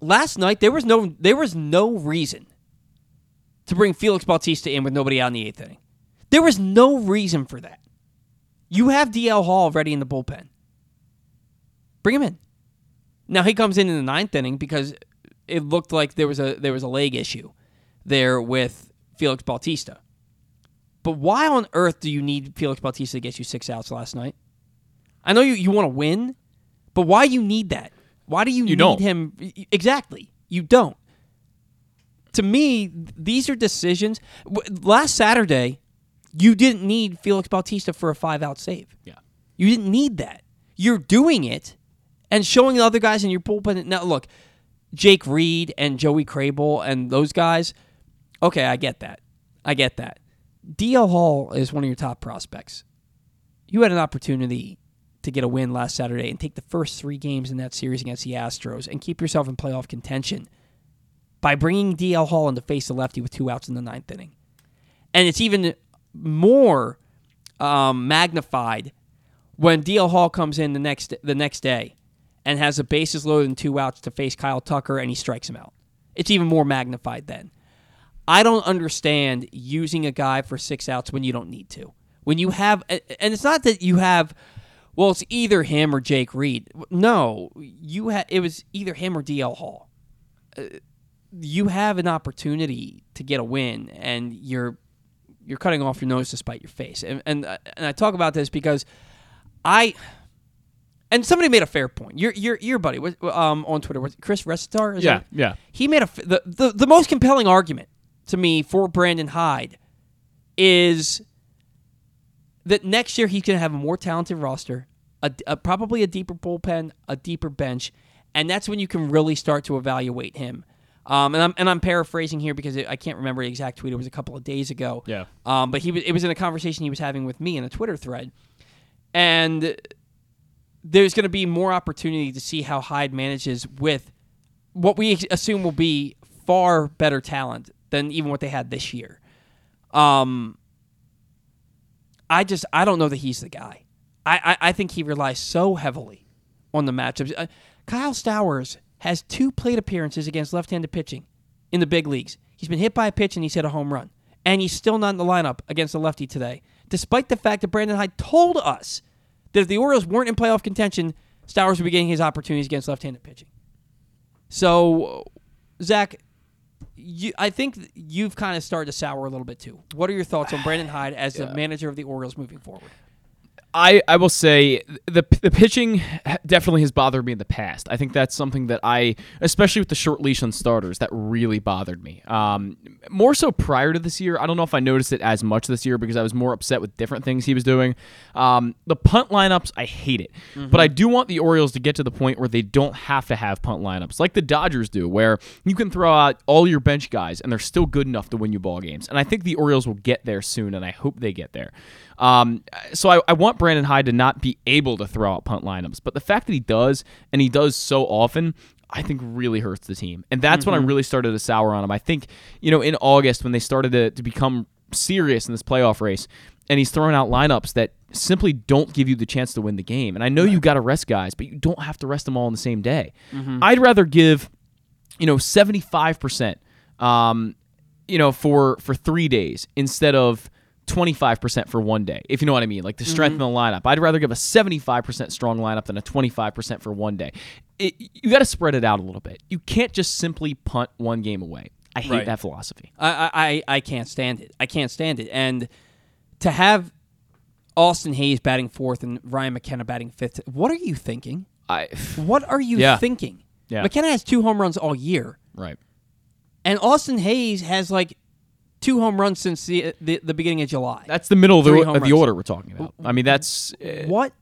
Last night there was no reason to bring Felix Bautista in with nobody out in the eighth inning. There was no reason for that. You have DL Hall already in the bullpen. Bring him in. Now he comes in the ninth inning because it looked like there was a leg issue there with Felix Bautista. But why on earth do you need Felix Bautista to get you six outs last night? I know you want to win, but why do you need that? Why do you need don't. Him? Exactly. You don't. To me, these are decisions. Last Saturday, you didn't need Felix Bautista for a five-out save. Yeah. You didn't need that. You're doing it and showing the other guys in your bullpen. Now, look, Jake Reed and Joey Crable and those guys, okay, I get that. DL Hall is one of your top prospects. You had an opportunity to get a win last Saturday and take the first three games in that series against the Astros and keep yourself in playoff contention by bringing DL Hall in to face the lefty with two outs in the ninth inning. And it's even more magnified when DL Hall comes in the next day and has the bases loaded and two outs to face Kyle Tucker and he strikes him out. It's even more magnified then. I don't understand using a guy for six outs when you don't need to. When you have, and it's not that you have, well, it's either him or Jake Reed. No, it was either him or DL Hall. You have an opportunity to get a win, and you're cutting off your nose to spite your face. And I talk about this because and somebody made a fair point. Your buddy on Twitter was Chris Resitar. Yeah. He made the most compelling argument to me for Brandon Hyde is that next year he's going to have a more talented roster, probably a deeper bullpen, a deeper bench, and that's when you can really start to evaluate him. And I'm paraphrasing here because I can't remember the exact tweet. It was a couple of days ago. Yeah. But it was in a conversation he was having with me in a Twitter thread, and there's going to be more opportunity to see how Hyde manages with what we assume will be far better talent than even what they had this year. I don't know that he's the guy. I think he relies so heavily on the matchups. Kyle Stowers has two plate appearances against left-handed pitching in the big leagues. He's been hit by a pitch and he's hit a home run. And he's still not in the lineup against the lefty today, despite the fact that Brandon Hyde told us that if the Orioles weren't in playoff contention, Stowers would be getting his opportunities against left-handed pitching. So, Zach, I think you've kind of started to sour a little bit too. What are your thoughts on Brandon Hyde as the manager of the Orioles moving forward? I will say the pitching definitely has bothered me in the past. I think that's something that especially with the short leash on starters, that really bothered me. More so prior to this year. I don't know if I noticed it as much this year because I was more upset with different things he was doing. The punt lineups, I hate it. Mm-hmm. But I do want the Orioles to get to the point where they don't have to have punt lineups like the Dodgers do, where you can throw out all your bench guys and they're still good enough to win you ball games. And I think the Orioles will get there soon, and I hope they get there. So I want Brandon Hyde to not be able to throw out punt lineups, but the fact that he does, and he does so often, I think really hurts the team. And that's when I really started to sour on him. I think, in August when they started to become serious in this playoff race, and he's throwing out lineups that simply don't give you the chance to win the game. And I know you got to rest guys, but you don't have to rest them all on the same day. Mm-hmm. I'd rather give, 75%, for 3 days instead of 25% for 1 day, if you know what I mean, like to strengthen the lineup. I'd rather give a 75% strong lineup than a 25% for 1 day. You got to spread it out a little bit. You can't just simply punt one game away. I hate that philosophy. I can't stand it. And to have Austin Hayes batting fourth and Ryan McKenna batting fifth, what are you thinking? What are you thinking? Yeah. McKenna has two home runs all year. Right. And Austin Hayes has like two home runs since the beginning of July. That's the middle of the order we're talking about. I mean, that's... What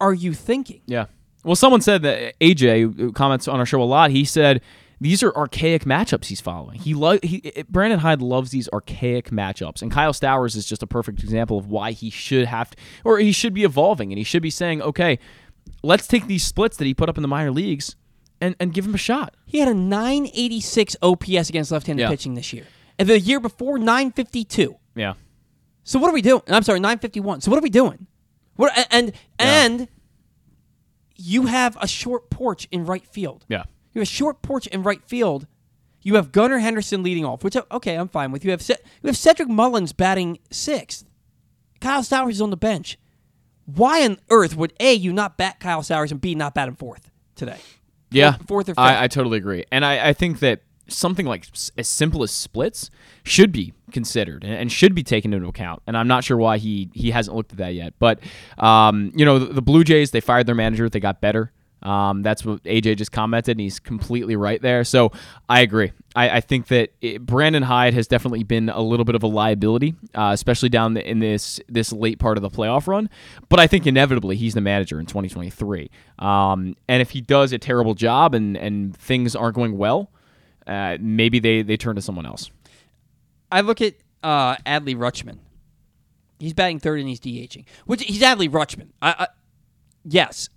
are you thinking? Yeah. Well, someone said that AJ, who comments on our show a lot, he said These are archaic matchups he's following. Brandon Hyde loves these archaic matchups, and Kyle Stowers is just a perfect example of why he should have to, or he should be evolving, and he should be saying, okay, let's take these splits that he put up in the minor leagues and give him a shot. He had a 986 OPS against left-handed pitching this year. And the year before, 952. Yeah. So what are we doing? I'm sorry, 951. So what are we doing? And you have a short porch in right field. Yeah. You have a short porch in right field. You have Gunnar Henderson leading off, which, okay, I'm fine with. You have Cedric Mullins batting sixth. Kyle Stowers is on the bench. Why on earth would, A, you not bat Kyle Stowers, and B, not bat him fourth today? Yeah, fourth or fifth. I totally agree. And I think that something like as simple as splits should be considered and should be taken into account. And I'm not sure why he hasn't looked at that yet. But, the Blue Jays, they fired their manager. They got better. That's what AJ just commented, and he's completely right there. So I agree. I think that Brandon Hyde has definitely been a little bit of a liability, especially down in this late part of the playoff run. But I think inevitably he's the manager in 2023. And if he does a terrible job and things aren't going well, maybe they turn to someone else. I look at Adley Rutschman. He's batting third and he's DHing. Which he's Adley Rutschman. Yes.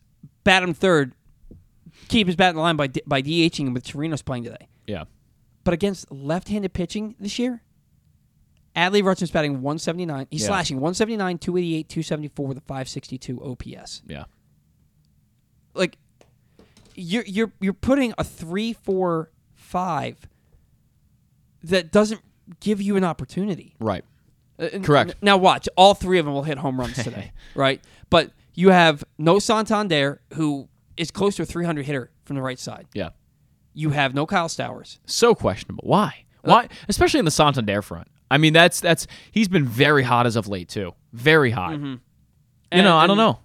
Bat him third, keep his bat in the line by DHing him with Chirinos playing today. Yeah. But against left-handed pitching this year, Adley Rutschman's batting 179. He's slashing 179, 288, 274 with a 562 OPS. Yeah. Like, you're putting a 3-4-5 that doesn't give you an opportunity. Right. Correct. Now watch. All three of them will hit home runs today. Right? But you have no Santander, who is close to a 300 hitter from the right side. Yeah. You have no Kyle Stowers. So questionable. Why? Especially in the Santander front. I mean, that's he's been very hot as of late too. Very hot. Mm-hmm. I don't know.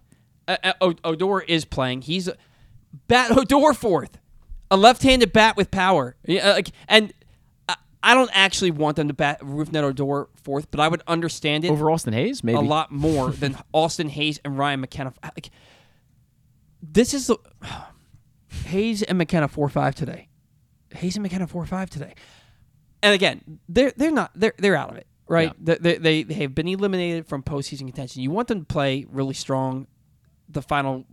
Odor is playing. He's bat Odor fourth, a left-handed bat with power. I don't actually want them to bat Rougned Odor fourth, but I would understand it over Austin Hayes, maybe a lot more than Austin Hayes and Ryan McKenna. Like, this is Hayes and McKenna 4-5 today. Hayes and McKenna 4-5 today, and again, they're out of it, right? Yeah. They have been eliminated from postseason contention. You want them to play really strong the final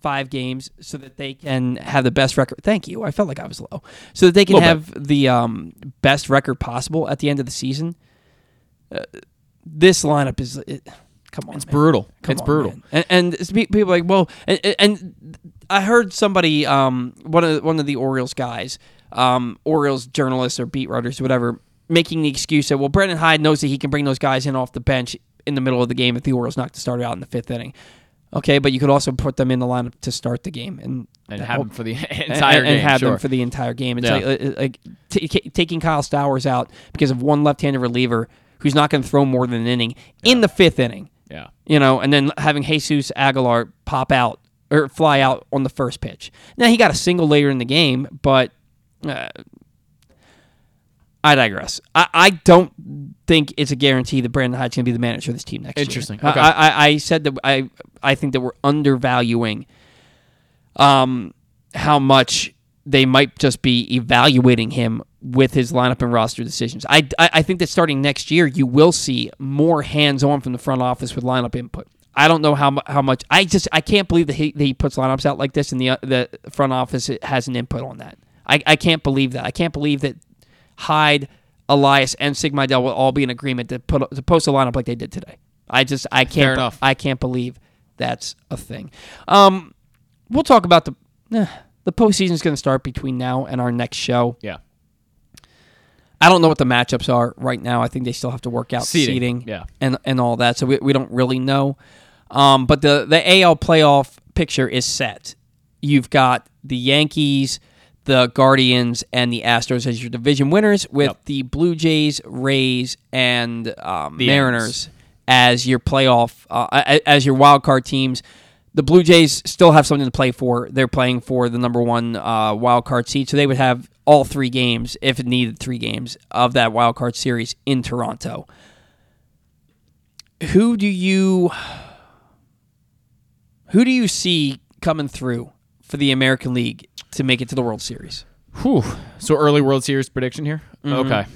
5 games so that they can have the best record. Thank you. I felt like I was low. So that they can have the best record possible at the end of the season. This lineup is... come on, it's brutal. It's brutal. And people are like, well... And I heard somebody, one of the Orioles guys, Orioles journalists or beat writers or whatever, making the excuse that, well, Brandon Hyde knows that he can bring those guys in off the bench in the middle of the game if the Orioles knock the starter out in the 5th inning. Okay, but you could also put them in the lineup to start the game and have them for the entire game. Taking Kyle Stowers out because of one left-handed reliever who's not going to throw more than an inning in the 5th inning. Yeah, and then having Jesus Aguilar pop out or fly out on the first pitch. Now he got a single later in the game, but I digress. I don't think it's a guarantee that Brandon Hyde's going to be the manager of this team next year. Interesting. Okay. I said that I think that we're undervaluing how much they might just be evaluating him with his lineup and roster decisions. I think that starting next year, you will see more hands-on from the front office with lineup input. I don't know how much. I can't believe that he puts lineups out like this and the front office has an input on that. I can't believe that. I can't believe that Hyde, Elias, and Sigmaidel will all be in agreement to post a lineup like they did today. I can't believe that's a thing. We'll talk about the postseason is going to start between now and our next show. Yeah. I don't know what the matchups are right now. I think they still have to work out seating and all that, so we don't really know. But the AL playoff picture is set. You've got the Yankees, the Guardians, and the Astros as your division winners, with the Blue Jays, Rays, and Mariners as your playoff, as your wild card teams. The Blue Jays still have something to play for. They're playing for the number one wild card seed, so they would have all 3 games, if it needed 3 games, of that wild card series in Toronto. Who do you see coming through for the American League to make it to the World Series? Whew. So early World Series prediction here? Mm-hmm. Okay.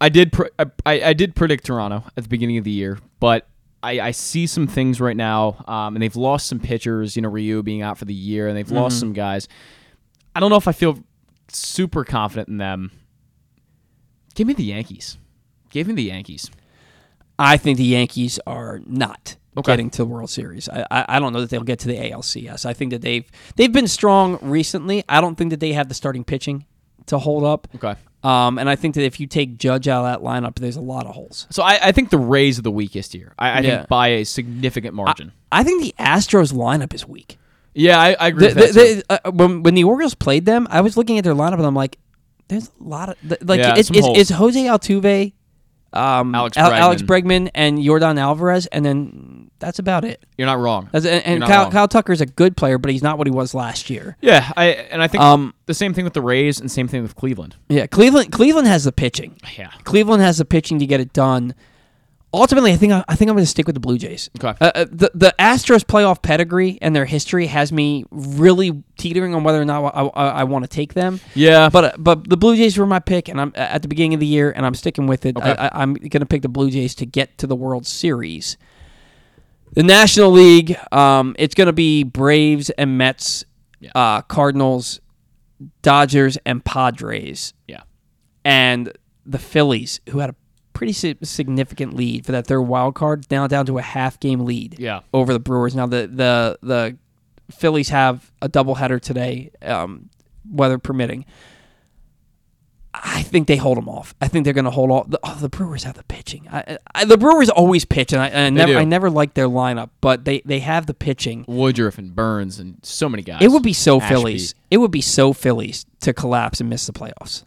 I did predict Toronto at the beginning of the year, but I see some things right now, and they've lost some pitchers, you know, Ryu being out for the year, and they've mm-hmm. lost some guys. I don't know if I feel super confident in them. Give me the Yankees. Give me the Yankees. I think the Yankees are not getting to the World Series. I don't know that they'll get to the ALCS. I think that they've been strong recently. I don't think that they have the starting pitching to hold up. Okay. And I think that if you take Judge out of that lineup, there's a lot of holes. So I think the Rays are the weakest here. I think by a significant margin. I think the Astros lineup is weak. Yeah, I agree with that. When the Orioles played them, I was looking at their lineup and I'm like, there's a lot of... It's Jose Altuve, Alex Bregman, and Yordan Alvarez, and then that's about it. You're not wrong. Kyle Tucker's a good player, but he's not what he was last year. Yeah, I think the same thing with the Rays and same thing with Cleveland. Yeah, Cleveland has the pitching. Yeah. Cleveland has the pitching to get it done. Ultimately, I think I'm going to stick with the Blue Jays. Okay. The Astros playoff pedigree and their history has me really teetering on whether or not I want to take them. Yeah. But the Blue Jays were my pick, and I'm at the beginning of the year, and I'm sticking with it. Okay. I'm going to pick the Blue Jays to get to the World Series. The National League, it's going to be Braves and Mets, Cardinals, Dodgers, and Padres. Yeah. And the Phillies, who had a pretty significant lead for that third wild card, now down to a half-game lead over the Brewers. Now, the Phillies have a doubleheader today, weather permitting. I think they hold them off. I think they're going to hold off. The Brewers have the pitching. The Brewers always pitch, and I never liked their lineup, but they have the pitching. Woodruff and Burns and so many guys. It would be so Ashby. Phillies. It would be so Phillies to collapse and miss the playoffs.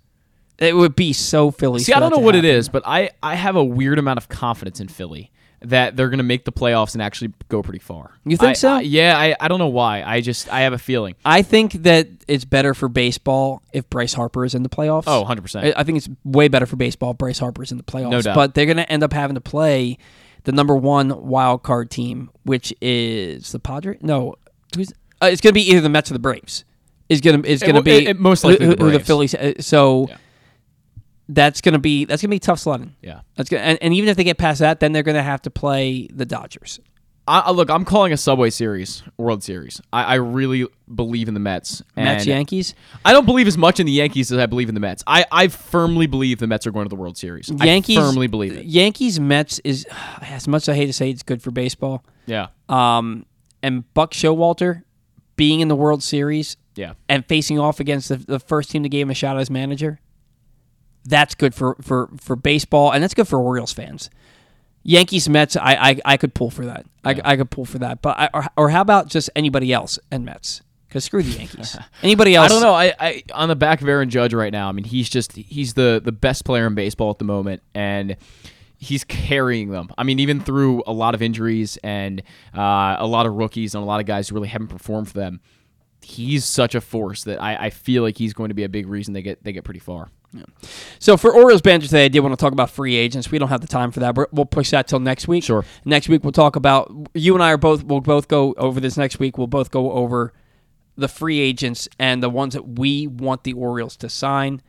It would be so Philly. See, I don't know what it is, but I have a weird amount of confidence in Philly that they're going to make the playoffs and actually go pretty far. You think so? Yeah, I don't know why. I have a feeling. I think that it's better for baseball if Bryce Harper is in the playoffs. Oh, 100%. I think it's way better for baseball if Bryce Harper is in the playoffs. No doubt. But they're going to end up having to play the number one wild card team, which is the Padres. No, it's going to be either the Mets or the Braves. It's going to be most likely the Phillies. So. Yeah. That's gonna be tough sledding. Yeah, that's gonna, and even if they get past that, then they're gonna have to play the Dodgers. I'm calling a Subway Series World Series. I really believe in the Mets. Mets Yankees. I don't believe as much in the Yankees as I believe in the Mets. I firmly believe the Mets are going to the World Series. Yankees, I firmly believe it. Yankees Mets is, as much as I hate to say, it's good for baseball. Yeah. And Buck Showalter being in the World Series. Yeah. And facing off against the first team that gave him a shot as manager. That's good for baseball, and that's good for Orioles fans. Yankees, Mets, I could pull for that. I could pull for that. But or how about just anybody else and Mets? Because screw the Yankees. Anybody else? I don't know. I on the back of Aaron Judge right now. I mean, he's the best player in baseball at the moment, and he's carrying them. I mean, even through a lot of injuries and a lot of rookies and a lot of guys who really haven't performed for them, he's such a force that I feel like he's going to be a big reason they get pretty far. Yeah. So for Orioles Banter today, I did want to talk about free agents. We don't have the time for that. We'll push that till next week. Sure. Next week we'll talk about, you and I are both, we'll both go over this next week. We'll both go over the free agents and the ones that we want the Orioles to sign.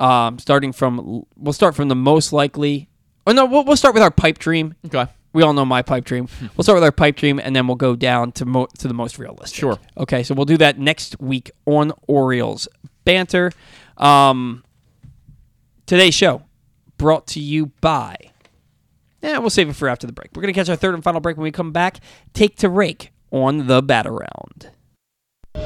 We'll start from the most likely. Oh no, we'll start with our pipe dream. Okay. We all know my pipe dream. We'll start with our pipe dream, and then we'll go down to the most realistic. Sure. Okay, so we'll do that next week on Orioles Banter. Today's show brought to you by... we'll save it for after the break. We're going to catch our third and final break when we come back. Take to Rake on the Bat-A-Round.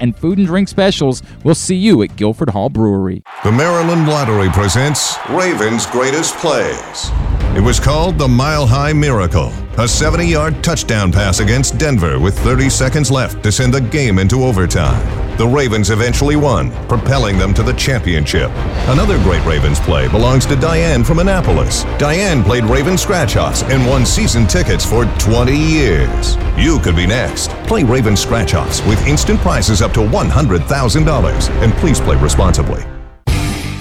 and food and drink specials. We'll see you at Guilford Hall Brewery. The Maryland Lottery presents Ravens' Greatest Plays. It was called the Mile High Miracle, a 70-yard touchdown pass against Denver with 30 seconds left to send the game into overtime. The Ravens eventually won, propelling them to the championship. Another great Ravens play belongs to Diane from Annapolis. Diane played Raven Scratch-Offs and won season tickets for 20 years. You could be next. Play Raven Scratch-Offs with instant prizes up to $100,000. And please play responsibly.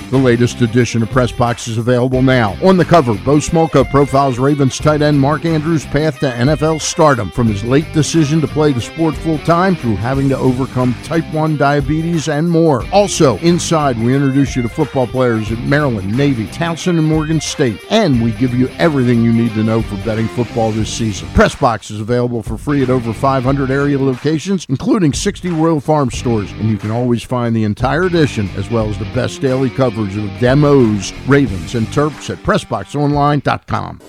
The latest edition of Pressbox is available now. On the cover, Bo Smolka profiles Ravens tight end Mark Andrews' path to NFL stardom, from his late decision to play the sport full-time through having to overcome type 1 diabetes and more. Also, inside, we introduce you to football players at Maryland, Navy, Towson, and Morgan State, and we give you everything you need to know for betting football this season. Pressbox is available for free at over 500 area locations, including 60 Royal Farm stores, and you can always find the entire edition, as well as the best daily coverage of demos, Ravens, and Terps at PressBoxOnline.com.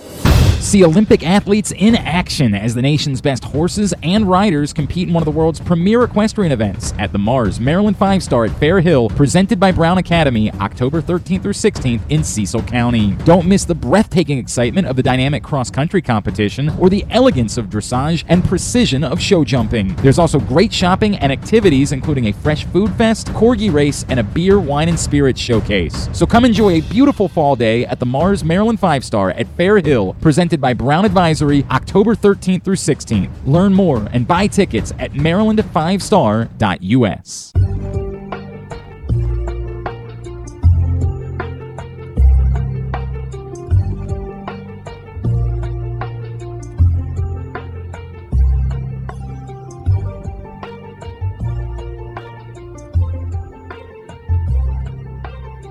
See Olympic athletes in action as the nation's best horses and riders compete in one of the world's premier equestrian events at the Mars Maryland 5-Star at Fair Hill, presented by Brown Academy, October 13th through 16th in Cecil County. Don't miss the breathtaking excitement of the dynamic cross-country competition or the elegance of dressage and precision of show jumping. There's also great shopping and activities, including a fresh food fest, corgi race, and a beer, wine, and spirits showcase. So come enjoy a beautiful fall day at the Mars Maryland 5-Star at Fair Hill, presented by Brown Advisory, October 13th through 16th. Learn more and buy tickets at maryland5star.us.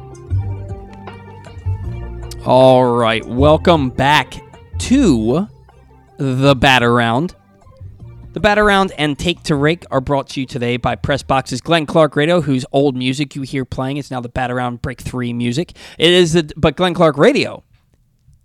All right, welcome back to the Bat-A-Round. The Bat-A-Round and Take to Rake are brought to you today by Pressbox's Glenn Clark Radio, whose old music you hear playing is now the Bat-A-Round Break 3 music. But Glenn Clark Radio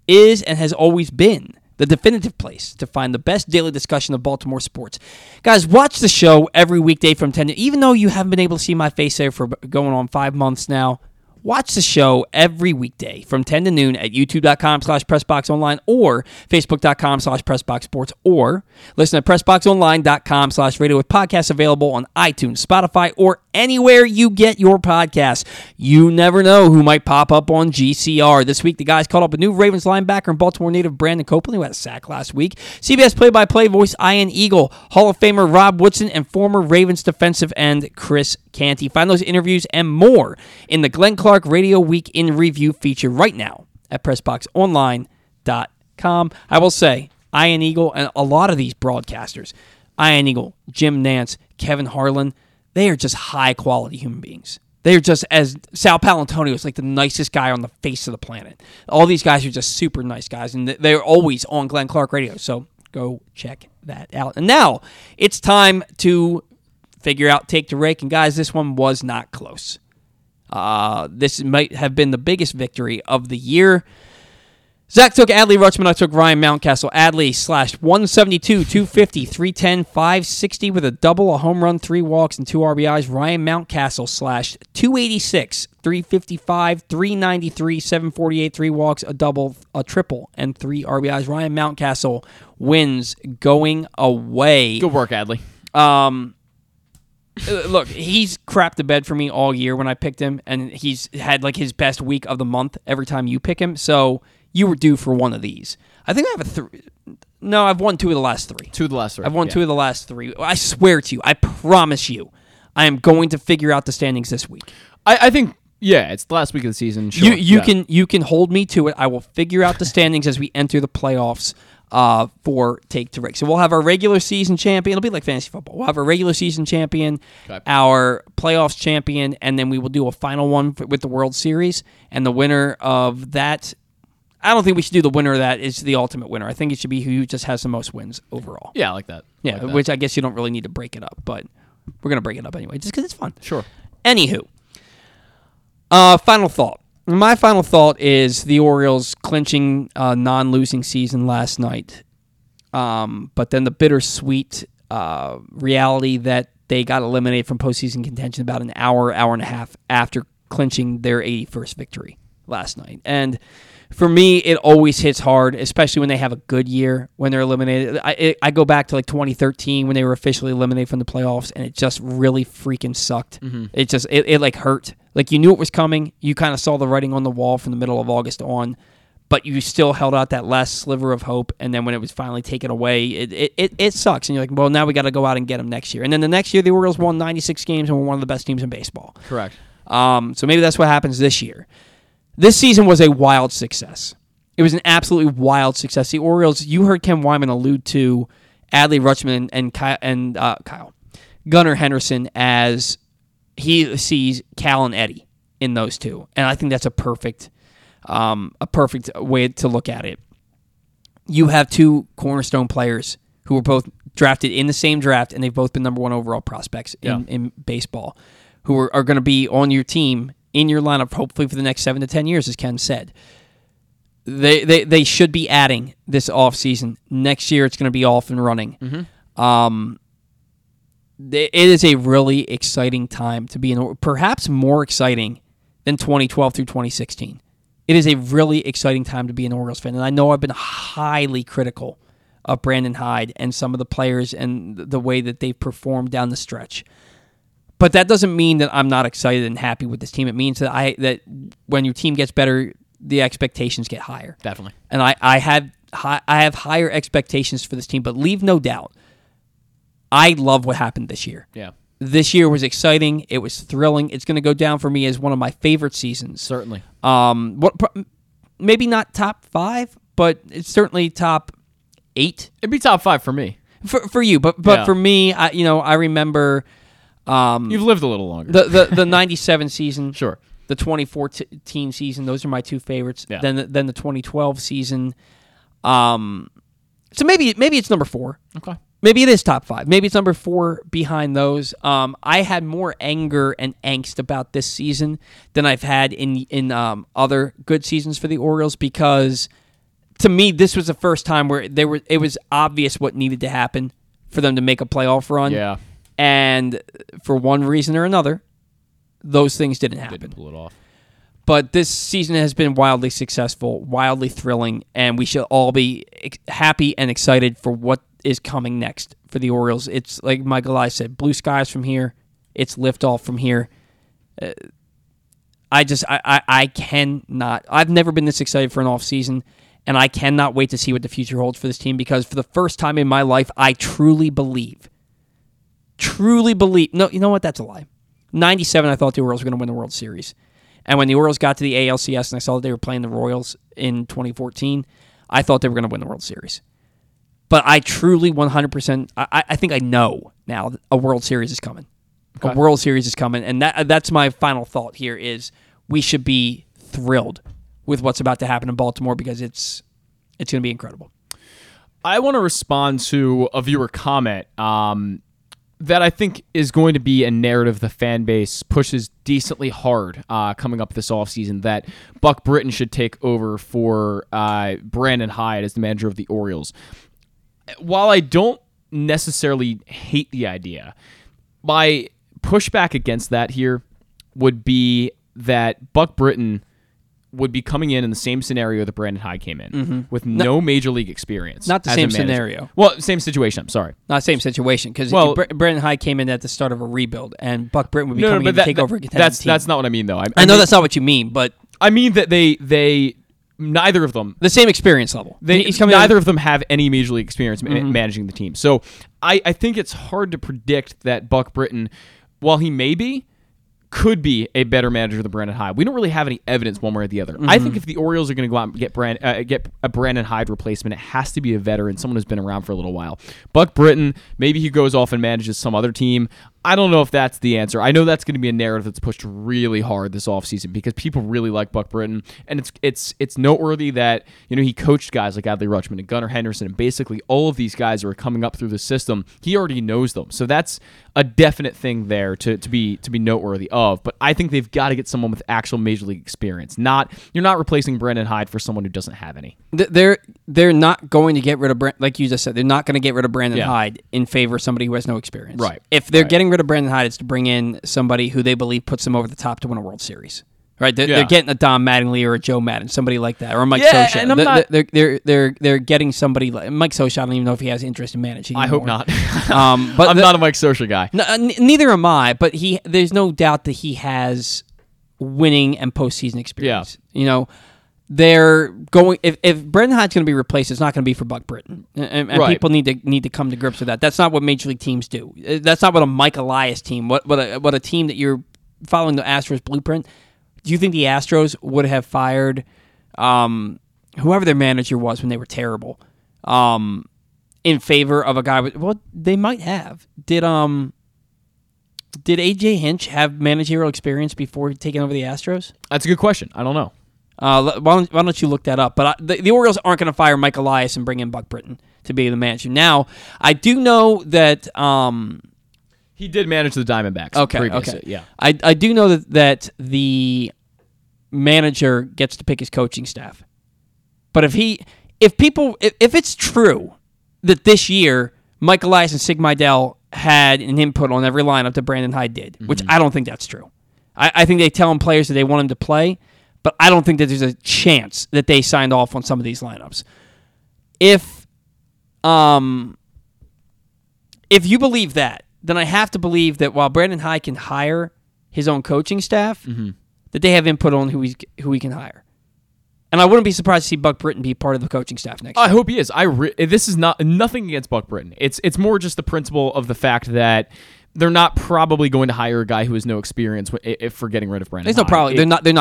is and has always been the definitive place to find the best daily discussion of Baltimore sports. Guys, watch the show every weekday from 10 to... Even though you haven't been able to see my face there for going on 5 months now, Watch the show every weekday from 10 to noon at youtube.com/PressboxOnline or facebook.com/PressboxSports or listen at PressboxOnline.com/radio with podcasts available on iTunes, Spotify, or anywhere you get your podcasts. You never know who might pop up on GCR. This week, the guys caught up a new Ravens linebacker and Baltimore native Brandon Copeland, who had a sack last week, CBS play-by-play voice Ian Eagle, Hall of Famer Rob Woodson, and former Ravens defensive end Chris Canty. Find those interviews and more in the Glenn Clark Radio Week in Review feature right now at PressboxOnline.com. I will say, Ian Eagle and a lot of these broadcasters, Ian Eagle, Jim Nantz, Kevin Harlan, they are just high-quality human beings. They're just, as Sal Palantonio is like the nicest guy on the face of the planet. All these guys are just super nice guys, and they're always on Glenn Clark Radio, so go check that out. And now, it's time to figure out take to rake, and guys, this one was not close. This might have been the biggest victory of the year. Zach took Adley Rutschman. I took Ryan Mountcastle. Adley slashed 172, 250, 310, 560 with a double, a home run, 3 walks, and 2 RBIs. Ryan Mountcastle slashed 286, 355, 393, 748, 3 walks, a double, a triple, and 3 RBIs. Ryan Mountcastle wins going away. Good work, Adley. Look, he's crapped the bed for me all year when I picked him, and he's had like his best week of the month every time you pick him, so you were due for one of these. I think I have a three. No, I've won 2 of the last 3. 2 of the last 3. I've won 2 of the last 3. I swear to you, I promise you, I am going to figure out the standings this week. I think, yeah, it's the last week of the season. Sure. You can hold me to it. I will figure out the standings as we enter the playoffs. For take to rake. So we'll have our regular season champion. It'll be like fantasy football. We'll have our regular season champion, our playoffs champion, and then we will do a final one with the World Series. And the winner of that, I don't think we should do the winner of that is the ultimate winner. I think it should be who just has the most wins overall. Yeah, I like that. Yeah, like which that. I guess you don't really need to break it up, but we're going to break it up anyway just because it's fun. Sure. Anywho, final thought. My final thought is the Orioles clinching non-losing season last night. But then the bittersweet reality that they got eliminated from postseason contention about an hour and a half after clinching their 81st victory last night. And for me, it always hits hard, especially when they have a good year when they're eliminated. I go back to like 2013 when they were officially eliminated from the playoffs, and it just really freaking sucked. Mm-hmm. It just it like hurt. Like you knew it was coming. You kind of saw the writing on the wall from the middle of August on, but you still held out that last sliver of hope. And then when it was finally taken away, it sucks. And you're like, well, now we got to go out and get them next year. And then the next year, the Orioles won 96 games and were one of the best teams in baseball. Correct. So maybe that's what happens this year. This season was a wild success. It was an absolutely wild success. The Orioles, you heard Ken Weinman allude to Adley Rutschman and Gunnar Henderson as he sees Cal and Eddie in those two. And I think that's a perfect way to look at it. You have two cornerstone players who were both drafted in the same draft, and they've both been number 1 overall prospects in baseball who are going to be on your team in your lineup, hopefully for the next 7 to 10 years, as Ken said. They should be adding this offseason. Next year, it's going to be off and running. Mm-hmm. It is a really exciting time to be in, perhaps more exciting than 2012 through 2016. It is a really exciting time to be an Orioles fan, and I know I've been highly critical of Brandon Hyde and some of the players and the way that they've performed down the stretch. But that doesn't mean that I'm not excited and happy with this team. It means that that when your team gets better, the expectations get higher. Definitely. And I have higher expectations for this team, but leave no doubt, I love what happened this year. Yeah. This year was exciting. It was thrilling. It's going to go down for me as one of my favorite seasons. Certainly. Maybe not top 5, but it's certainly top 8. It'd be top 5 for me. For you, but yeah. For me, I remember. You've lived a little longer. The 97 season. Sure. The 2014 season. Those are my 2 favorites. Yeah. Then the 2012 season. So maybe it's number 4. Okay. Maybe it is top 5. Maybe it's number 4 behind those. I had more anger and angst about this season than I've had in other good seasons for the Orioles because to me this was the first time where it was obvious what needed to happen for them to make a playoff run. Yeah. And for one reason or another, those things didn't happen. Didn't pull it off. But this season has been wildly successful, wildly thrilling, and we should all be happy and excited for what is coming next for the Orioles. It's like Michael I said, blue skies from here. It's liftoff from here. I cannot. I've never been this excited for an offseason, and I cannot wait to see what the future holds for this team because for the first time in my life, I truly believe. No, you know what? That's a lie. 1997, I thought the Orioles were going to win the World Series. And when the Orioles got to the ALCS and I saw that they were playing the Royals in 2014, I thought they were going to win the World Series. But I truly 100%, I think I know now that a World Series is coming. Okay. A World Series is coming. And that's my final thought here is we should be thrilled with what's about to happen in Baltimore because it's going to be incredible. I want to respond to a viewer comment that I think is going to be a narrative the fan base pushes decently hard coming up this offseason, that Buck Britton should take over for Brandon Hyde as the manager of the Orioles. While I don't necessarily hate the idea, my pushback against that here would be that Buck Britton would be coming in the same scenario that Brandon Hyde came in, mm-hmm. with no major league experience. Not the same scenario. Well, same situation. I'm sorry. Not same situation because Brandon Hyde came in at the start of a rebuild, and Buck Britton would be coming in to take over a contending team. That's not what I mean, though. I know that's not what you mean, but I mean that they neither of them the same experience level. Neither of them have any major league experience mm-hmm. managing the team. So I think it's hard to predict that Buck Britton, while he may be, could be a better manager than Brandon Hyde. We don't really have any evidence one way or the other. Mm-hmm. I think if the Orioles are going to go out and get a Brandon Hyde replacement, it has to be a veteran, someone who's been around for a little while. Buck Britton, maybe he goes off and manages some other team. I don't know if that's the answer. I know that's going to be a narrative that's pushed really hard this offseason because people really like Buck Britton, and it's noteworthy that he coached guys like Adley Rutschman and Gunnar Henderson, and basically all of these guys who are coming up through the system, he already knows them. So that's a definite thing there to be noteworthy of, but I think they've got to get someone with actual major league experience. You're not replacing Brandon Hyde for someone who doesn't have any. They're not going to get rid of like you just said. They're not going to get rid of Brandon Hyde in favor of somebody who has no experience. Right. If they're getting rid of Brandon Hyde, it's to bring in somebody who they believe puts them over the top to win a World Series. Right? They're getting a Don Mattingly or a Joe Madden, somebody like that, or a Mike Scioscia. And they're getting somebody like Mike Scioscia. I don't even know if he has interest in managing. I hope not. But I'm not a Mike Scioscia guy. No, neither am I. But there's no doubt that he has winning and postseason experience. Yeah. They're going. If Brandon Hyde's going to be replaced, it's not going to be for Buck Britton, and right. people need to come to grips with that. That's not what major league teams do. That's not what a Mike Elias team. What a team that you're following the Astros blueprint. Do you think the Astros would have fired whoever their manager was when they were terrible in favor of a guy? Well, they might have. Did AJ Hinch have managerial experience before taking over the Astros? That's a good question. I don't know. Why don't you look that up? But the Orioles aren't going to fire Mike Elias and bring in Buck Britton to be the manager. Now, I do know that he did manage the Diamondbacks. Okay. Yeah. I do know that the manager gets to pick his coaching staff. But if it's true that this year Mike Elias and Sig Mejdal had an input on every lineup that Brandon Hyde did, mm-hmm. which I don't think that's true. I think they tell him players that they want him to play. But I don't think that there's a chance that they signed off on some of these lineups. If you believe that, then I have to believe that while Brandon Hyde can hire his own coaching staff, mm-hmm. that they have input on who he can hire. And I wouldn't be surprised to see Buck Britton be part of the coaching staff next year. I hope he is. This is nothing against Buck Britton. It's more just the principle of the fact that they're not probably going to hire a guy who has no experience for getting rid of Brandon Hyde. There's no problem. They're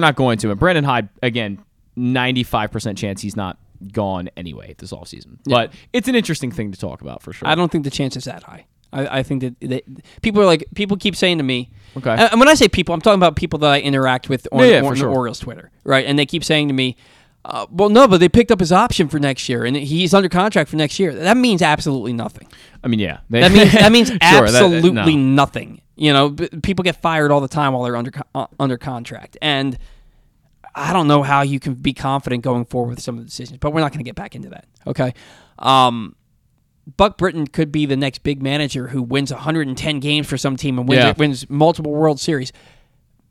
not going to. And Brandon Hyde, again, 95% chance he's not gone anyway this offseason. Yeah. But it's an interesting thing to talk about for sure. I don't think the chance is that high. I think that people keep saying to me, okay. And when I say people, I'm talking about people that I interact with on Orioles Twitter, right? And they keep saying to me, well, no, but they picked up his option for next year, and he's under contract for next year. That means absolutely nothing. I mean, yeah. That means sure, absolutely nothing. People get fired all the time while they're under contract. And I don't know how you can be confident going forward with some of the decisions, but we're not going to get back into that, okay? Buck Britton could be the next big manager who wins 110 games for some team and wins multiple World Series.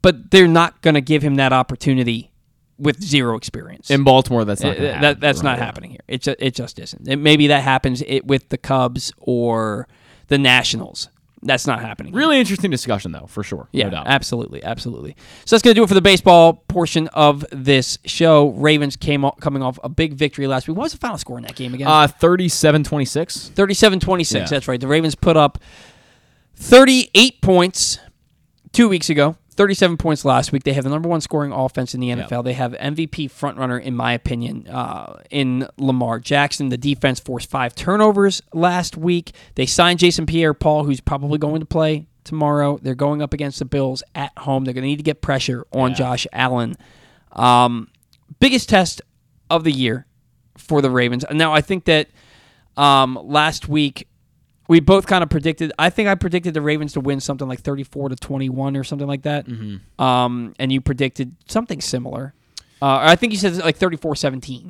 But they're not going to give him that opportunity with zero experience. In Baltimore, that's not going to happen. That's right. Not happening here. It just isn't. Maybe that happens with the Cubs or the Nationals. That's not happening. Really interesting discussion, though, for sure. Yeah, no doubt. Absolutely. So that's going to do it for the baseball portion of this show. Ravens coming off a big victory last week. What was the final score in that game again? 37-26. 37-26, yeah. That's right. The Ravens put up 38 points 2 weeks ago. 37 points last week. They have the number one scoring offense in the NFL. Yep. They have MVP frontrunner, in my opinion, in Lamar Jackson. The defense forced 5 turnovers last week. They signed Jason Pierre-Paul, who's probably going to play tomorrow. They're going up against the Bills at home. They're going to need to get pressure on Josh Allen. Biggest test of the year for the Ravens. Now, I think that last week, we both kind of predicted. I think I predicted the Ravens to win something like 34-21 or something like that. Mm-hmm. And you predicted something similar. I think you said like 34-17. And something maybe,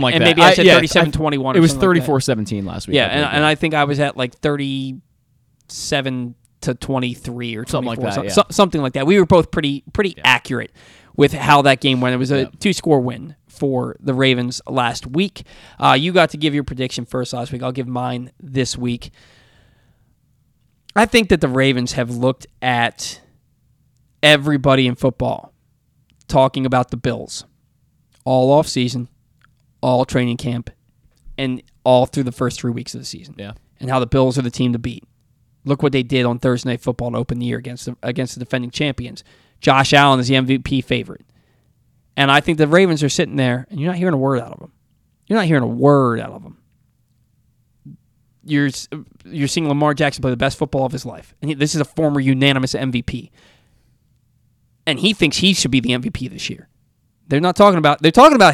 like and that. Maybe I said 37-21. It was 34-17 last week. Yeah, and I think I was at like 37-23 or something like that. Something like that. We were both pretty accurate with how that game went. It was a 2-score win for the Ravens last week. You got to give your prediction first last week. I'll give mine this week. I think that the Ravens have looked at everybody in football talking about the Bills all offseason, all training camp, and all through the first 3 weeks of the season. Yeah. And how the Bills are the team to beat. Look what they did on Thursday Night Football to open the year against the defending champions. Josh Allen is the MVP favorite. And I think the Ravens are sitting there, and you're not hearing a word out of them. You're seeing Lamar Jackson play the best football of his life. And this is a former unanimous MVP. And he thinks he should be the MVP this year. They're talking about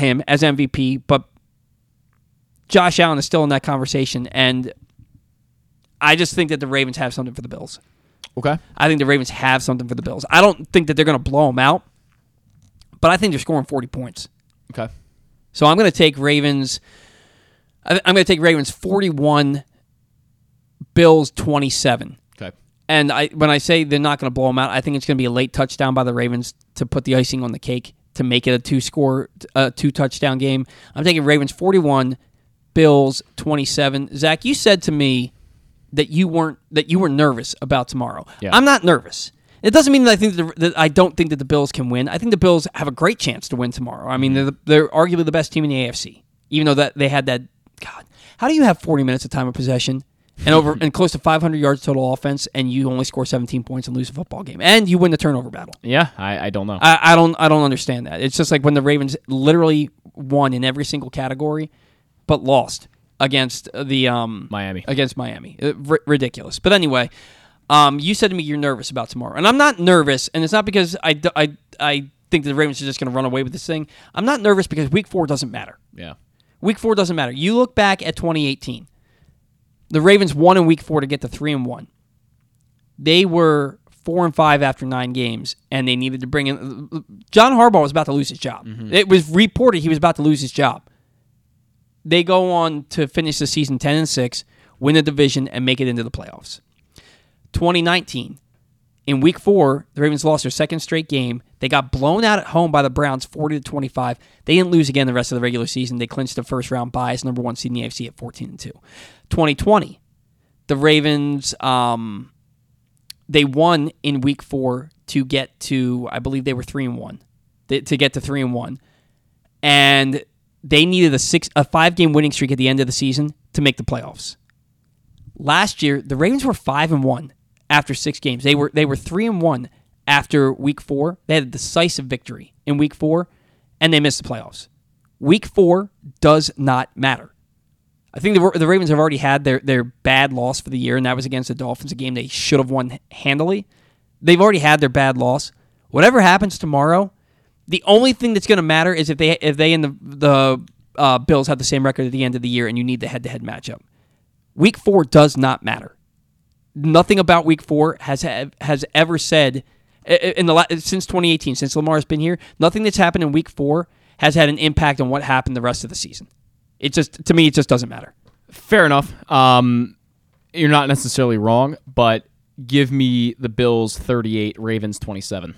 him as MVP, but Josh Allen is still in that conversation. And I just think that the Ravens have something for the Bills. Okay. I don't think that they're going to blow them out, but I think they're scoring 40 points. Okay. So I'm going to take Ravens 41, Bills 27. Okay. And when I say they're not going to blow them out, I think it's going to be a late touchdown by the Ravens to put the icing on the cake to make it a 2-touchdown game. I'm taking Ravens 41, Bills 27. Zach, you said to me that you were nervous about tomorrow. Yeah. I'm not nervous. It doesn't mean that I don't think that the Bills can win. I think the Bills have a great chance to win tomorrow. I mean, they're arguably the best team in the AFC, even though that they had that. God, how do you have 40 minutes of time of possession and close to 500 yards total offense, and you only score 17 points and lose a football game, and you win the turnover battle? Yeah, I don't know. I don't understand that. It's just like when the Ravens literally won in every single category, but lost against the Miami. Ridiculous. But anyway, you said to me you're nervous about tomorrow. And I'm not nervous, and it's not because I think the Ravens are just going to run away with this thing. I'm not nervous because Week 4 doesn't matter. Yeah. Week 4 doesn't matter. You look back at 2018. The Ravens won in Week 4 to get to 3-1. They were 4-5 after 9 games, and they needed to bring in John Harbaugh was about to lose his job. Mm-hmm. It was reported he was about to lose his job. They go on to finish the season 10-6, win the division, and make it into the playoffs. 2019, in Week 4, the Ravens lost their second straight game. They got blown out at home by the Browns, 40-25. They didn't lose again the rest of the regular season. They clinched the first-round bye as number one seed in the AFC at 14-2. 2020, the Ravens they won in Week 4 to get to, I believe they were 3-1. To get to 3-1, and they needed a 5-game winning streak at the end of the season to make the playoffs. Last year, the Ravens were 5-1 after 6 games. They were 3-1 after Week 4. They had a decisive victory in Week 4, and they missed the playoffs. Week 4 does not matter. I think the Ravens have already had their bad loss for the year, and that was against the Dolphins, a game they should have won handily. They've already had their bad loss. Whatever happens tomorrow, the only thing that's going to matter is if they and the Bills have the same record at the end of the year, and you need the head-to-head matchup. Week 4 does not matter. Nothing about Week 4 has ever said since 2018, since Lamar's been here. Nothing that's happened in Week 4 has had an impact on what happened the rest of the season. It just doesn't matter. Fair enough. You're not necessarily wrong, but give me the Bills 38, Ravens 27.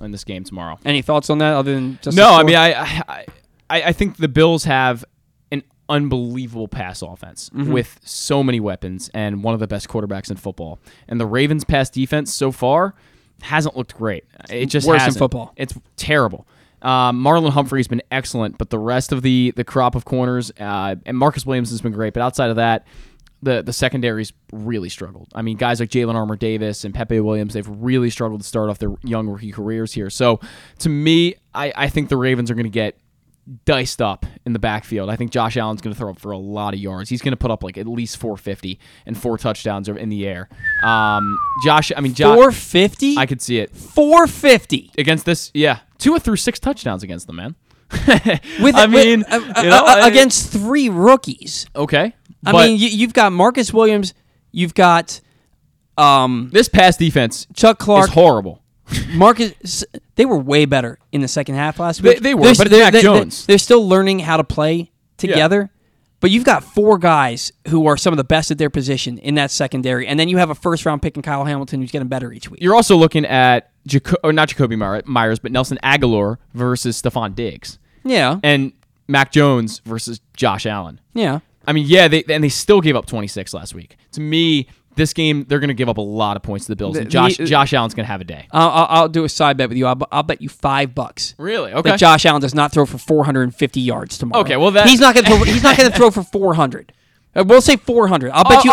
in this game tomorrow. Any thoughts on that other than just no? I mean, I think the Bills have an unbelievable pass offense with so many weapons and one of the best quarterbacks in football. And the Ravens' pass defense so far hasn't looked great. It just worse hasn't. In football. It's terrible. Marlon Humphrey's been excellent, but the rest of the crop of corners and Marcus Williams has been great. But outside of that, the secondary's really struggled. I mean, guys like Jalen Armour-Davis and Pepe Williams, they've really struggled to start off their young rookie careers here. So to me, I think the Ravens are going to get diced up in the backfield. I think Josh Allen's going to throw up for a lot of yards. He's going to put up like at least 450 and four touchdowns in the air. Josh 450? I could see it. 450 against this, yeah. 2 through 6 touchdowns against them, man. Against 3 rookies. Okay. You've got Marcus Williams. You've got this pass defense. Chuck Clark is horrible. Marcus, they were way better in the second half last week. They were, but they're not Jones. They're still learning how to play together. Yeah. But you've got 4 guys who are some of the best at their position in that secondary, and then you have a first-round pick in Kyle Hamilton who's getting better each week. You're also looking at not Jacoby Myers, but Nelson Aguilar versus Stephon Diggs. Yeah. And Mac Jones versus Josh Allen. Yeah. I mean, yeah, they still gave up 26 last week. To me, this game, they're going to give up a lot of points to the Bills, and Josh Allen's going to have a day. I'll do a side bet with you. I'll bet you $5. Really? Okay. That Josh Allen does not throw for 450 yards tomorrow. Okay, well, he's not going to throw for 400. We'll say 400. I'll bet you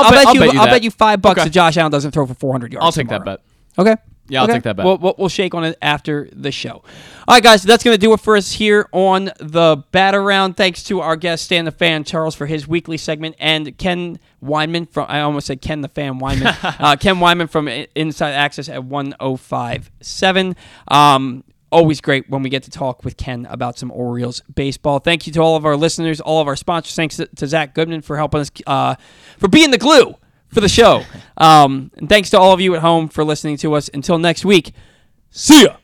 $5 that Josh Allen doesn't throw for 400 yards. I'll take that bet. Okay. Yeah, I'll take that bet. We'll shake on it after the show. All right, guys, that's going to do it for us here on the Bat-A-Round. Thanks to our guest, Stan the Fan Charles, for his weekly segment, and Ken Weinman from, I almost said Ken the Fan Weinman, Ken Weinman from Inside Access at 105.7. Always great when we get to talk with Ken about some Orioles baseball. Thank you to all of our listeners, all of our sponsors. Thanks to Zach Goodman for helping us, for being the glue for the show. And thanks to all of you at home for listening to us. Until next week, see ya!